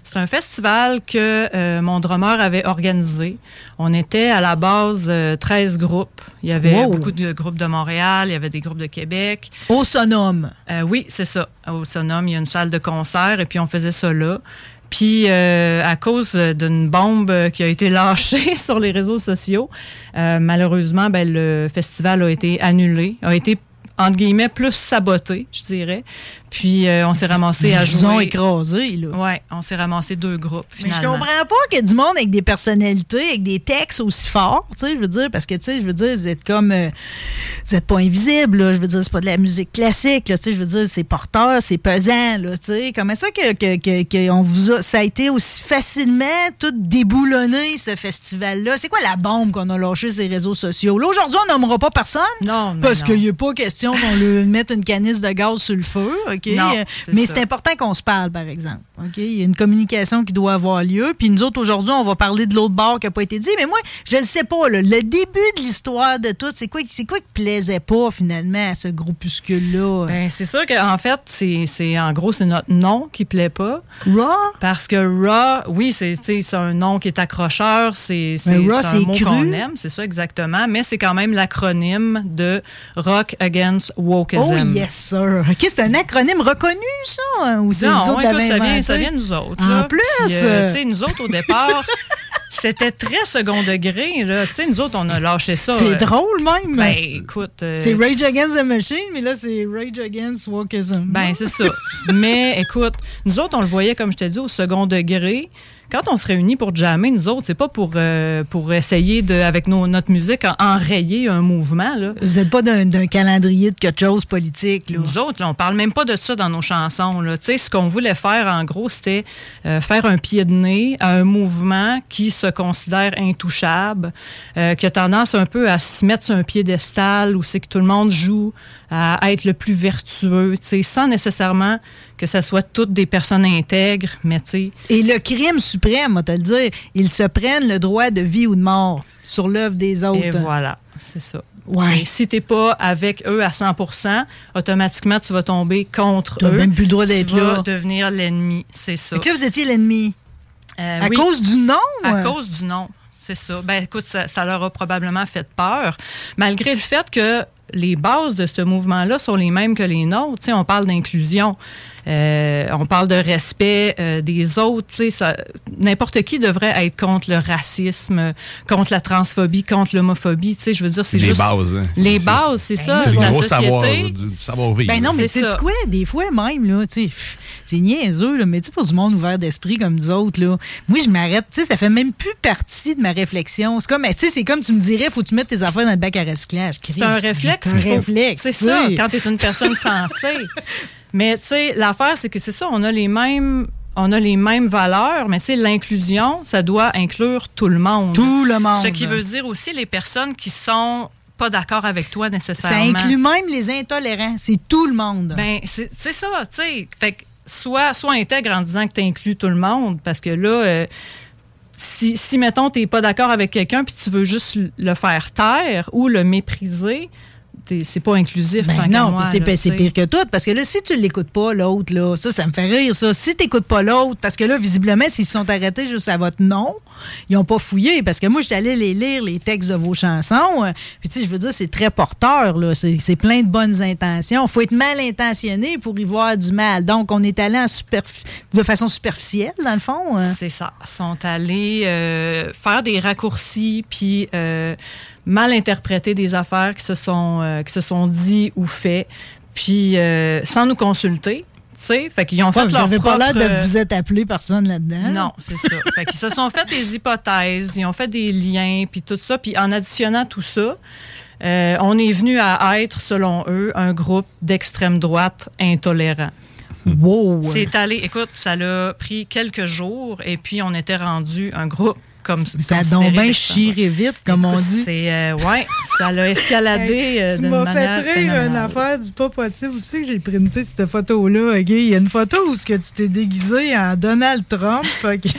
C'est un festival que euh, mon drummer avait organisé. On était à la base euh, treize groupes. Il y avait wow. Beaucoup de groupes de Montréal, il y avait des groupes de Québec. Au Sonome? Euh, oui, c'est ça. Au Sonome, il y a une salle de concert et puis on faisait ça là. Puis, euh, à cause d'une bombe qui a été lâchée sur les réseaux sociaux, euh, malheureusement, ben, le festival a été annulé, a été, entre guillemets, plus saboté, je dirais. Puis, euh, on s'est ramassé à jouer. Ils ont écrasé, là. Oui, on s'est ramassé deux groupes, finalement. Mais je comprends pas qu'il y ait du monde avec des personnalités, avec des textes aussi forts, tu sais, je veux dire, parce que, tu sais, je veux dire, vous êtes comme... Euh, vous êtes pas invisible, là, je veux dire, c'est pas de la musique classique, là, tu sais, je veux dire, c'est porteur, c'est pesant, là, tu sais. Comment ça que, que, que, que on vous a, ça a été aussi facilement tout déboulonné, ce festival-là? C'est quoi la bombe qu'on a lâchée sur les réseaux sociaux? Là, aujourd'hui, on nommera pas personne. Non, mais parce qu'il n'y a pas question qu'on lui mette une canisse de gaz sur le feu, okay? OK? Non, mais ça. C'est important qu'on se parle, par exemple. OK? Il y a une communication qui doit avoir lieu. Puis nous autres, aujourd'hui, on va parler de l'autre bord qui n'a pas été dit. Mais moi, je ne sais pas. Là, le début de l'histoire de tout, c'est quoi, c'est quoi qui ne plaisait pas, finalement, à ce groupuscule-là? Ben, c'est sûr qu'en fait, c'est, c'est, en gros, c'est notre nom qui ne plaît pas. Raw? Parce que Raw, oui, c'est, c'est un nom qui est accrocheur. C'est, c'est, raw, c'est un c'est mot cru. Qu'on aime. C'est ça, exactement. Mais c'est quand même l'acronyme de Rock Against Wokeism. Oh, yes, sir. OK, c'est un acronyme reconnu, ça? Ou c'est non, nous autres écoute, ça, vient, ça vient de nous autres. En là. Plus! Puis, euh, tu sais, nous autres, au départ, c'était très second degré. Là. Tu sais, nous autres, on a lâché ça. C'est euh, drôle, même. Ben, écoute... Euh, c'est Rage Against the Machine, mais là, c'est Rage Against Wokeism. Ben, c'est ça. Mais, écoute, nous autres, on le voyait, comme je t'ai dit, au second degré. Quand on se réunit pour jammer, nous autres, c'est pas pour, euh, pour essayer, de, avec nos, notre musique, enrayer un mouvement. Là. Vous n'êtes pas d'un, d'un calendrier de quelque chose politique. Là. Nous autres, là, on parle même pas de ça dans nos chansons. Là. Ce qu'on voulait faire, en gros, c'était euh, faire un pied de nez à un mouvement qui se considère intouchable, euh, qui a tendance un peu à se mettre sur un piédestal où c'est que tout le monde joue, à être le plus vertueux, sans nécessairement que ça soit toutes des personnes intègres, mais tu sais... Et le crime suprême, on va te le dire, ils se prennent le droit de vie ou de mort sur l'œuvre des autres. Et voilà, c'est ça. Ouais. Si t'es pas avec eux à cent pour cent, automatiquement, tu vas tomber contre T'as eux. T'as même plus le droit d'être tu là. Tu vas devenir l'ennemi, c'est ça. Et que vous étiez l'ennemi? Euh, à oui. cause du nom? À cause du nom, c'est ça. Ben écoute, ça, ça leur a probablement fait peur, malgré le fait que les bases de ce mouvement-là sont les mêmes que les nôtres. T'sais, on parle d'inclusion, euh, on parle de respect euh, des autres. Ça, n'importe qui devrait être contre le racisme, contre la transphobie, contre l'homophobie. Je veux dire, c'est les juste... Bases, hein. Les bases. C'est ben ça. C'est la gros société. Savoir vivre. Ben non, mais tu sais quoi? Des fois même, là, c'est niaiseux, là, mais pour du monde ouvert d'esprit comme nous autres, là, moi, je m'arrête. Ça fait même plus partie de ma réflexion. C'est comme, c'est comme tu me dirais, faut que tu mettes tes affaires dans le bac à recyclage. C'est un réflexe. C'est un réflexe. C'est ça, oui. Quand tu es une personne sensée. Mais tu sais, l'affaire, c'est que c'est ça, on a les mêmes, on a les mêmes valeurs, mais tu sais, l'inclusion, ça doit inclure tout le monde. Tout le monde. Ce qui veut dire aussi les personnes qui sont pas d'accord avec toi nécessairement. Ça inclut même les intolérants. C'est tout le monde. Ben, c'est, c'est ça, tu sais. Fait que soit, soit intègre en disant que tu inclus tout le monde, parce que là... Euh, Si, si, mettons, tu n'es pas d'accord avec quelqu'un puis tu veux juste le faire taire ou le mépriser, c'est pas inclusif. Ben tant non, qu'à moi, c'est, là, c'est pire que tout. Parce que là, si tu l'écoutes pas, l'autre, là, ça, ça me fait rire, ça. Si tu n'écoutes pas l'autre, parce que là, visiblement, s'ils se sont arrêtés juste à votre nom, ils n'ont pas fouillé. Parce que moi, j'étais allée les lire, les textes de vos chansons. Euh, puis, tu sais, je veux dire, c'est très porteur, là. C'est, c'est plein de bonnes intentions. Il faut être mal intentionné pour y voir du mal. Donc, on est allé en superfi- de façon superficielle, dans le fond. Euh. C'est ça. Ils sont allés euh, faire des raccourcis, puis... Euh, mal interpréter des affaires qui se sont, euh, qui se sont dites ou faites, puis euh, sans nous consulter, tu sais. Fait qu'ils ont fait ouais, leur propre... pas l'air de vous être appelé personne là-dedans. Non, c'est ça. Fait qu'ils se sont fait des hypothèses, ils ont fait des liens, puis tout ça. Puis en additionnant tout ça, euh, on est venu à être, selon eux, un groupe d'extrême droite intolérant. Wow! C'est allé... Écoute, ça l'a pris quelques jours, et puis on était rendu un groupe Comme, ça a donc bien chiré vite, comme on dit. C'est, euh, ouais, ça l'a escaladé euh, d'une manière... Tu m'as fait rire une affaire du pas possible. Tu sais que j'ai printé cette photo-là, OK? Il y a une photo où que tu t'es déguisé en Donald Trump, OK?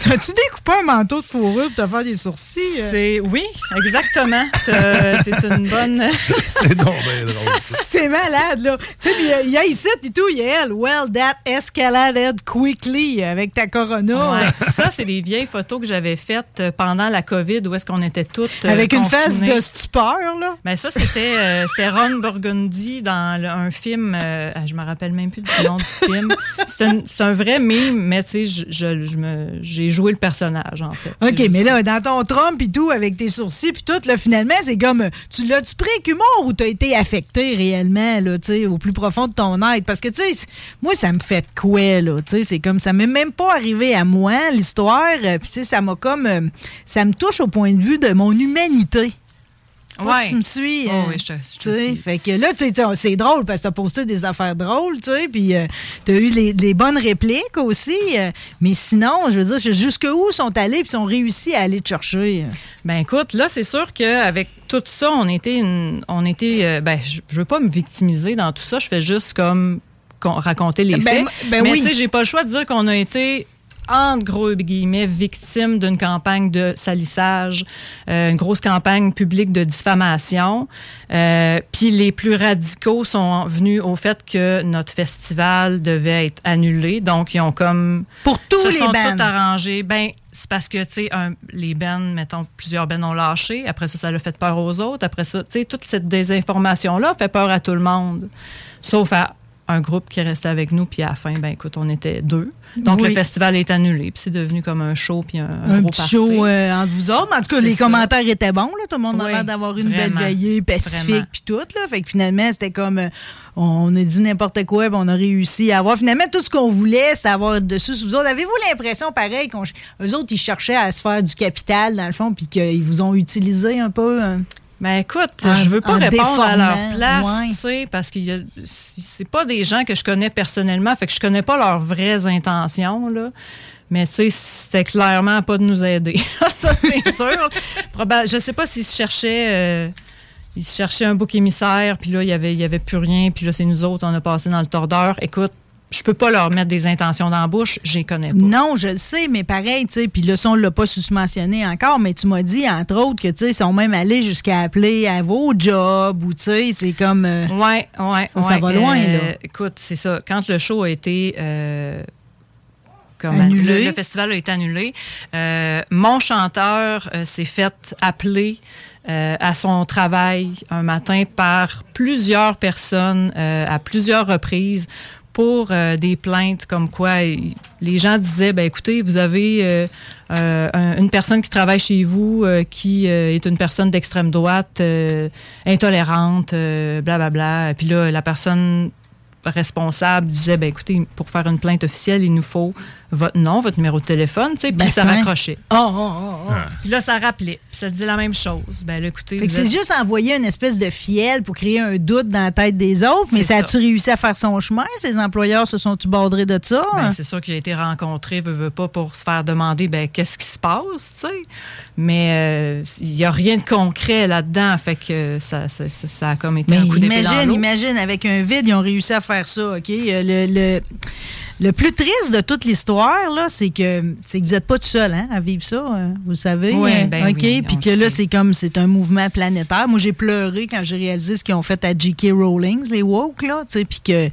T'as-tu découpé un manteau de fourrure pour te faire des sourcils? Euh? C'est, oui, exactement. T'es, t'es une bonne... C'est donc bien drôle. C'est malade, là. Tu sais, il y a ici et tout, il y a elle. Well, that escalated quickly avec ta corona. Ouais, ça, c'est des vieilles photos que j'avais faites pendant la COVID, où est-ce qu'on était toutes avec confinées. Une face de stupeur, là? Bien, ça, c'était, euh, c'était Ron Burgundy dans le, un film... Euh, je me rappelle même plus du nom du film. C'est un, c'est un vrai mime, mais tu sais, je, je, je me, j'ai joué le personnage, en fait. OK, mais là, dans ton Trump et tout, avec tes sourcils puis tout, là, finalement, c'est comme... Tu l'as-tu pris avec humour ou t'as été affecté réellement, là, tu sais, au plus profond de ton être? Parce que, tu sais, moi, ça me fait de quoi, là? Tu sais, c'est comme... Ça m'est même pas arrivé à moi, l'histoire. Puis, tu sais, ça m'a comme... Ça me touche au point de vue de mon humanité. Ouais. Oh, tu me suis. Oh, oui, je te, je te suis. Fait que là, t'sais, t'sais, c'est drôle parce que t'as posté des affaires drôles, tu sais, puis euh, t'as eu les, les bonnes répliques aussi. Euh, mais sinon, je veux dire, jusqu'où sont allés puis sont réussis à aller te chercher? Euh. Ben écoute, là, c'est sûr qu'avec tout ça, on était, une, on était. Euh, ben, je, je veux pas me victimiser dans tout ça. Je fais juste comme raconter les ben, faits. Ben mais oui. Tu sais, j'ai pas le choix de dire qu'on a été, entre gros guillemets, victime d'une campagne de salissage, euh, une grosse campagne publique de diffamation. Euh, puis les plus radicaux sont venus au fait que notre festival devait être annulé. Donc, ils ont comme... Pour tous les bands. Se sont tout arrangés. Ben, c'est parce que, tu sais, les bennes, mettons, plusieurs bennes ont lâché. Après ça, ça a fait peur aux autres. Après ça, tu sais, toute cette désinformation-là fait peur à tout le monde. Sauf à un groupe qui est resté avec nous, puis à la fin, ben écoute, on était deux. Donc, oui. Le festival est annulé, puis c'est devenu comme un show, puis un, un, un gros party. Un show euh, entre vous autres. En tout cas, c'est les ça. Commentaires étaient bons, là. Tout le monde oui, avait d'avoir une vraiment, belle veillée pacifique, puis tout, là. Fait que finalement, c'était comme... Euh, on a dit n'importe quoi, puis on a réussi à avoir... Finalement, tout ce qu'on voulait, c'est avoir dessus sous vous autres. Avez-vous l'impression, pareil, qu'eux autres, ils cherchaient à se faire du capital, dans le fond, puis qu'ils vous ont utilisé un peu... Hein? Ben écoute, en, je veux pas répondre à leur place, ouais. Tu sais, parce que c'est pas des gens que je connais personnellement, fait que je connais pas leurs vraies intentions, là. Mais tu sais, c'était clairement pas de nous aider. Ça, c'est sûr. Probable, je sais pas s'ils se cherchaient... Euh, ils se cherchaient un bouc émissaire, puis là, il y avait, il y avait plus rien, puis là, c'est nous autres, on a passé dans le tordeur. Écoute, je peux pas leur mettre des intentions dans la bouche, je les connais pas. Non, je le sais, mais pareil, tu sais, puis là, ça, on l'a pas susmentionné encore, mais tu m'as dit, entre autres, que, tu sais, ils sont même allés jusqu'à appeler à vos jobs, ou, tu sais, c'est comme... Euh, ouais, ouais, ça, ouais. Ça va loin, euh, là. Écoute, c'est ça. Quand le show a été... Euh, comme annulé. Le, le festival a été annulé. Euh, mon chanteur euh, s'est fait appeler euh, à son travail un matin par plusieurs personnes euh, à plusieurs reprises pour euh, des plaintes comme quoi y, les gens disaient, ben écoutez, vous avez euh, euh, un, une personne qui travaille chez vous euh, qui euh, est une personne d'extrême droite, euh, intolérante, euh, blablabla. Puis là, la personne responsable disait, ben écoutez, pour faire une plainte officielle, il nous faut votre nom, votre numéro de téléphone, tu sais, puis ben ça raccrochait. Oh, oh, oh, oh. Ah. Puis là, ça rappelait. Puis ça disait la même chose. Ben là, écoutez... Fait que c'est êtes... juste envoyer une espèce de fiel pour créer un doute dans la tête des autres, mais c'est ça, ça a-tu réussi à faire son chemin? Ces employeurs se sont-tu bordrés de ça? Ben, c'est sûr qu'il a été rencontré, veut, veut pas, pour se faire demander, ben qu'est-ce qui se passe, tu sais? Mais il euh, n'y a rien de concret là-dedans, fait que ça, ça, ça, ça a comme été mais un coup d'épée dans l'eau. Imagine, avec un vide, ils ont réussi à faire ça, OK? Le... le... Le plus triste de toute l'histoire, là, c'est que c'est que vous n'êtes pas tout seul, hein, à vivre ça, hein, vous le savez. Oui, ben OK, oui, puis que là, sait. C'est comme, c'est un mouvement planétaire. Moi, j'ai pleuré quand j'ai réalisé ce qu'ils ont fait à J K Rowling, les woke, là, tu sais, puis que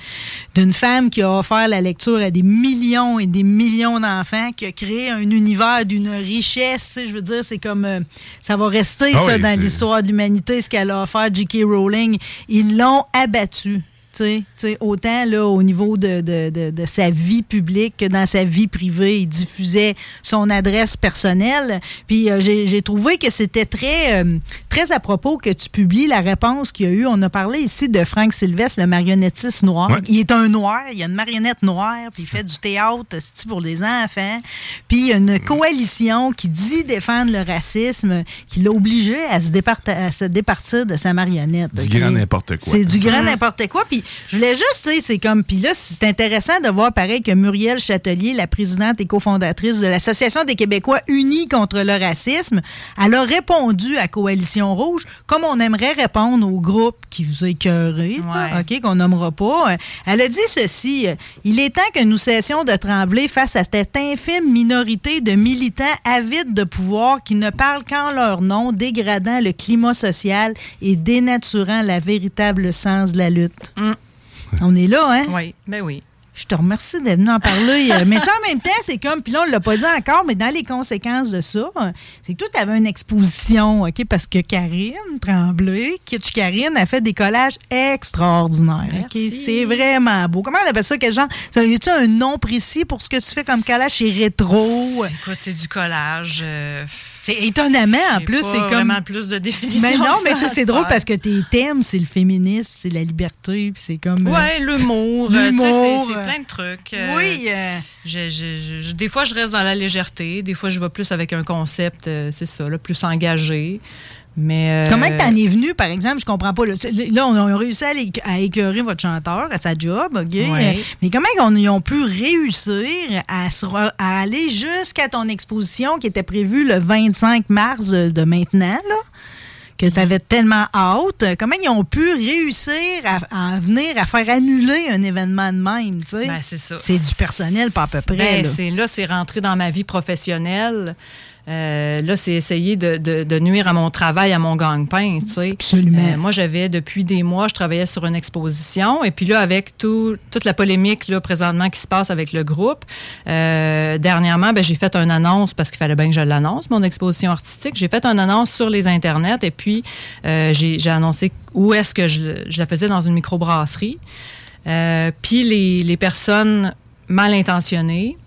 d'une femme qui a offert la lecture à des millions et des millions d'enfants, qui a créé un univers d'une richesse, tu sais, je veux dire, c'est comme, euh, ça va rester, ah, ça, oui, dans c'est... l'histoire de l'humanité, ce qu'elle a offert, J K Rowling. Ils l'ont abattue. T'sais, t'sais, autant là, au niveau de, de, de, de sa vie publique que dans sa vie privée, il diffusait son adresse personnelle. Puis euh, j'ai, j'ai trouvé que c'était très, euh, très à propos que tu publies la réponse qu'il y a eu. On a parlé ici de Franck Sylvestre, le marionnettiste noir. Ouais. Il est un noir, il a une marionnette noire, puis il fait du théâtre pour les enfants. Puis il y a une coalition qui dit défendre le racisme, qui l'a obligé à se, départ- à se départir de sa marionnette. Du okay? grand n'importe quoi. C'est du grand n'importe quoi. Puis je voulais juste, tu sais, c'est comme... Puis là, c'est intéressant de voir, pareil, que Muriel Châtelier, la présidente et cofondatrice de l'Association des Québécois unis contre le racisme, elle a répondu à Coalition Rouge comme on aimerait répondre au groupe qui vous a écœuré, ouais. OK, qu'on nommera pas. Elle a dit ceci. « Il est temps que nous cessions de trembler face à cette infime minorité de militants avides de pouvoir qui ne parlent qu'en leur nom, dégradant le climat social et dénaturant la véritable sens de la lutte. Mm. » On est là, hein? Oui, ben oui. Je te remercie d'être venu en parler. Mais en même temps, c'est comme, puis là, on ne l'a pas dit encore, mais dans les conséquences de ça, c'est que toi, tu avais une exposition, OK? Parce que Karine Tremblay, Kitsch Karine, a fait des collages extraordinaires. Okay? C'est vraiment beau. Comment on appelle ça, quel genre? As-tu un nom précis pour ce que tu fais comme collage? C'est rétro. Écoute, c'est du collage. Euh... C'est étonnamment, en plus, c'est comme... vraiment plus de définition. Mais non, mais ça, c'est drôle parce que tes thèmes, c'est le féminisme, c'est la liberté, puis c'est comme... Ouais, euh, l'humour. l'humour. Euh, c'est, c'est plein de trucs. Euh, oui. Euh... Je, je, je, des fois, je reste dans la légèreté. Des fois, je vais plus avec un concept, euh, c'est ça, là, plus engagé. Mais euh... Comment que t'en es venu, par exemple? Je comprends pas. Là, là on a réussi à, les, à écœurer votre chanteur à sa job, OK? Oui. Mais comment ils ont pu réussir à, se, à aller jusqu'à ton exposition qui était prévue le vingt-cinq mars de maintenant, là? que tu avais tellement hâte. Comment ils ont pu réussir à, à venir à faire annuler un événement de même, tu sais? Ben, c'est ça. C'est du personnel, pas à peu près. Ben, là. C'est, là, c'est rentré dans ma vie professionnelle. Euh, là, c'est essayer de, de, de nuire à mon travail, à mon gagne-pain, tu sais. Absolument. Euh, moi, j'avais, depuis des mois, je travaillais sur une exposition. Et puis là, avec tout, toute la polémique, là, présentement, qui se passe avec le groupe, euh, dernièrement, ben, j'ai fait une annonce, parce qu'il fallait bien que je l'annonce, mon exposition artistique. J'ai fait une annonce sur les internets et puis euh, j'ai, j'ai annoncé où est-ce que je, je la faisais dans une microbrasserie. Euh, puis les, les personnes mal intentionnées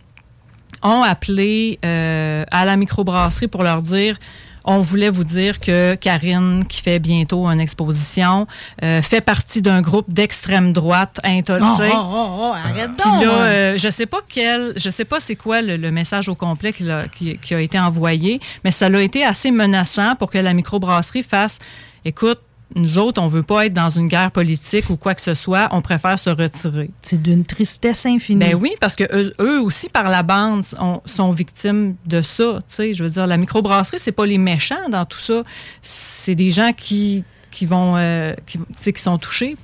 ont appelé euh, à la microbrasserie pour leur dire « On voulait vous dire que Karine, qui fait bientôt une exposition, euh, fait partie d'un groupe d'extrême droite intolérée. » Oh, oh, oh, arrête donc! Puis là, euh, je sais pas quel, je sais pas c'est quoi le, le message au complet qui a, qui, qui a été envoyé, mais ça a été assez menaçant pour que la microbrasserie fasse « Écoute, nous autres, on ne veut pas être dans une guerre politique ou quoi que ce soit. On préfère se retirer. » C'est d'une tristesse infinie. Ben oui, parce que eux, eux aussi, par la bande, on, sont victimes de ça. Tu sais, je veux dire, la microbrasserie, c'est pas les méchants dans tout ça. C'est des gens qui, qui vont, euh, qui, tu sais, qui sont touchés.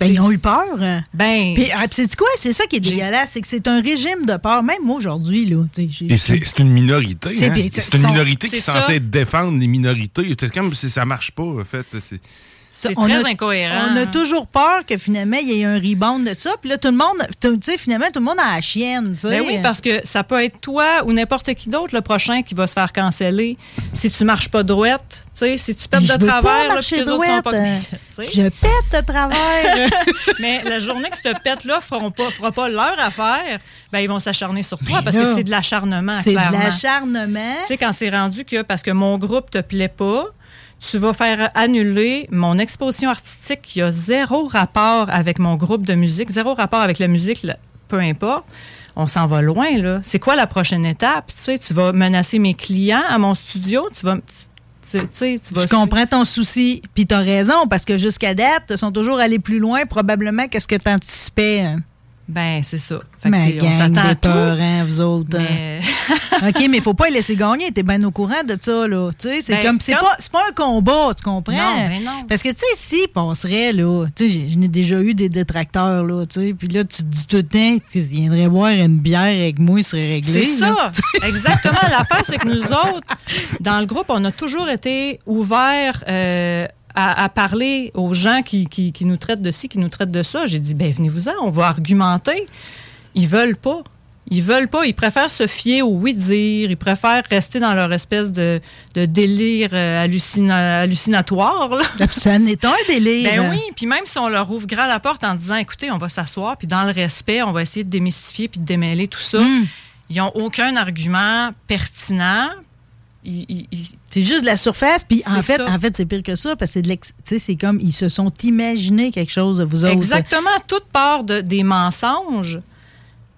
Ben, ils ont eu peur. Ben, puis c'est quoi? C'est ça qui est dégueulasse, c'est que c'est un régime de peur, même aujourd'hui. Là, et c'est, c'est une minorité. C'est, hein? bien, c'est, c'est une minorité c'est qui est censée défendre les minorités. C'est comme si ça marche pas, en fait. C'est, c'est on très a, incohérent. On a toujours peur que finalement, il y ait un rebound de ça. Puis là, tout le monde, tu sais, finalement, tout le monde a la chienne. T'sais. Ben oui, parce que ça peut être toi ou n'importe qui d'autre le prochain qui va se faire canceller. Si tu marches pas droite... Si tu pètes de travers, là, puis que les autres sont pas... Mais je, je pète de travers. Mais la journée que cette pète-là ne fera pas, fera pas leur affaire, ben, ils vont s'acharner sur toi. Mais parce là, que c'est de l'acharnement, c'est clairement. C'est de l'acharnement. Tu sais, quand c'est rendu que parce que mon groupe ne te plaît pas, tu vas faire annuler mon exposition artistique qui a zéro rapport avec mon groupe de musique, zéro rapport avec la musique, là, peu importe. On s'en va loin, là. C'est quoi la prochaine étape? Tu sais, tu vas menacer mes clients à mon studio, tu vas... Tu sais, tu vas je comprends ton souci, puis t'as raison, parce que jusqu'à date, ils sont toujours allés plus loin, probablement, que ce que t'anticipais. Ben, c'est ça. Fait que, gang, on s'attend à tout. Hein, vous autres. Mais... OK, mais faut pas les laisser gagner. T'es bien au courant de ça, là. Tu sais, c'est ben, comme... C'est, comme... Pas, c'est pas un combat, tu comprends? Non, ben non. Parce que, tu sais, si penserait, là... Tu sais, je n'ai déjà eu des détracteurs, là, tu sais. Puis là, tu te dis tout le temps, tu viendrais boire une bière avec moi, il serait réglé. C'est là. Ça. Exactement. L'affaire, c'est que nous autres, dans le groupe, on a toujours été ouverts... Euh, À, à parler aux gens qui, qui, qui nous traitent de ci, qui nous traitent de ça. J'ai dit, ben venez-vous-en, on va argumenter. Ils veulent pas. Ils veulent pas. Ils préfèrent se fier au oui-dire. Ils préfèrent rester dans leur espèce de, de délire hallucina, hallucinatoire. Là. Ça n'est un délire. Ben oui. Puis même si on leur ouvre grand la porte en disant, écoutez, on va s'asseoir, puis dans le respect, on va essayer de démystifier puis de démêler tout ça. Mm. Ils n'ont aucun argument pertinent. Il, il, il, c'est juste de la surface, puis en fait, en fait, c'est pire que ça, parce que c'est, de l'ex- c'est comme ils se sont imaginés quelque chose, vous autres. Exactement, toute part de, des mensonges,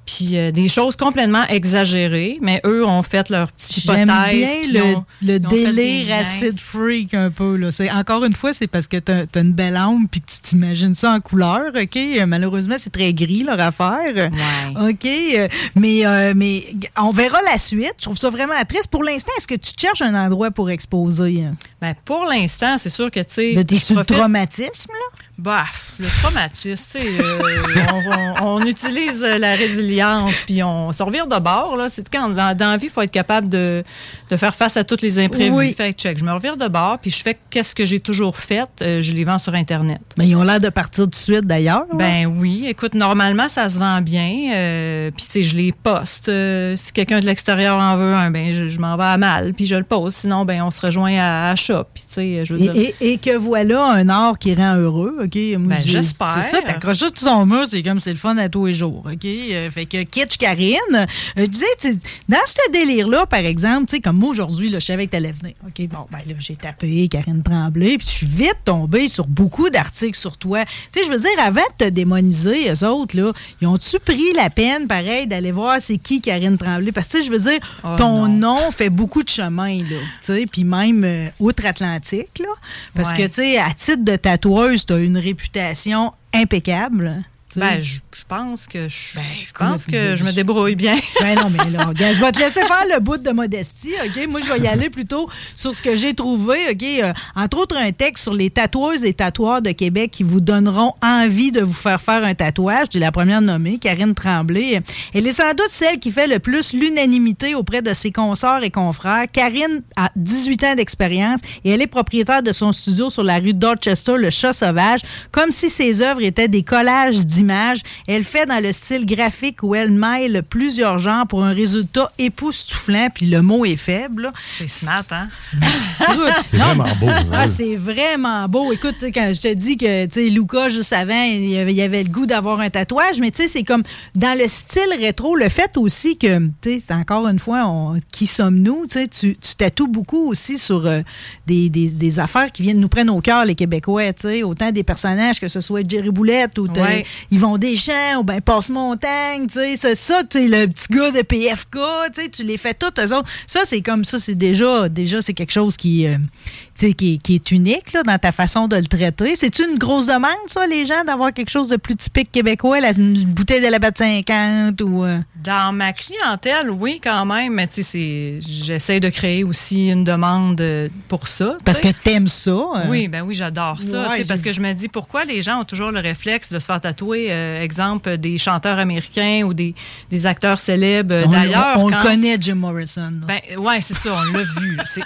puis euh, des choses complètement exagérées, mais eux ont fait leur petite hypothèse. J'aime bien le, ont, le délire acid freak un peu. Là. C'est, encore une fois, c'est parce que t'as, t'as une belle âme, puis que tu t'imagines ça en couleur, OK? Malheureusement, c'est très gris, leur affaire. Ouais. OK? Mais, euh, mais on verra la suite. Je trouve ça vraiment triste. Pour l'instant, est-ce que tu cherches un endroit pour exposer? Ben, pour l'instant, c'est sûr que, tu sais... Là, t'es sur le traumatisme, là? Bah, le traumatisme, tu sais, euh, on, on, on utilise la résilience, puis on se revire de bord, là. C'est quand, dans, dans la vie, il faut être capable de, de faire face à toutes les imprévus. Oui. Fait que check, je me revire de bord, puis je fais qu'est-ce que j'ai toujours fait, euh, je les vends sur Internet. Mais ils ont l'air de partir tout de suite, d'ailleurs. Ben ouais. Oui, écoute, normalement, ça se vend bien, euh, puis tu sais, je les poste. Euh, si quelqu'un de l'extérieur en veut un, ben je, je m'en vais à mal, puis je le pose. Sinon, ben on se rejoint à, à shop, puis tu sais, je veux dire... Et, et, et que voilà un art qui rend heureux. Okay, ben, j'espère. C'est ça, t'accroches tout ton mur, c'est comme c'est le fun à tous les jours. OK? Euh, fait que Kitsch Karine, euh, je disais, tu, dans ce délire-là, par exemple, tu sais, comme moi aujourd'hui, là, je savais que t'allais venir. OK, bon, ben là, j'ai tapé Karine Tremblay, puis je suis vite tombée sur beaucoup d'articles sur toi. Tu sais, je veux dire, avant de te démoniser, eux autres, là, ils ont-tu pris la peine, pareil, d'aller voir c'est qui Karine Tremblay? Parce que, tu sais, je veux dire, oh, ton non. nom fait beaucoup de chemin, là. Tu sais, puis même euh, outre-Atlantique, là. Parce ouais. que, tu sais, à titre de tatoueuse, t'as une réputation impeccable. Ben, je, je pense que je, ben, je pense que je me débrouille bien. Ben non, mais là, je vais te laisser faire le bout de modestie, OK? Moi, je vais y aller plutôt sur ce que j'ai trouvé, OK? Euh, entre autres, un texte sur les tatoueuses et tatoueurs de Québec qui vous donneront envie de vous faire faire un tatouage. J'ai la première nommée, Karine Tremblay. Elle est sans doute celle qui fait le plus l'unanimité auprès de ses consorts et confrères. Karine a dix-huit ans d'expérience et elle est propriétaire de son studio sur la rue Dorchester, Le Chat Sauvage, comme si ses œuvres étaient des collages d'images. Elle fait dans le style graphique où elle mêle plusieurs genres pour un résultat époustouflant, puis le mot est faible. Là. C'est smart, hein? C'est non. vraiment beau. Hein? Ah, c'est vraiment beau. Écoute, quand je te dis que, tu sais, Luca, juste avant, il y avait, avait le goût d'avoir un tatouage, mais tu sais, c'est comme dans le style rétro, le fait aussi que, tu sais, c'est encore une fois, on, qui sommes-nous? Tu sais, tu tatoues beaucoup aussi sur euh, des, des, des affaires qui viennent nous prendre au cœur, les Québécois, tu sais, autant des personnages, que ce soit Jerry Boulette ou ouais. Yvon Deschamps ou ben Passe-Montagne, tu sais, c'est ça, tu sais, le petit gars de P F K, tu sais, tu les fais toutes eux autres. Ça, c'est comme ça, c'est déjà, déjà c'est quelque chose qui, euh, qui, qui est unique là, dans ta façon de le traiter. C'est-tu une grosse demande, ça, les gens, d'avoir quelque chose de plus typique québécois, la bouteille de la batte cinquante ou... Euh... Dans ma clientèle, oui, quand même, mais tu sais, j'essaie de créer aussi une demande pour ça. Parce t'sais. que t'aimes ça. Euh... Oui, ben oui, j'adore ça, ouais, parce que je me dis, pourquoi les gens ont toujours le réflexe de se faire tatouer, euh, exemple, des chanteurs américains ou des, des acteurs célèbres on, d'ailleurs. On, on quand... le connaît, Jim Morrison. Ben, oui, c'est ça, on l'a vu. C'est,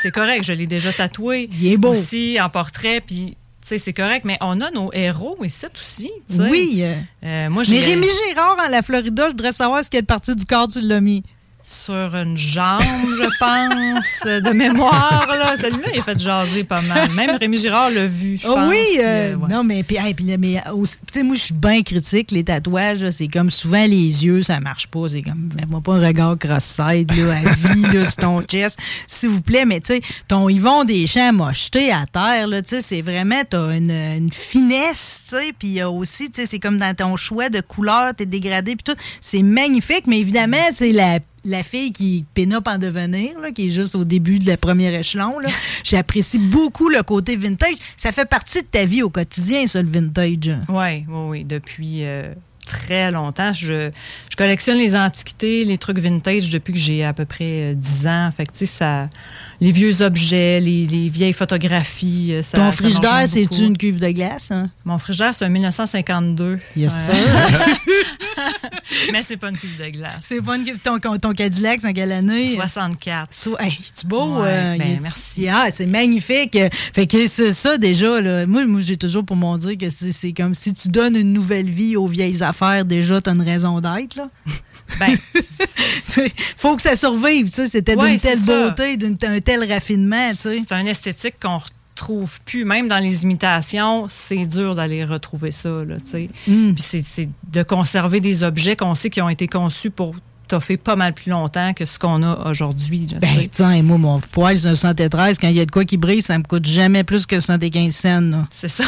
c'est correct, je l'ai déjà tatoué. Il est beau. Aussi, en portrait, puis... c'est correct, mais on a nos héros et c'est aussi. T'sais. Oui. Euh, moi, j'ai... Mais Rémi Girard, en la Florida, je voudrais savoir ce quelle partie du corps tu l'as mis. Sur une jambe, je pense, de mémoire. Là. Celui-là, il a fait jaser pas mal. Même Rémi Girard l'a vu, je pense. Oh oui! Euh, puis, euh, ouais. Non, mais, puis, hey, puis, mais aussi, moi, je suis bien critique. Les tatouages, là, c'est comme souvent les yeux, ça marche pas. C'est comme, mets-moi pas un regard cross-side là, à vie là, sur ton chest, s'il vous plaît. Mais tu sais, ton Yvon Deschamps m'a jeté à terre. Là, c'est vraiment, t'as une, une finesse. T'sais, puis aussi, c'est comme dans ton choix de couleur, t'es dégradé. Puis tout. C'est magnifique, mais évidemment, c'est la La fille qui pénope en devenir, là, qui est juste au début de la première échelon, là. J'apprécie beaucoup le côté vintage. Ça fait partie de ta vie au quotidien, ça, le vintage. Oui, oui, oui. Depuis euh, très longtemps, je, je collectionne les antiquités, les trucs vintage depuis que j'ai à peu près dix ans. Fait que, tu sais, ça... Les vieux objets, les, les vieilles photographies. Ça, ton frigidaire, c'est-tu une cuve de glace? Hein? Mon frigidaire, c'est un dix-neuf cent cinquante-deux. Yes, euh, mais c'est pas une cuve de glace. C'est pas une cuve. Ton, ton Cadillac, c'est en quelle année? soixante-quatre. So, hey, c'est beau. Ouais, euh, ben, merci. Ah, c'est magnifique. Fait que c'est ça, déjà. Là. Moi, moi, j'ai toujours pour mon dire que c'est, c'est comme si tu donnes une nouvelle vie aux vieilles affaires, déjà, t'as une raison d'être, là. Ben, faut que ça survive, tu sais, c'était ouais, d'une telle beauté, d'un d'un tel raffinement, tu sais. C'est un esthétique qu'on retrouve plus, même dans les imitations, c'est dur d'aller retrouver ça, là, tu sais. Mm. Puis c'est, c'est de conserver des objets qu'on sait qui ont été conçus pour toffer pas mal plus longtemps que ce qu'on a aujourd'hui. Là, ben, tiens, moi, mon poil, c'est un soixante-treize, quand il y a de quoi qui brille, ça me coûte jamais plus que soixante-quinze cents. Là. C'est ça.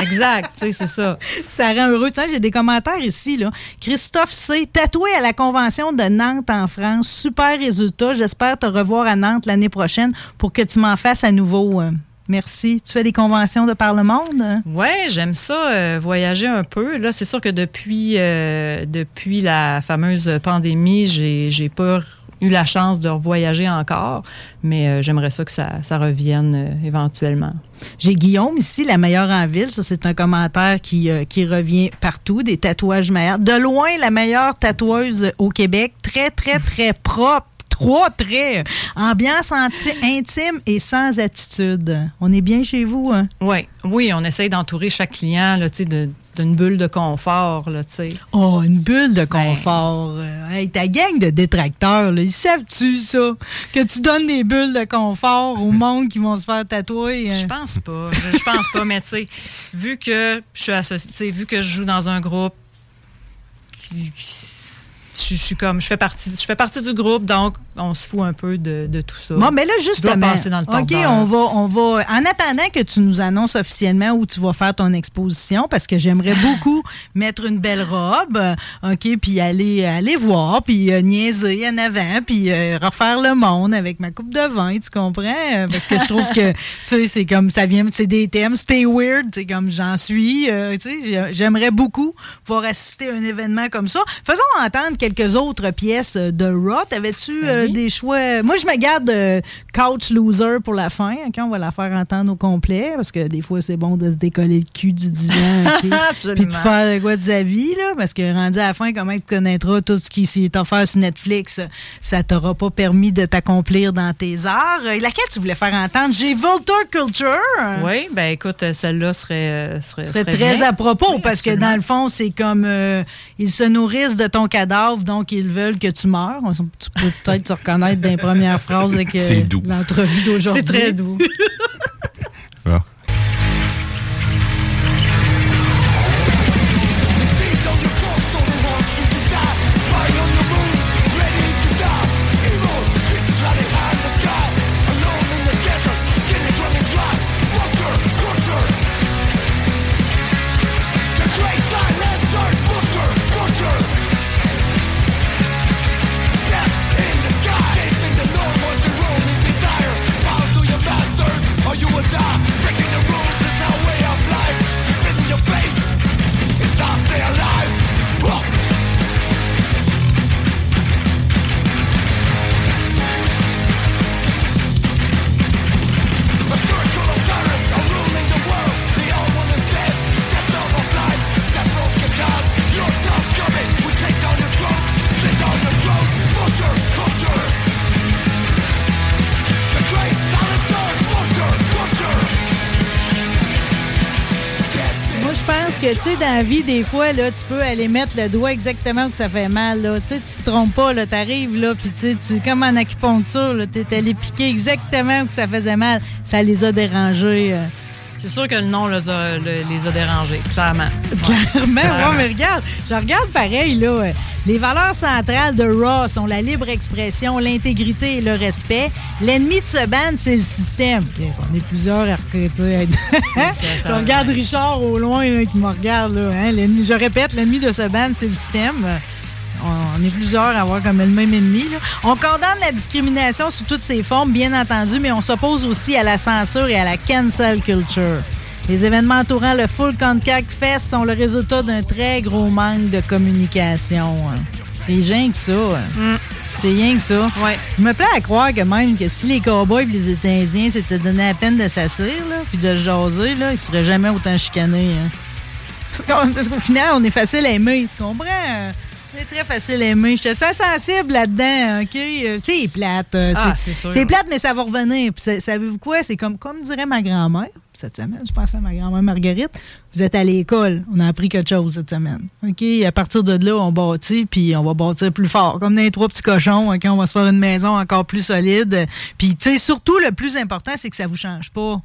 Exact, tu sais, c'est ça. Ça rend heureux. Tiens, j'ai des commentaires ici, là. Christophe C. Tatoué à la Convention de Nantes en France. Super résultat. J'espère te revoir à Nantes l'année prochaine pour que tu m'en fasses à nouveau. Merci. Tu fais des conventions de par le monde? Hein? Oui, j'aime ça, euh, voyager un peu. Là, c'est sûr que depuis, euh, depuis la fameuse pandémie, j'ai, j'ai pas eu la chance de revoyager encore, mais euh, j'aimerais ça que ça, ça revienne euh, éventuellement. J'ai Guillaume ici, la meilleure en ville. Ça, c'est un commentaire qui, euh, qui revient partout, des tatouages meilleurs. De loin, la meilleure tatoueuse au Québec. Très, très, très propre. Trois traits. Ambiance anti- intime et sans attitude. On est bien chez vous, hein? Oui. Oui, on essaye d'entourer chaque client, là, tu sais, de... d'une bulle de confort, là, tu sais. Oh, une bulle de confort. Ben. Hey, ta gang de détracteurs, là, ils savent-tu ça? Que tu donnes des bulles de confort au monde qui vont se faire tatouer? Je pense pas. Je pense pas, mais tu sais, vu que je suis associée, tu sais, vu que je joue dans un groupe... je, je suis comme, je fais partie, je fais partie du groupe, donc on se fout un peu de, de tout ça. Bon, mais là, justement, OK, on va, on va, en attendant que tu nous annonces officiellement où tu vas faire ton exposition, parce que j'aimerais beaucoup mettre une belle robe, OK, puis aller, aller voir, puis euh, niaiser en avant, puis euh, refaire le monde avec ma coupe de vin, tu comprends? Parce que je trouve que, tu sais, c'est comme, ça vient, c'est des thèmes, c'était weird, c'est comme j'en suis, euh, tu sais, j'aimerais beaucoup pouvoir assister à un événement comme ça. Faisons entendre quelques autres pièces de Raw. Avais-tu oui. euh, des choix? Moi, je me garde euh, Couch Loser pour la fin. Okay, on va la faire entendre au complet parce que des fois, c'est bon de se décoller le cul du divan. Okay, puis de faire quoi de sa vie, là, parce que rendu à la fin, comment tu connaîtras tout ce qui s'est offert sur Netflix? Ça t'aura pas permis de t'accomplir dans tes arts. Et laquelle tu voulais faire entendre? J'ai Vulture Culture. Oui, bien écoute, celle-là serait... serait, serait, serait très bien à propos oui, parce absolument. Que dans le fond, c'est comme... Euh, ils se nourrissent de ton cadavre, donc ils veulent que tu meurs. Tu peux peut-être te reconnaître dans les premières phrases avec euh, l'entrevue d'aujourd'hui. C'est très doux. Ah. Tu sais, dans la vie, des fois, là, tu peux aller mettre le doigt exactement où ça fait mal. Là. Tu te trompes pas, tu arrives, puis tu sais, comme en acupuncture, tu es allé piquer exactement où ça faisait mal. Ça les a dérangés. Euh. C'est sûr que le nom là, le, les a dérangés, clairement. Clairement, clairement. Ouais, mais regarde, je regarde pareil, là. Les valeurs centrales de Raw sont la libre expression, l'intégrité et le respect. L'ennemi de ce band, c'est le système. Okay, on est plusieurs à recruter. Je regarde Richard au loin là, qui me regarde. Là, hein? L'ennemi, je répète, l'ennemi de ce band, c'est le système. On est plusieurs à avoir comme le même ennemi. Là. On condamne la discrimination sous toutes ses formes, bien entendu, mais on s'oppose aussi à la censure et à la cancel culture. Les événements entourant le Full Contact Fest sont le résultat d'un très gros manque de communication. C'est rien que ça. Mm. C'est rien que ça. Ouais. Je me plains à croire que même que si les cowboys et les États-Indiens s'étaient donné la peine de s'asseoir puis de se jaser, là, ils ne seraient jamais autant chicanés. Hein. Parce qu'au final, on est facile à aimer. Tu comprends? C'est très facile à aimer. Je te sens sensible là-dedans, OK? C'est plate. C'est, ah, c'est sûr. C'est plate, mais ça va revenir. Puis, savez-vous quoi? C'est comme, comme dirait ma grand-mère, cette semaine, je pensais à ma grand-mère Marguerite, vous êtes à l'école, on a appris quelque chose cette semaine. OK? À partir de là, on bâtit, puis on va bâtir plus fort. Comme dans les trois petits cochons, OK? On va se faire une maison encore plus solide. Puis, tu sais, surtout, le plus important, c'est que ça vous change pas.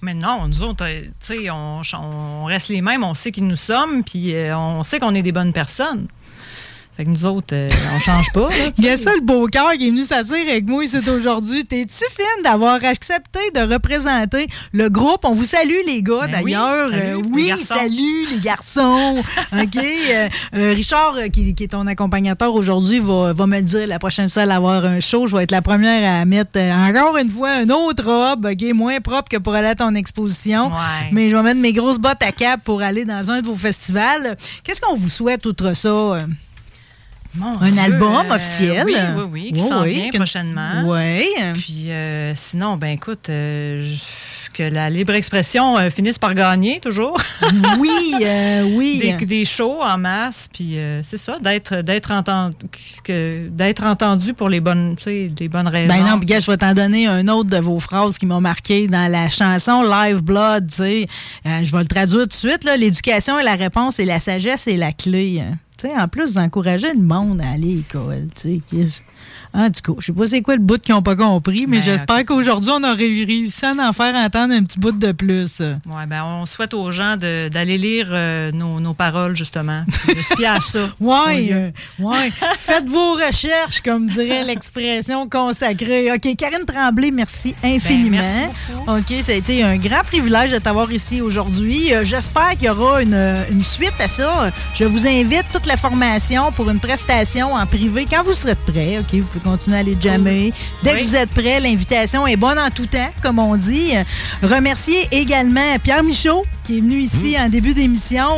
Mais non, nous autres, tu sais, on, on reste les mêmes, on sait qui nous sommes, puis on sait qu'on est des bonnes personnes. Fait que nous autres, euh, on change pas. Il y a ça, le beau cœur qui est venu s'asseoir avec moi ici aujourd'hui. T'es-tu fine d'avoir accepté de représenter le groupe? On vous salue, les gars, ben d'ailleurs. Oui, salut, euh, oui, les salut les garçons. OK. Euh, euh, Richard, qui, qui est ton accompagnateur aujourd'hui, va, va me le dire la prochaine fois d'avoir un show. Je vais être la première à mettre euh, encore une fois une autre robe, OK, moins propre que pour aller à ton exposition. Ouais. Mais je vais mettre mes grosses bottes à cap pour aller dans un de vos festivals. Qu'est-ce qu'on vous souhaite outre ça? Mon un Dieu, album euh, officiel. Oui, oui, oui, qui oui, s'en oui, vient que... prochainement. Oui. Puis euh, sinon, ben écoute, euh, que la libre expression euh, finisse par gagner toujours. Oui, euh, oui. Des, des shows en masse, puis euh, c'est ça, d'être, d'être, entend... que, d'être entendu pour les bonnes, tu sais, les bonnes raisons. Ben non, puis gars, je vais t'en donner un autre de vos phrases qui m'ont marqué dans la chanson Live Blood, tu sais. Euh, je vais le traduire tout de suite, là. L'éducation est la réponse et la sagesse est la clé. T'sais, en plus d'encourager le monde à aller à l'école. En tout cas, je sais pas c'est quoi le bout qu'ils n'ont pas compris, mais ben, j'espère okay. qu'aujourd'hui, on aurait réussi à en faire entendre un petit bout de plus. Ouais, ben, on souhaite aux gens de, d'aller lire euh, nos, nos paroles, justement. Je suis à ça. Oui, euh, ouais. Faites vos recherches, comme dirait l'expression consacrée. OK, Karine Tremblay, merci infiniment. Ben, merci OK, ça a été un grand privilège de t'avoir ici aujourd'hui. Euh, j'espère qu'il y aura une, une suite à ça. Je vous invite toute la formation pour une prestation en privé. Quand vous serez prêts, OK, vous pouvez continuer à aller jammer. Dès oui. que vous êtes prêts, l'invitation est bonne en tout temps, comme on dit. Remercier également Pierre Michaud, qui est venu ici mmh. en début d'émission.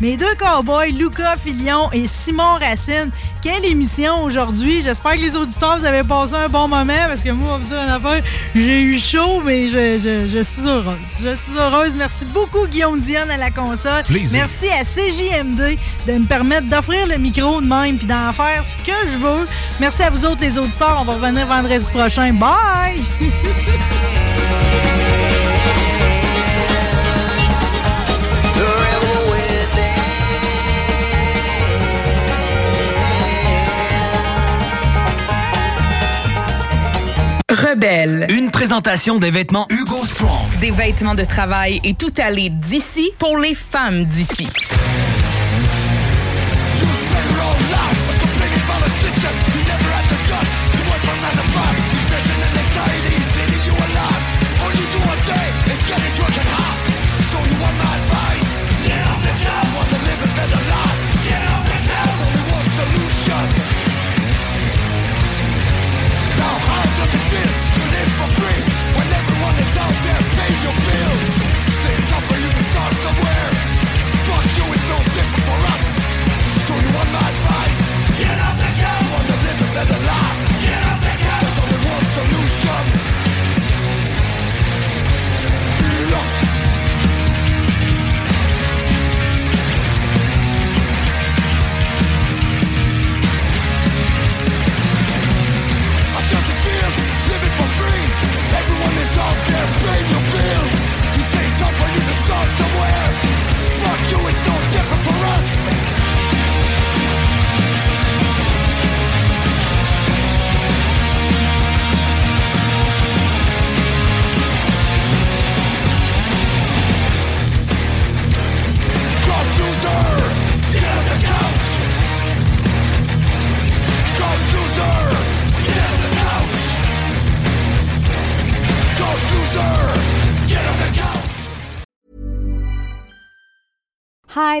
Mes deux cow-boys, Lucas Filion et Simon Racine. Quelle émission aujourd'hui! J'espère que les auditeurs, vous avez passé un bon moment, parce que moi, on va vous dire une affaire, j'ai eu chaud, mais je, je, je suis heureuse. Je suis heureuse. Merci beaucoup, Guillaume Dionne, à la console. Plaisir. Merci à C J M D de me permettre d'offrir le micro de même puis d'en faire ce que je veux. Merci à vous autres, les auditeurs. On va revenir vendredi prochain. Bye! Rebelle. Une présentation des vêtements Hugo Strong. Des vêtements de travail et tout aller d'ici pour les femmes d'ici. Hi,